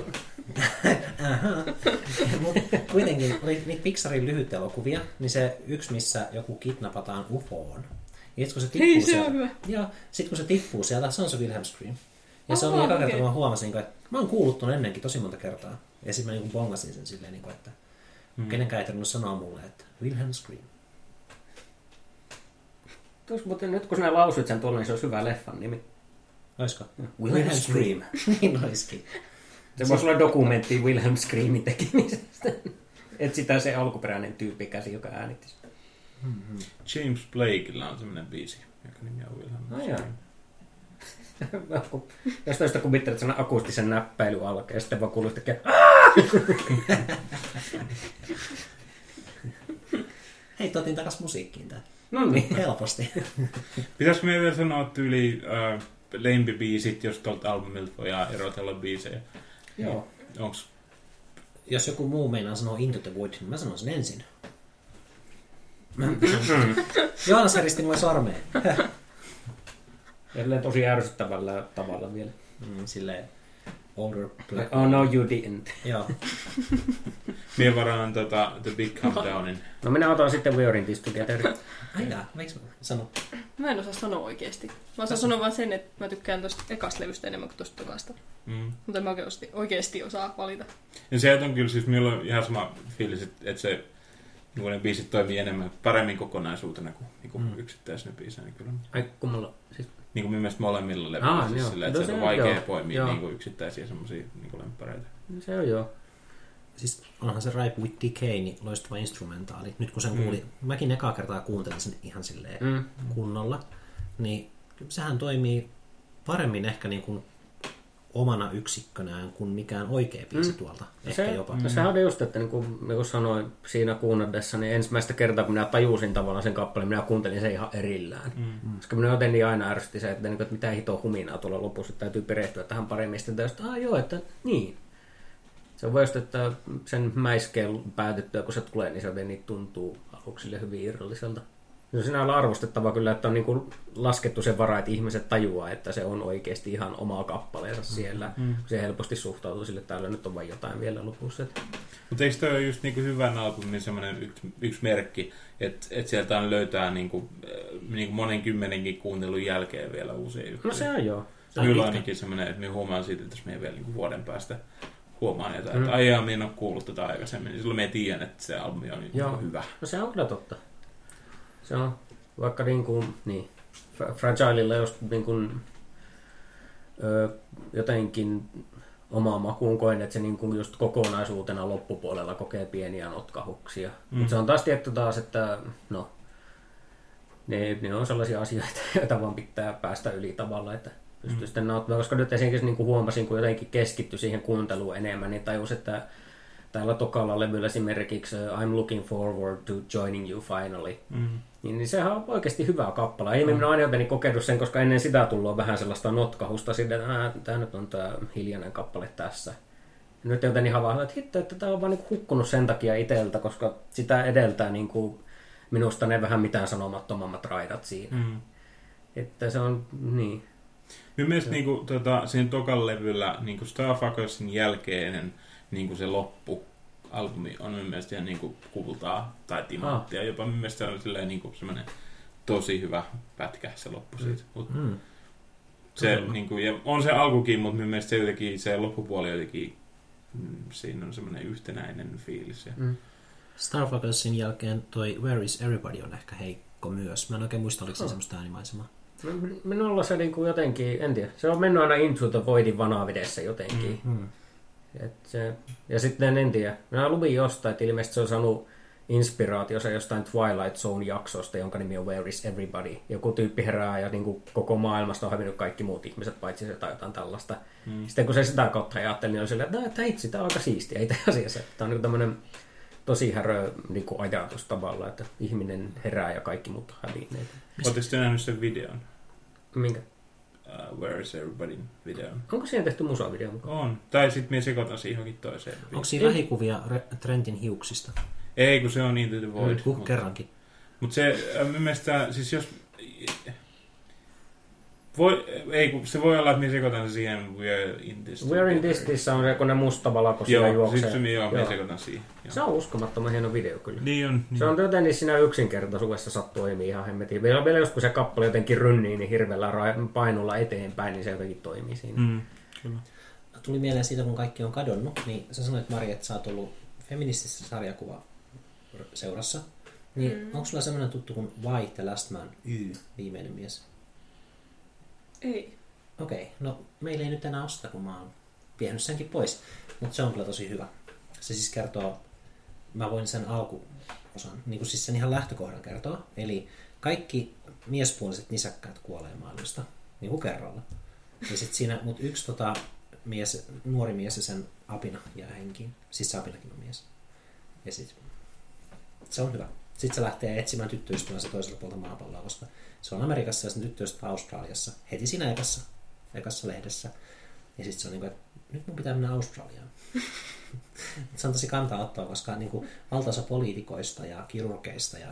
Mutta kuitenkin oli niitä Pixarin lyhyt elokuvia, niin se yksi, missä joku kidnapataan ufoon. Ja sitten kun se tippuu sieltä, se on se Wilhelm Scream. Ja se oli joka kerta, kun mä huomasin, että mä oon kuullut ton ennenkin tosi monta kertaa. Ja sitten mä niinku bongasin sen silleen, että kenenkään ei tarvinnut sanoa mulle, että Wilhelm Scream. Mutta nyt kun sinä lausuit sen tuolla, niin se olisi hyvä leffan nimi. Olisiko? Wilhelm Scream. Niin olisikin. Se voisi olla dokumentti Wilhelm Screamin tekemisestä. Että sitä se alkuperäinen tyyppi käsi, joka äänitti sitä. James Blakeilla on semmoinen biisi, joka nimi on Wilhelm Scream. Jos toista kuvittelet sellainen akustisen näppäily alkaa, ja sitten vaan kuuluu tekee. Hei, tuotiin takas musiikkiin tää. No niin, helposti. Pitäisikö me vielä sanoa, että yli lempibiisit, jos tuolta albumilta voidaan erotella biisejä? Joo. Onks? Jos joku muu meinaa sanoo Into the Void, niin mä sanon sen ensin. Joonas heristi mua sormeen. Silleen tosi ärsyttävällä tavalla vielä. Silleen older black. Oh no, you didn't. Joo. Mie varaan The Big Come Downin. No minä otan sitten We Are In This Together. Aina, miksi mä sanon? Mä en osaa sanoa oikeesti. Mä osaan sanoa vaan sen, että mä tykkään tosta ekasta levystä enemmän kuin tosta tokasta. Mutta en mä oikeesti osaa valita. Ja sieltä on kyllä siis, minulla on ihan sama fiilis, että se niin ne biisit toimii enemmän, paremmin kokonaisuutena kuin yksittäisenä biisinä. Niin ai kun mulla siis. Niin kuin mielestäni molemmilla levyillä, siis sillä, että se on vaikea poimia niin yksittäisiä semmoisia niin lemppäreitä. No, se on joo. Siis onhan se Ripe With Decay, niin loistava instrumentaali. Nyt kun sen kuulin, mäkin ekaa kertaa kuuntelin sen ihan silleen kunnolla, niin sehän toimii paremmin ehkä niin kuin omana yksikkönään kuin mikään oikea biisi tuolta. Ehkä se, jopa. Sehän on just, että niin kuin sanoin siinä kuunnellessa, niin ensimmäistä kertaa kun minä tajusin tavallaan sen kappaleen, minä kuuntelin sen ihan erillään. Koska minä jotenkin aina ärsytti se, että mitä hitoa huminaa tuolla lopussa, että täytyy perehtyä tähän paremmin. Sitten täytyy, joo, että niin. Se on just, että sen mäiskeen päätettyä, kun se tulee, niin se jotenkin tuntuu aluksille hyvin irralliselta. No sinä on arvostettava kyllä, että on niinku laskettu sen varaa, että ihmiset tajuaa, että se on oikeasti ihan omaa kappaleensa siellä. Se helposti suhtautuu sille, että täällä nyt on vain jotain vielä lopussa. Mutta eikö toi ole just niinku hyvän albumin semmoinen yksi merkki, että sieltä löytää niinku monen kymmenenkin kuuntelun jälkeen vielä uusia juttuja? No se on joo. Kyllä ainakin semmoinen, että me huomaan siitä, että jos me ei vielä niinku vuoden päästä huomaan jotain, että aijaa, me en ole kuullut tätä aikaisemmin, niin silloin me tiedän, että se albumi on niinku hyvä. No se on kyllä totta. Se on vaikka niin, Fragilella jos jotenkin omaa makuun koen, että se just kokonaisuutena loppupuolella kokee pieniä notkahuksia. Mutta se on taas tietty että ne on sellaisia asioita, joita vaan pitää päästä yli tavalla, että pystyy sitten nauttimaan. Koska nyt esimerkiksi huomasin, kun jotenkin keskittyi siihen kuunteluun enemmän, niin tajus, että Täällä tokalla levyllä esimerkiksi I'm looking forward to joining you finally. Mm-hmm. Niin sehän on oikeasti hyvää kappalaa. Ei minä aina meni kokeillut sen, koska ennen sitä tullut vähän sellaista notkahusta siitä, että tämä nyt on tämä hiljainen kappale tässä. Ja nyt jotenkin havahdin, että hitto, että tämä on vaan niin kuin hukkunut sen takia itseltä, koska sitä edeltää niin kuin minusta ne vähän mitään sanomattomammat raidat siinä. Mm-hmm. Että se on niin. Minun mielestä niinku, sen tokan levyllä niinku Starfuckersin jälkeinen niinku se loppualbumi on minun mielestä ihan niinku kultaa tai timanttia. Jopa minun mielestä on silleen niinku semmoinen tosi hyvä pätkä se loppu siitä. Se, niinku, ja on se alkukin, mutta minun mielestä se loppupuoli jotenkin, siinä on semmoinen yhtenäinen fiilis. Starfuckersin jälkeen toi Where is Everybody on ehkä heikko myös. Mä en oikein muista, oliko se semmoista äänimaisemaa. Minulla se niin kuin jotenkin, en tiedä, se on mennyt aina Into the Voidin vanavedessä jotenkin. Mm-hmm. Ja sitten en tiedä, minä luvin jostain, että ilmeisesti se on saanut inspiraationsa jostain Twilight Zone-jaksosta, jonka nimi on Where is Everybody? Joku tyyppi herää ja niin kuin koko maailmasta on hävinnyt kaikki muut ihmiset, paitsi se tai jotain tällaista. Mm. Sitten kun se sitä kautta ajatteli, niin oli silleen, että tämä itse, tämä on aika siistiä, ei tämä asiassa. Tämä on niin tämmöinen tosi härö niin kuin ajatus tavalla, että ihminen herää ja kaikki muut hävinneet. Oletteko te nähnyt sen videon? Minkä? Where is everybody videon. Onko siihen tehty musavideo mukaan? On. Tai sitten minä sekoitan siihen johonkin toiseen. Onko siinä lähikuvia Trentin hiuksista? Ei, kun se on Into the Void. Kerrankin. Mutta se mielestäni, siis jos... se voi olla, että minä sekoitan se siihen Where in this on se, kun ne mustavalakoisilla juoksee. Joo, minä sekoitan siihen. Joo. Se on uskomattoman hieno video kyllä. Niin on. Niin. Se on jotenkin siinä yksinkertaisuudessa sattuu ilmi ihan hemmetin. Vielä joskus se kappale jotenkin rynnii niin hirveällä painolla eteenpäin, niin se jotenkin toimii siinä. Mm, kyllä. Tuli mieleen siitä, kun kaikki on kadonnut, niin sä sanoit, Mari, että sä oot ollut feministisessä sarjakuvaseurassa. Niin onko sulla sellainen tuttu kuin Why the Last Man Y, viimeinen mies? Ei. Okei, no meillä ei nyt enää osta, kun mä oon vienyt senkin pois, mutta se on kyllä tosi hyvä. Se siis kertoo, mä voin sen alkuosan, niin kuin siis sen ihan lähtökohdan kertoa, eli kaikki miespuoliset nisäkkäät kuolee maailmasta, niin kuin kerralla. Ja sit siinä, mut yksi nuori mies ja sen apina jää henkiin, siis se apinakin on mies. Ja sit se on hyvä. Sitten se lähtee etsimään tyttöystävänsä toisella puolta maapalloa, koska se on Amerikassa ja sen tyttöystävä Australiassa heti siinä ekassa lehdessä. Ja sitten se on niin kuin, että nyt mun pitää mennä Australiaan. Se on tosi kantaa ottaa, koska niin kuin valtaosa poliitikoista ja kirurgeista ja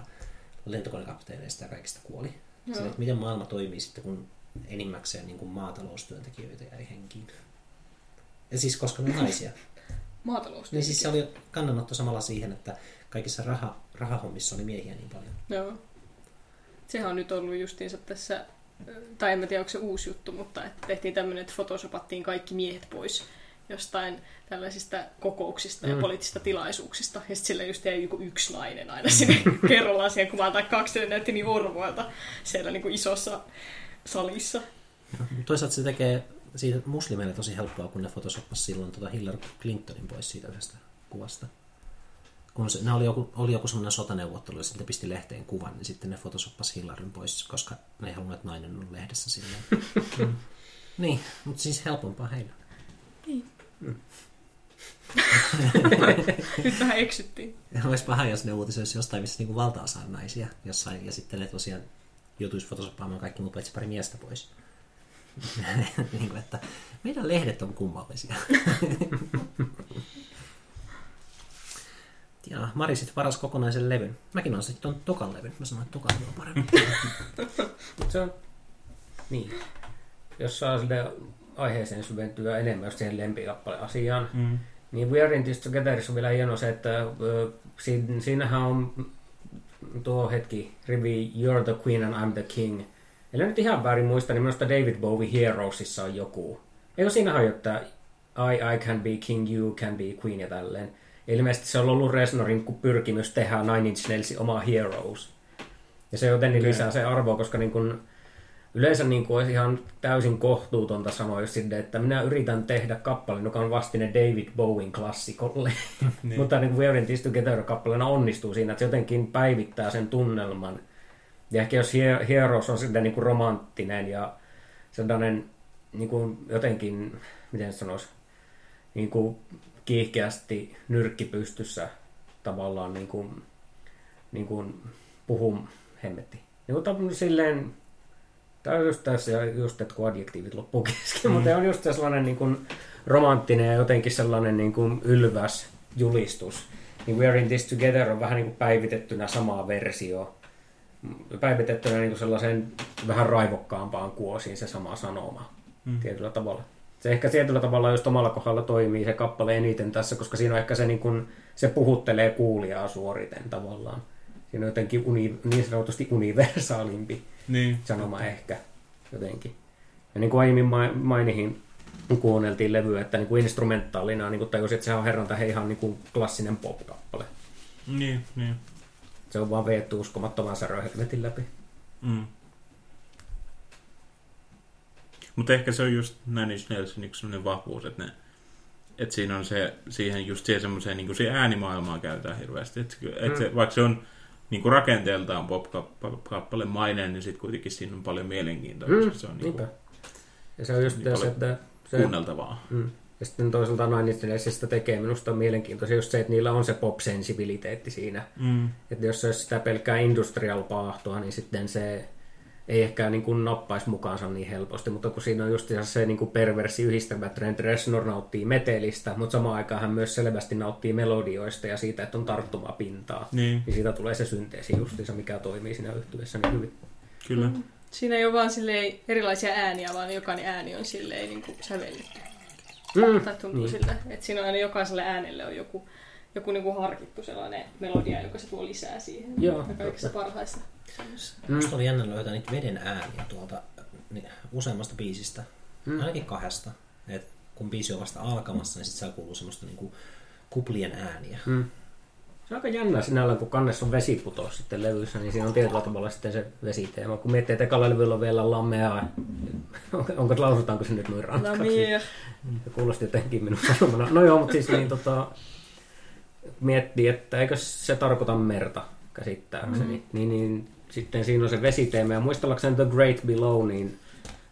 lentokonekapteeneista ja kaikista kuoli. Se, että miten maailma toimii sitten, kun enimmäkseen niin kuin maataloustyöntekijöitä jäi henkiin. Ja siis koska ne on naisia. Niin siis se oli kannanotto samalla siihen, että kaikissa rahahommissa oli miehiä niin paljon. Joo. Sehän on nyt ollut justiinsa tässä, tai en tiedä onko se uusi juttu, mutta tehtiin tämmöinen, että photoshopattiin kaikki miehet pois jostain tällaisista kokouksista ja poliittisista tilaisuuksista. Ja sitten sillä just jäi joku yksi nainen aina sinne kerrallaan siihen kuvaan, tai kaksi, niin näytti niin orvoilta siellä niin kuin isossa salissa. Toisaalta se tekee siitä muslimeille tosi helppoa, kun ne photoshoppasi silloin Hillary Clintonin pois siitä yhdestä kuvasta. Kun se, oli joku semmoinen sotaneuvottelu, ja sitten pisti lehteen kuvan, niin sitten ne photoshoppasi Hillaryn pois, koska ne ei halunnut, että nainen on lehdessä silleen. Niin, mutta siis helpompaa heillä. Niin. Nyt vähän eksyttiin. Olisi paha, jos ne uutisoisi jostain, missä niinku valtaosa on naisia jossain, ja sitten ne tosiaan joutuisi photoshoppaamaan kaikki muut paitsi pari miestä pois. Niin kuin, että meidän lehdet on kummallisia. Ja Mari sitten varasi kokonaisen levyn. Mäkin olen sitten tuon tokan levyn. Mä sanoin, että tokan levy on parempi. Se on... Niin. Jos saa sille aiheeseen syventyä enemmän, jos siihen lempikappaleen asiaan, niin We're in This Togetherissa on vielä hieno se, että siinähän on tuo hetki rivi You're the Queen and I'm the King. Eli nyt ihan väärin muista, niin minusta David Bowie Heroesissa on joku. Eikö siinähän ole, että I can be king, you can be queen ja tälleen. Ilmeisesti se on ollut Reznorin pyrkimys tehdä Nine Inch Nailsin oma Heroes. Ja se jotenkin lisää se arvoa, koska niin kun yleensä niin kun olisi ihan täysin kohtuutonta sanoa jos sinne, että minä yritän tehdä kappaleen, joka on vastine David Bowien klassikolle. Niin. Mutta niin We're in This Together-kappaleena onnistuu siinä, että se jotenkin päivittää sen tunnelman. Ja ehkä jos Heroes on sitten niin kuin romanttinen ja sellainen niin kuin jotenkin, miten sanoisi, niin kuin kiihkeästi nyrkkipystyssä tavallaan niin kuin puhun hemmetti. Niin silleen, tämä on just tässä, että kun adjektiivit loppuu kesken, mutta on just sellainen niin kuin romanttinen ja jotenkin sellainen niin kuin ylväs julistus. Niin We Are In This Together on vähän niin kuin päivitettynä samaa versio. Päivitettynä niin kuin sellaiseen vähän raivokkaampaan kuosiin se sama sanoma tietyllä tavalla. Se ehkä tietyllä tavalla just omalla kohdalla toimii se kappale eniten tässä, koska siinä on ehkä se, niin kuin, se puhuttelee kuulijaa suoriten tavallaan. Siinä on jotenkin niin sanotusti universaalimpi sanoma ehkä jotenkin. Ja niin kuin aiemmin mainihin, kun kuunneltiin levyä, että niin kuin instrumentaalina niin kuin tajusin, että sehän on herran tähän ihan niin kuin klassinen pop-kappale. Niin. Se on vaan veettu uskomattoman säröhelvetin läpi. Mm. Mutta ehkä se on just Nine Inch Nailsin yksi sellainen vahvuus, että siinä on se, siihen just siihen semmoiseen niin siihen äänimaailmaan käytetään hirveästi. Se, vaikka se on niin kuin rakenteeltaan pop-kappalemainen, niin sitten kuitenkin siinä on paljon mielenkiintoa. Se on niin kuin, ja se on just niin se, että kuunneltavaa. Ja sitten toisaalta Nine Inch Nailsista tekee minusta mielenkiintoista just se, että niillä on se pop-sensibiliteetti siinä. Että jos se olisi sitä pelkkää industrial-paahtoa, niin sitten se ei ehkä niin kuin nappaisi mukaansa niin helposti, mutta kun siinä on just se niin kuin perversi yhdistävä Trent Reznor nauttii metelistä, mutta samaan aikaan hän myös selvästi nauttii melodioista ja siitä, että on tarttumapintaa. Niin siitä tulee se synteesi justiinsa, mikä toimii siinä yhtyeessä niin hyvin. Kyllä. Siinä ei ole vaan erilaisia ääniä, vaan jokainen ääni on niin kuin sävelletty. Tai tuntuu siltä, että siinä aina jokaiselle äänelle on joku niin kuin harkittu sellainen melodia, joka se tuo lisää siihen. Joo. Kaikissa parhaissa. Musta oli jännä löytää niitä veden ääniä tuolta useammasta biisistä, ainakin kahdesta. Et kun biisi on vasta alkamassa, niin sit siellä kuuluu semmoista niinku kuplien ääniä. Se on aika jännää sinällään, kun kannessa on vesiputos sitten levyssä, niin siinä on tietyllä tavalla sitten se vesiteema. Kun miettii, että ekalla levyllä on vielä lamea, lausutaanko se nyt noin ranskaksi? Se kuulosti jotenkin minun sanomana. No joo, mutta siis niin miettii, että eikö se tarkoita merta käsittääkseni, niin sitten siinä on se vesiteema. Ja muistellakseni The Great Below, niin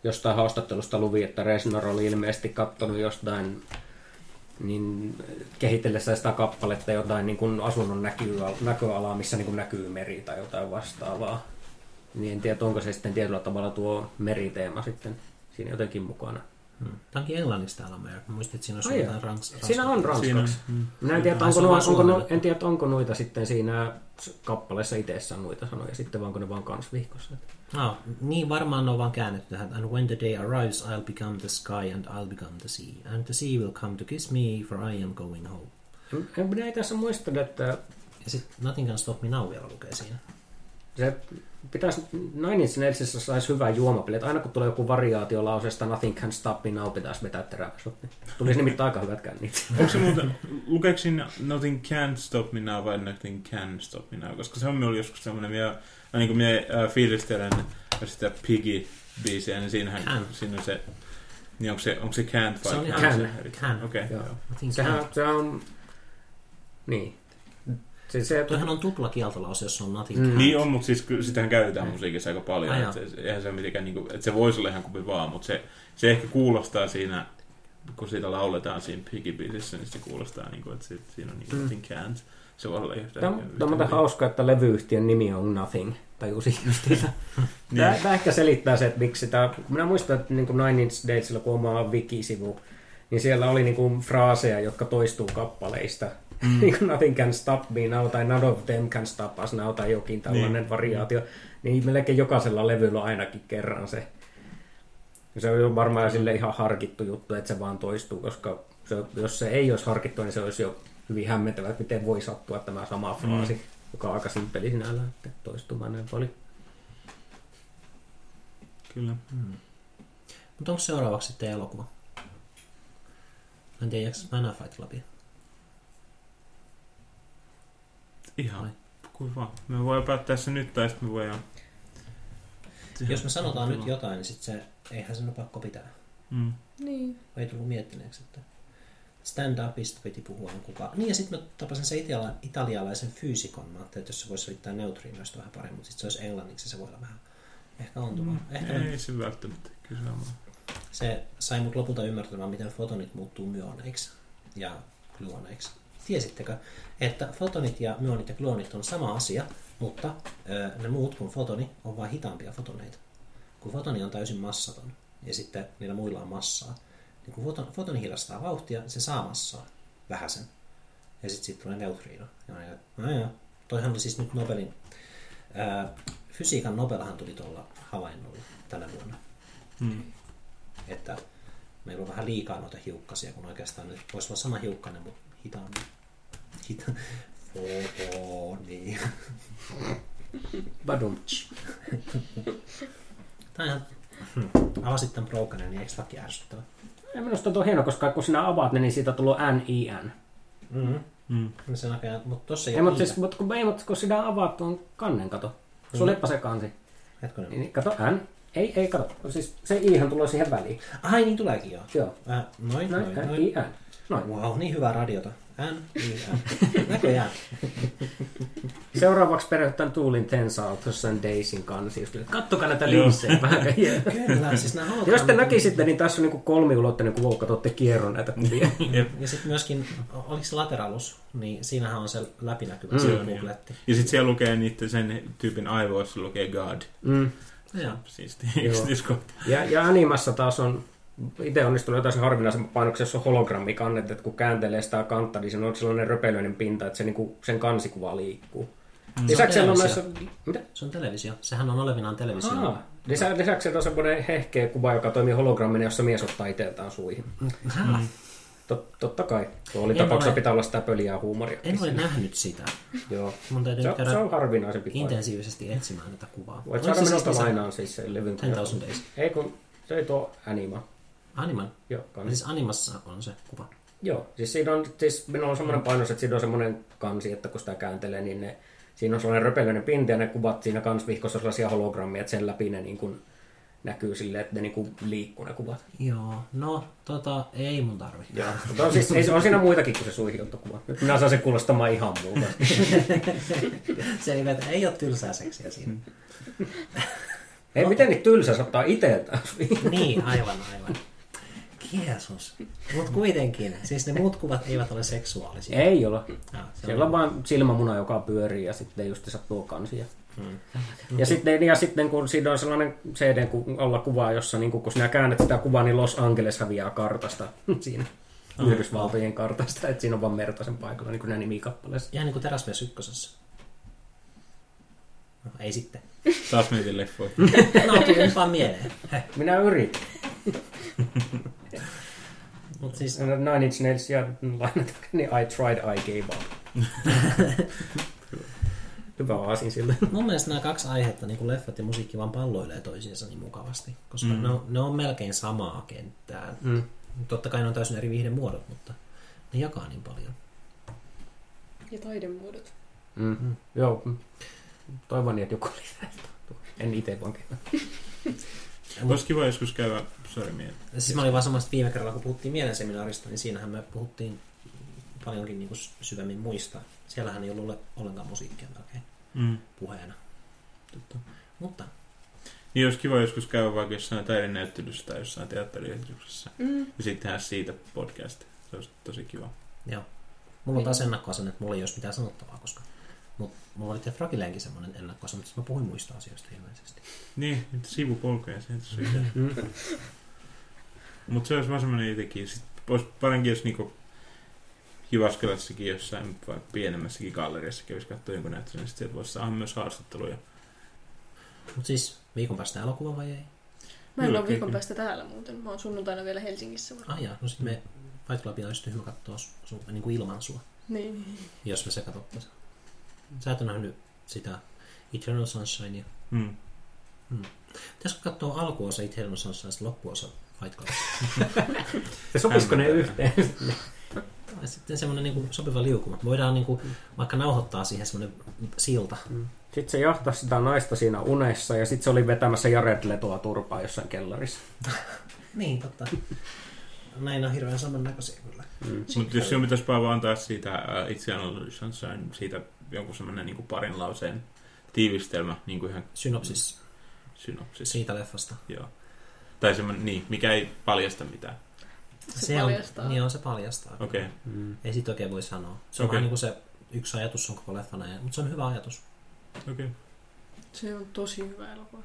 jostain haastattelusta luvi, että Reznor oli ilmeisesti katsonut jostain niin kehitellessä sitä kappaletta jotain niin kuin asunnon näköalaa, missä niin kuin näkyy meri tai jotain vastaavaa. Niin en tiedä, onko se sitten tietyllä tavalla tuo meriteema sitten siinä jotenkin mukana. Tämä onkin englannista täällä meillä. Muistin, että siinä on jotain ranskaksi. Siinä on ranskaksi. Minä en tiedä, onko noita sitten siinä kappaleessa itseessään noita sanoja, sitten onko ne vaan kansvihkossa. No, niin varmaan ne on vaan käännetty tähän. And when the day arrives, I'll become the sky and I'll become the sea. And the sea will come to kiss me, for I am going home. Minä ei tässä muistan, että... Ja sitten Nothing Can Stop Me Now vielä lukee siinä. Se pitäisi, Nine Inch Nailsissa saisi hyvää juomapeli, että aina kun tulee joku variaatio lauseesta Nothing Can Stop Me Now, pitäisi vetää teräväsotteen. Tulisi nimittäin aika hyvät kännit. Onko se muuten, lukeeko siinä Nothing Can Stop Me Now vai Nothing Can Stop Me Now? Koska se on minulla joskus sellainen, niin kuin minä fiilistelen sitä Piggy-biisiä, niin siinä on se, niin onko se can't vai? Se on can. Okei, joo. Se on, niin. Tuohan on tupla kieltolause, jos on nothing can. Niin on, mutta siis sitähän käytetään musiikissa aika paljon. Se voisi olla ihan kumpi vaan, mutta se ehkä kuulostaa siinä, kun siitä lauletaan siinä Piggy-biisissä, niin se kuulostaa, niin kuin, että siinä on niin nothing can't. Se voi olla yhtä. Tämä on hauska, että levyyhtiön nimi on Nothing. Tajusin justiinsa. Tämä ehkä selittää se, että miksi sitä... Minä muistan, että niin kuin Nine Inch Nailsilla, kun oma wiki-sivu, niin siellä oli niin kuin fraaseja, jotka toistuu kappaleista. Niin kuin Nothing Can Stop Me Now tai None of Them Can Stop Us Now tai jokin tällainen variaatio, niin melkein jokaisella levyllä ainakin kerran se. Se on varmaan sille ihan harkittu juttu, että se vaan toistuu, koska jos se ei olisi harkittu, niin se olisi jo hyvin hämmentävä, että miten voi sattua tämä sama fraasi, joka on aika simppeli sinällään, että toistumaan näin paljon. Kyllä. Mutta onko seuraavaksi sitten elokuva? Mä en tiedä, jääks mä enää Fight Clubia. Ihan kuva. Me voidaan päättää se nyt tai sitten me voidaan... Jos me sanotaan nyt jotain, niin sit se, eihän sen ole pakko pitää. Niin. Ei tullut miettineeksi, että stand-upista piti puhua kukaan. Niin ja sitten mä tapasin sen italialaisen fyysikon. Mä ajattelin, että jos se voisi selittää neutriinoista vähän paremmin, mutta sitten se olisi englanniksi, se voi olla vähän ehkä ontuvaa. Ei se välttämättä kysyä. Se sai mut lopulta ymmärtämään, miten fotonit muuttuu myoneiksi. Ja klooneiksi. Tiesittekö, että fotonit ja myonit ja kloonit on sama asia, mutta ne muut kuin fotoni on vain hitaampia fotoneita. Kun fotoni on täysin massaton ja sitten niillä muilla on massaa, niin kun fotoni hidastaa vauhtia, se saa massaa vähäsen. Ja sitten siitä tulee neutriino. Ja toihan oli siis nyt Nobelin... fysiikan Nobelhan tuli tuolla havainnolla tänä vuonna. Hmm. Että meillä on vähän liikaa noita hiukkasia, kun oikeastaan nyt voisi olla sama hiukkainen, mutta hitaammin. Fotoni. Badumtsch. Tämä on ihan... Avasit tämän Brokenen, niin eikö takia ärsyttävä? Minusta on hieno, koska kun sinä avaat ne, niin siitä tulee N-I-N. Mm-hmm. Mm. Näköjään, mutta tossa ei ole siis, kun sinä avaat tuon kannen, kato. Sulippa se kansi. Niin, kato, hän. Ei, kato. Siis se iihan tulee siihen väliin. Ai, niin tuleekin joo. Joo. Noin. I-N. Noin. Wow, niin hyvää radiota. N-I-N. Näköjään. Seuraavaksi perehdytään Tuulin Tensautos and Daysin kansi. Kattokaa näitä linssejä vähän. Kyllä, siis nämä halutaan. Jos te näkisitte, niin tässä on niinku kolmiulotteinen kuva, katsotte kierron näitä kuvia. Ja sitten myöskin, oliko se lateralus, niin siinähän on se läpinäkyvä silmämukletti. Ja sitten siellä lukee niitä sen tyypin aivoissa, lukee God. Mm. Ja. Siisti yksityiskohta. Ja Ænimassa taas on... Itse onnistunut jotain sen harvinaisen painoksessa hologrammikannet, että kun kääntelee sitä kantta, niin se on sellainen röpelöinen pinta, että se niinku sen kansikuva liikkuu. Mm. Lisäksi on näissä... Mitä? Se on televisio. Sehän on olevinaan televisio. Lisäksi on semmoinen hehkeä kuva, joka toimii hologrammina, jossa mies ottaa itseltään suihin. Mm. Totta kai. Tuo oli tapauksessa pitää olla sitä pöliää huumoria. En ole nähnyt sitä. Joo. Mun täytyy käydä intensiivisesti etsimään näitä kuvaa. Voit saada minulta lainaan siis se levyn. 10,000 days. Ei kun se ei tuo Ænima. Animan? Joo. Siis Animassa on se kuva? Joo. Siis siinä on, siis minulla on semmoinen painos, että siinä on semmoinen kansi, että kun sitä kääntelee, niin ne, siinä on semmoinen röpelöinen pinta ja ne kuvat siinä kansvihkossa on sellaisia hologrammia, että sen läpi ne niin kuin näkyy silleen, että ne niin kuin liikkuu ne kuvat. Joo. No, ei mun tarvi. Joo. Mutta siis, on siinä muitakin kuin se suihiottokuva. Nyt minä saan sen kuulostamaan ihan muuta. Se ei ole tylsää seksiä siinä. Ei, miten niitä tylsää ottaa itseltään? Niin, aivan. Jeesus. Mutta kuitenkin, siis ne muut kuvat eivät ole seksuaalisia. Ei ole. Siellä on vaan silmämuna, joka pyörii ja sitten just sattuu kansia. Ja sitten kun siinä on sellainen CD alla kuva, jossa niin kun sinä käännät sitä kuvaa, niin Los Angeles häviää kartasta siinä. Yhdysvaltojen kartasta, että siinä on vaan merta sen paikalla, niin kuin nämä nimikappaleissa. Ihan niin kuin Teräsmies ykkösessä. No, ei sitten. Taas mietin leffoja. No, tuli vaan mieleen. Minä yritin. Mut siis... Nine Inch Nails ja lainataan, niin I tried, I gave up. Hyvä aasin sillä. Mun mielestä nämä kaksi aihetta, niin kuin leffat ja musiikki, vaan palloilee toisiinsa niin mukavasti, koska ne on melkein samaa kenttää. Mm. Totta kai ne on täysin eri viihdemuodot, mutta ne jakaa niin paljon. Ja taidemuodot. Mm-hmm. Joo. Toivon, että joku lisätautuu. En itse vaan käydä. Olisi kiva joskus käydä, sori mieltä. Siis mä olin vaan samasta viime kerralla, kun puhuttiin mielenseminaarista, niin siinähän me puhuttiin paljonkin niin kuin syvemmin muista. Siellähän ei ollut ollenkaan musiikkia melkein puheena. Tuttu. Mutta... Niin olisi kiva joskus käydä vaikka jossain taidenäyttelyssä tai jossain teatteriesityksessä. Ja sitten tehdä siitä podcast. Se olisi tosi kiva. Joo. Mulla on taas ennakkoasenne, että mulla ei olisi mitään sanottavaa, koska... Mutta mulla oli teidän Fragileenkin semmoinen ennakkoasen, mutta mä puhuin muista asioista ilmeisesti. Niin, että sivupolkoja se ei ole syytä. Mutta se olisi vaan semmoinen jotenkin, olisi paremmin, jos niinku Jyväskylässäkin jossain pienemmässäkin galleriassa kävisi katsoa jonkun näyttöön, niin sieltä voisi saada myös haastatteluja. Mutta siis viikon päästä elokuva vai ei? Mä en ole viikon päästä täällä muuten, mä oon sunnuntaina vielä Helsingissä. Jaa, no sit me Fight Clubia olisi hyvä katsoa niinku ilman sua. Niin. Jos me se katsottaisiin. Sä et ole nähnyt sitä Eternal Sunshinea. Pitäisikö katsoa alkuosa Eternal Sunshine ja loppuosa Fight Club? Sopisiko ne yhteen? Sitten semmoinen niinku sopiva liukuma. Voidaan niinku vaikka nauhoittaa siihen semmoinen silta. Sitten se jahtasi sitä naista siinä unessa ja sitten se oli vetämässä Jared Letoa turpaa jossain kellarissa. Niin, totta. Näin on hirveän samannäköisiä kyllä. Mutta jos sinun pitäisi vaan antaa siitä Eternal Sunshine, siitä joku semmoinen niin parin lauseen tiivistelmä. Niin kuin ihan... Synopsis. Siitä leffasta. Joo. Tai semmoinen, mikä ei paljasta mitään. Se paljastaa. On, niin on, se paljastaa. Okay. Ei siitä oikein voi sanoa. Se on vähän niin kuin se yksi ajatus on koko leffana, mutta se on hyvä ajatus. Okay. Se on tosi hyvä elokuva.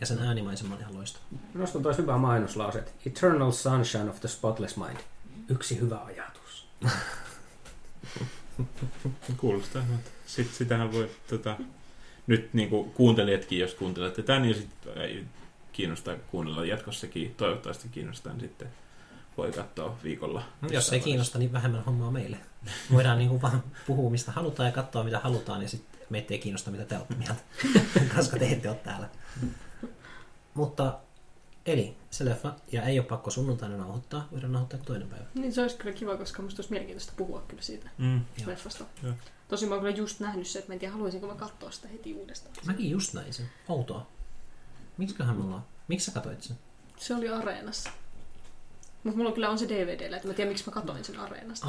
Ja sen äänimaisema on ihan loistava. Nostan taas hyvää mainoslauset. Eternal Sunshine of the Spotless Mind. Yksi hyvä ajatus. Kuulostaa. Sitten sitähän voi... Nyt niin kuin kuuntelijatkin, jos kuuntelette tämän, ja sitten kiinnostaa kuunnella jatkossakin. Toivottavasti kiinnostaa, niin sitten voi katsoa viikolla. Jos ei kiinnosta, niin vähemmän hommaa meille. Voidaan niin kuin vaan puhua, mistä halutaan ja katsoa, mitä halutaan, ja sitten meitä ei kiinnosta, mitä te olette mieltä, koska te ette ole täällä. Mutta, eli se leffa, ja ei ole pakko sunnuntaina nauhoittaa, voidaan nauhoittaa toinen päivä. Niin se olisi kyllä kiva, koska musta olisi mielenkiintoista puhua kyllä siitä leffasta. Joo. Tosin mä oon kyllä just nähnyt se, että mä en tiedä, haluaisinko mä katsoa sitä heti uudestaan. Mäkin just näin sen. Outoa. Miksiköhän me ollaan? Miksi sä katsoit sen? Se oli Areenassa. Mutta mulla kyllä on se DVDllä, että mä tiedän, miksi mä katsoin sen Areenasta.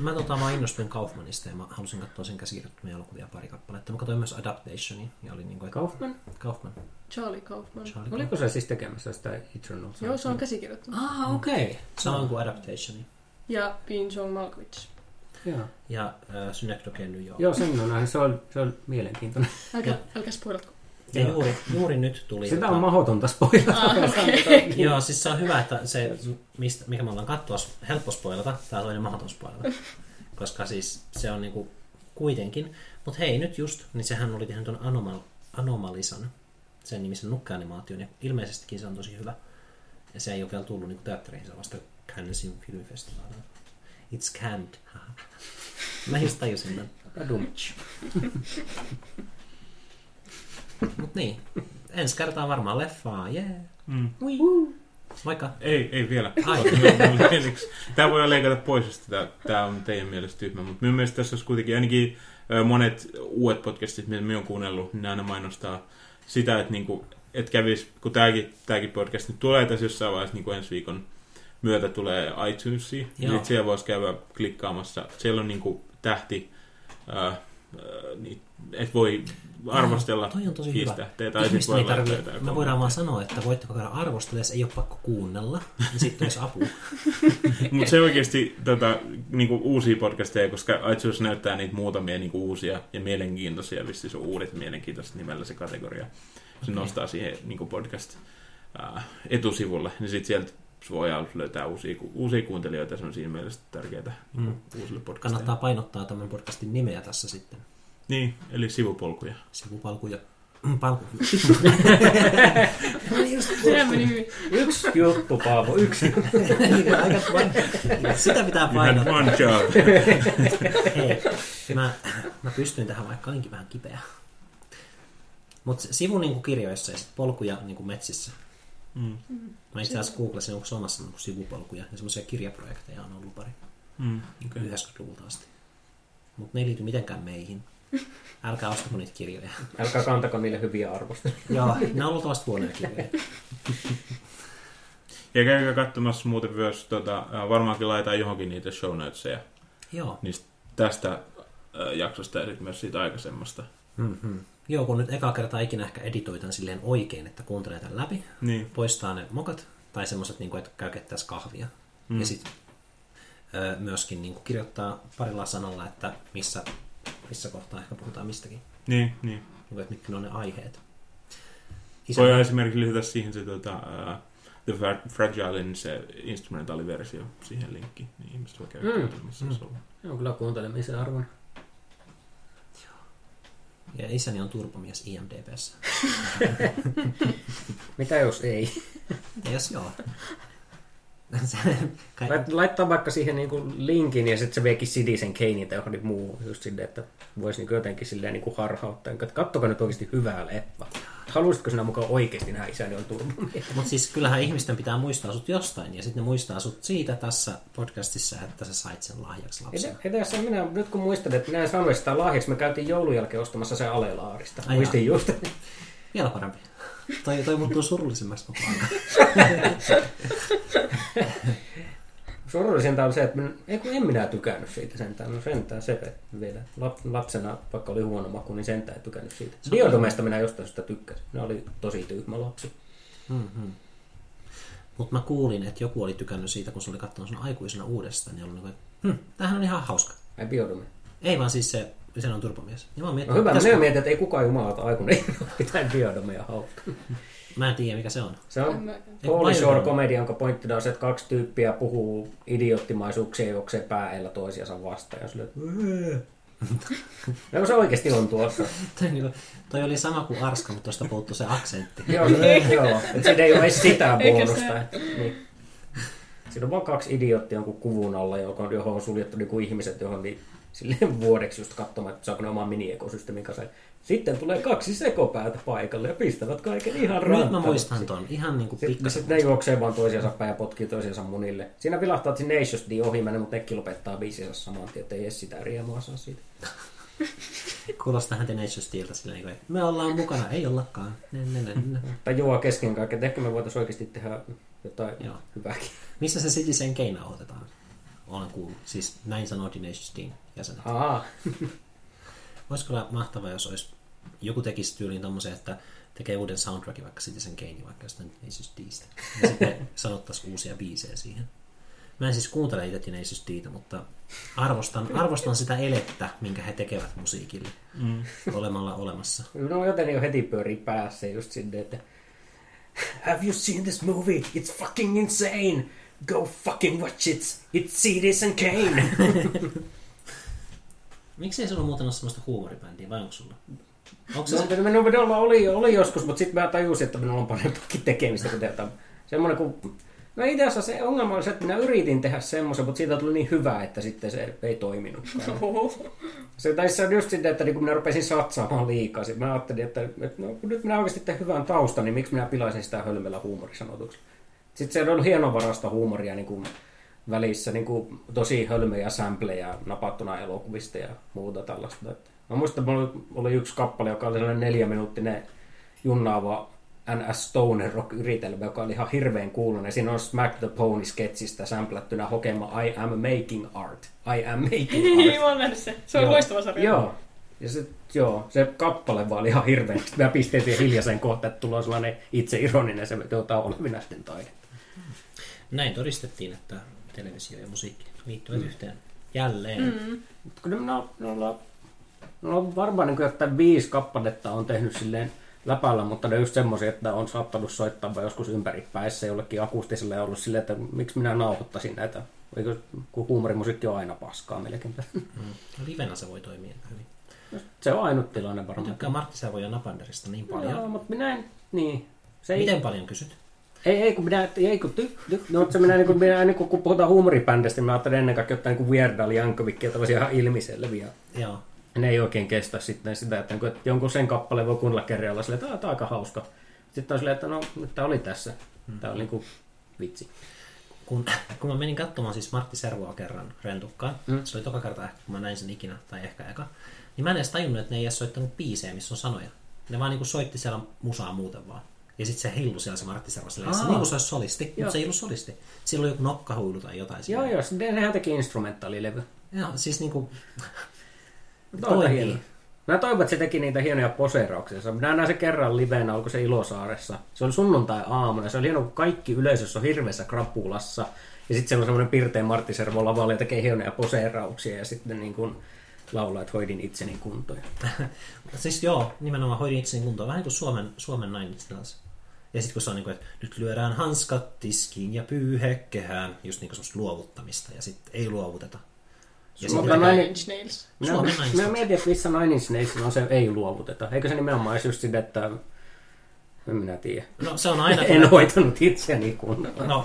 Mä innostuin Kaufmanista ja mä halusin katsoa sen käsikirjoittamia elokuvia pari kappaletta. Mä katsoin myös Adaptationia. Ja oli niin kuin, että... Kaufman? Charlie Kaufman. Oliko se siis tekemässä sitä Eternal Sunshine? Joo, se on käsikirjoittanut. Okei. Se on kuin Adaptationi. Ja John Malkovich. Ja Synecdoche New York. Joo, sen on näin. Se on mielenkiintoinen. Älkää spoilatko. Ja juuri nyt tuli... Sitä on mahdotonta spoilata. Joo, siis se on hyvä, että se, mikä me ollaan katsoa, helppo spoilata, tämä toinen mahdoton spoilata. Koska siis se on niinku kuitenkin. Mutta hei, nyt just, niin sehän oli tehnyt tuon Anomalisan, sen nimisen nukka-animaation, ja ilmeisestikin se on tosi hyvä. Ja se ei ole vielä tullut niinku teatteriin, se on vasta Cannesin filmifestivaalilla. It's canned. Mä just tajusin tämän. Kadumtsch. Mut niin, ensi kertaa varmaan leffaa, jee. Yeah. Moikka. Ei vielä. Tää voi leikata pois, jos tää on teidän mielestä tyhmä, mutta minun mielestä tässä olisi kuitenkin ainakin monet uudet podcastit, mitä minä olen kuunnellut, niin aina mainostaa sitä, että niinku, et kävisi, kun tääkin podcast nyt tulee tässä jossain vaiheessa niin ensi viikon myötä tulee iTunesiin, niin siellä voisi käydä klikkaamassa. Siellä on niinku tähti, että voi arvostella kiistähteä. Me voidaan vaan sanoa, että voitteko käydä arvostella, jos ei ole pakko kuunnella, niin sitten olisi apua. Mutta se oikeasti niinku, uusia podcasteja, koska iTunes näyttää niitä muutamia niinku, uusia ja mielenkiintoisia, vissi se on uudet mielenkiintoiset nimellä se kategoria. Se nostaa siihen niinku, podcast etusivulle, niin sitten sieltä voidaan löytää uusia kuuntelijoita, se on siinä mielessä tärkeää uusille podcasteille. Kannattaa painottaa tämän podcastin nimeä tässä sitten. Niin, eli sivupolkuja. Yksi juttu, Paavo, yksi. Sitä pitää painata. Mä pystyn tähän, vaikka olinkin vähän kipeä. Mutta sivu niin kuin kirjoissa ja sitten polkuja niin kuin metsissä. Mä itse asiassa googlasin, onko omassa niin kuin sivupolkuja. Ja semmoisia kirjaprojekteja on ollut pari. 90-luvulta asti. Mutta ne ei liity mitenkään meihin. Älkää ostako niitä kirjoja. Älkää kantako niille hyviä arvosteluja. Joo, ne on ollut vasta huonoja kirjoja. Ja käykää katsomassa muuten myös, varmaankin laitaan johonkin niitä show notesia. Joo. Niistä tästä jaksosta ja sitten myös siitä aikaisemmasta. Joo, kun nyt ekaa kertaa ikinä ehkä editoitan silleen oikein, että kuuntelee tämän läpi, niin poistaa ne mokat tai semmoiset, niin että käy kettäisiin kahvia. Ja sitten myöskin niin kuin kirjoittaa parilla sanalla, että missä kohtaa ehkä puhutaan mistäkin. Niin. Mitkä ne on ne aiheet. Voidaan esimerkiksi lisätä siihen se The Fragilein se instrumentaaliversio siihen linkkiin. Niin ihmiset voi käydä kuuntelemassa. Joo, kyllä kuuntelemisen arvon. Ja isäni on turpomies IMDb:ssä. Mitä jos ei? Ja jos joo. Laittaa vaikka siihen niinku linkin ja sitten se veekin Citizen Kanein tai johonkin muu just silleen, että voisi niinku jotenkin silleen niinku harhauttaa, että kattokaa nyt oikeasti hyvää leffa. Haluaisitko sinä mukaan oikeasti nähdä isäni on turvamietä? Mutta siis kyllähän ihmisten pitää muistaa sut jostain ja sitten ne muistaa sut siitä tässä podcastissa, että sä sait sen lahjaksi lapsena. Tässä minä nyt kun muistan, että minä en sanoin sitä lahjaksi, me käytiin joulun jälkeen ostamassa sen alelaarista. Muistin just. Vielä parempi. Toi muuttuu surullisemmaksi koko ajan. Surullisinta on se, että en minä tykännyt siitä sentään. No sentään se vielä. Lapsena, vaikka oli huono maku, niin sentään en tykännyt siitä. Diodomeista minä jostain sitä tykkäsin. Minä oli tosi tyhmä lapsi. Mutta mä kuulin, että joku oli tykännyt siitä, kun se oli katsonut sen aikuisena uudestaan, niin oli niin kuin, tämähän on ihan hauska. Ei biodumi. Ei vaan siis se, sen on turpamies. Ja mä oon miettinyt, mietin, että ei kukaan jumalata aikuinen pitää biodomia haukka. Mä en tiedä, mikä se on. Se on Pauly Shore-komedia, jonka pointtina on se, että kaksi tyyppiä puhuu idioottimaisuuksia, juoksee päällä toisiansa vastaan. Ja sille, no se oikeasti on tuossa. Toi oli sama kuin Arska, mutta tuosta puuttuu se aksentti. Joo. Siinä ei ole edes sitä bonusta. Niin. Siinä on vaan kaksi idioottia jonkun kuvun alla, johon on suljettu niin kuin ihmiset, johon niin silleen vuodeksi just katsomaan, että saako ne oman mini-ekosysteemin kanssa. Sitten tulee kaksi sekopäätä paikalle ja pistävät kaiken ihan rantaan. Nyt mä muistan ton. Ihan niin kuin pikkasen. Sitten ne juoksee vaan toisiansa päin ja potkii toisiansa munille. Siinä vilahtaa Tenacious D ohi mennä, mutta nekin lopettaa biisinsä saman tien, ettei edes sitä riemua saa siitä. Kuulostahan Tenacious Diltä silleen, niin kuin, me ollaan mukana, ei ollakaan. Tai juo kesken kaiken. Ehkä me voitaisiin oikeasti tehdä jotain hyvääkin. Missä se Citizen Keina otetaan? Olen kuullut. Siis näin sanoo Tenacious D:n jäsenet. Olisiko olla mahtavaa, jos olisi, joku tekisi tyyliin tommoisen, että tekee uuden soundtrackin vaikka Citizen Kane, vaikka jostain Tenacious D:stä. Ja sitten sanottaisiin uusia biisejä siihen. Mä en siis kuuntele itse Tenacious D:tä, mutta arvostan sitä elettä, minkä he tekevät musiikille olemalla olemassa. No joten jo heti pyörii päässä just sinne, että have you seen this movie? It's fucking insane! Go fucking watch it! It's Citizen Kane! Miksi ei se ollut muuten ole sellaista huumoribändiä, vai onko sulla? Minulla oli joskus, mutta sitten mä tajusin, että minulla on paljon tekemistä kuin tehtävä. Semmoinen kuin... No itse asiassa se ongelma oli se, että minä yritin tehdä semmoisen, mutta siitä tuli niin hyvää, että sitten se ei toiminut. Se on just sitä, että kun minä rupesin satsaamaan liikaa, sitten mä ajattelin, että no, kun nyt minä oikeasti teen hyvän taustan, niin miksi minä pilaisin sitä hölmellä huumorisanotuksella? Sitten se on hienoa varasta huumoria, niin kuin... välissä niin kuin tosi hölmöjä samplejä napattuna elokuvista ja muuta tällaista. Mä muistan, että oli yksi kappale, joka oli sellainen 4-minuuttinen junnaava NS Stoner Rock-yritelmä, joka oli ihan hirveän kuulunen. Siinä on Smack the Pony-sketsistä samplättynä hokema I am making art. I am making art. Mä oon nähnyt se. Se on loistava sarja. Joo. Ja sit, se kappale vaan oli ihan hirveän. Mä pistin siihen hiljaisen kohtaan, että tulee sellainen itseironinen se, että jotain oleminen sitten taidetta. Näin todistettiin, että televisio ja musiikki liittyvät yhteen jälleen. Kyllä minulla on varmaan niin kuin, että 5 kappaletta on tehnyt silleen läpällä, mutta ne on just semmoisia, että on saattanut soittaa vaan joskus ympäripäissä jollekin akustiselle ollut silleen, että miksi minä nauhoittaisin näitä, kun huumorimusiikki on aina paskaa melkein. Livenä se voi toimia hyvin. Se on ainut tilanne varmaan. Tykkää Martti Savoja Napanderista niin paljon. Joo, mutta minä en... Niin. Miten paljon kysyt? Kun puhutaan huumoribändistä, niin mä ajattelin ennen kaikkea ottaa niin Weird Al Yankovicia, tällaisia ihan ilmiselviä. Joo. Ne ei oikein kestä sitten sitä, että jonkun sen kappaleen voi kuunnella kerralla silleen, että tämä on aika hauska. Sitten on silleen, että no, tämä oli tässä. Tämä oli niin kuin vitsi. Kun mä menin katsomaan siis Martti Servoa kerran Rentukkaan, se oli toka kerta ehkä, kun mä näin sen ikinä, tai ehkä eka, niin mä en edes tajunnut, että ne ei edes soittanut biisejä, missä on sanoja. Ne vaan niin kuin soitti siellä musaa muuten vaan. Ja sitten se heilu siellä se Martti Servaselle, niin kuin se olisi solisti, mutta se ei ollut solisti. Silloin joku nokkahuilu tai jotain. Joo, sehän teki instrumentaalilevy. Joo, siis niinku... toimii. Mä toivon, että se teki niitä hienoja poseerauksia. Minä näin se kerran livenä, oliko se Ilosaaressa. Se oli sunnuntai-aamuna, se oli hieno, kun kaikki yleisössä on hirveässä krapulassa. Ja sitten se on semmoinen pirtein Martti Servo lavalla ja tekee hienoja poseerauksia ja sitten niin kuin... laulaa, että hoidin itseni kuntoon. Siis joo, nimenomaan hoidin itseni kuntoon. Vähän niin kuin Suomen Nine Inch Nails. Ja sitten kun se on niin kuin, että nyt lyödään hanskat tiskiin ja pyyhekehään. Just niin kuin semmoista luovuttamista. Ja sitten ei luovuteta. Ja Nine Inch Nails. Mä mietin, että missä Nine Inch Nails on se ei luovuteta. Eikö se nimenomaan just sitä, että... En minä tiedä. No, se on aina... En hoitanut itseäni kunnolla. No,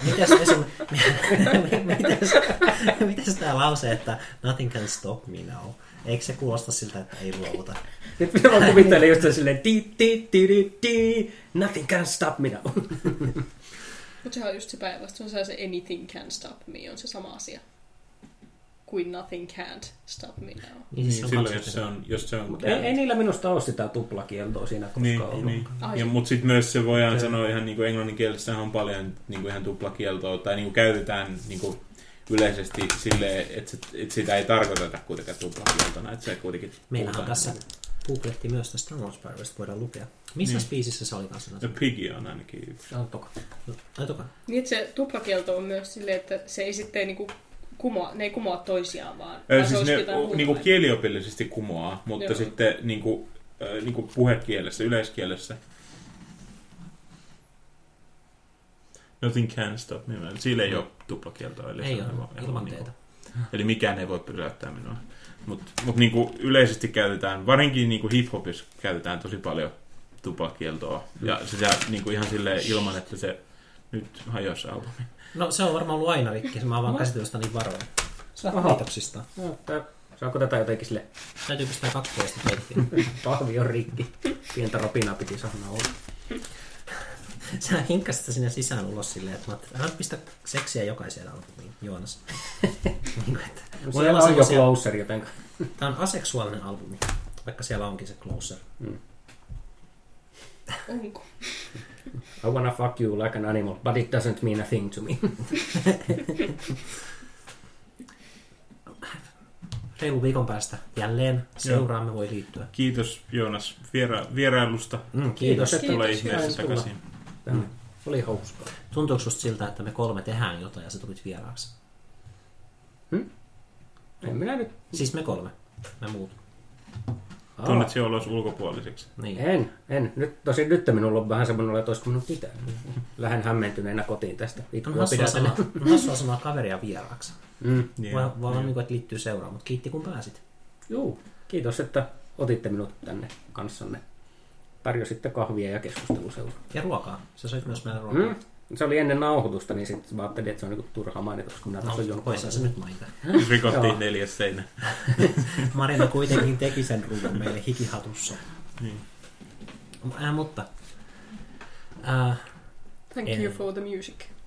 mitäs tämä lause, että nothing can stop me now? Eikö se kuulosta siltä, että ei luovuta? Nyt minä vaan kuvittelen just silleen, ti, nothing can stop me now. Mutta sehän on just se päinvastoin, on se anything can stop me, on se sama asia kuin nothing can't stop me now. Niin, silloin jos se on ei niillä minusta ole sitä tuplakieltoa siinä koskaan ollut. Mutta sitten myös se voidaan sanoa ihan niin kuin englanninkielessä on paljon niin kuin ihan tuplakieltoa tai niin kuin käytetään niin kuin yleisesti silleen, että sitä ei tarkoiteta kuitenkaan tuplakieltona. Meillä on tässä Googlehti myös tästä Downward Spiralista, voidaan lukea. Missä biisissä se oli kanssa? The Piggy on ainakin yksi. Toka. Niin, että se tuplakielto on myös silleen, että se ei sitten niinku kumoa, ne ei kumoa toisiaan vaan. Siis ne niinku kieliopillisesti kumoaa, mutta joo, sitten niinku puhekielessä, yleiskielessä. Nothing can stop me. Sillä ei ole tuplakieltoa. Eli ei ole, ilman teitä. Eli mikään ei voi pysäyttää minua. Mut niinku yleisesti käytetään, varsinkin niinku hip-hopissa käytetään tosi paljon tupakieltoa. Ja sitä niinku ihan silleen ilman, että se nyt hajosi albumin. No se on varmaan ollut aina rikki, mä oon vaan käsityöstä niin varoin. Se on kiitoksista. Saanko tätä jotenkin sille? Täytyy pistää kakkeesta peittiin. Pahvi on rikki. Pientä ropinaa piti sahnaa olla. Sä hinkkasit sitä sinne sisään ulos silleen, että hän pistä seksiä jokaiseen albumiin, Joonas. Siellä on jo Closer jotenkin. Tämä on aseksuaalinen albumi, vaikka siellä onkin se Closer. Onko? I wanna fuck you like an animal, but it doesn't mean a thing to me. Reilun viikon päästä jälleen seuraamme voi liittyä. Kiitos Joonas vierailusta. Kiitos, että tulee ihmeessä takaisin. Oli hauskaa. Tuntuuko susta siltä, että me kolme tehdään jotain ja sä tulit vieraaksi? En minä nyt. Siis me kolme. Me muut. Tunnet se olos ulkopuoliseksi. Niin. En. Nyt minulla on vähän semmoinen, että olisiko minun pitää. Lähden hämmentyneenä kotiin tästä. Hassua sanoa kaveria vieraaksi. Voi olla, että liittyy seuraan, mutta kiitti kun pääsit. Juu, kiitos, että otitte minut tänne kanssanne. Tarjositte kahvia ja keskusteluseuraa. Ja ruokaa. Se soit myös meidän ruokaa. Se oli ennen nauhoitusta, niin sitten mä ajattelin, että se on niinku turha mainita, kun minä tässä on jonkun. Voisin se nyt mainita. Rikottiin 4. seinä. Marina kuitenkin teki sen ruuan meille hikihatussa. Niin. Mutta. Thank you for the music.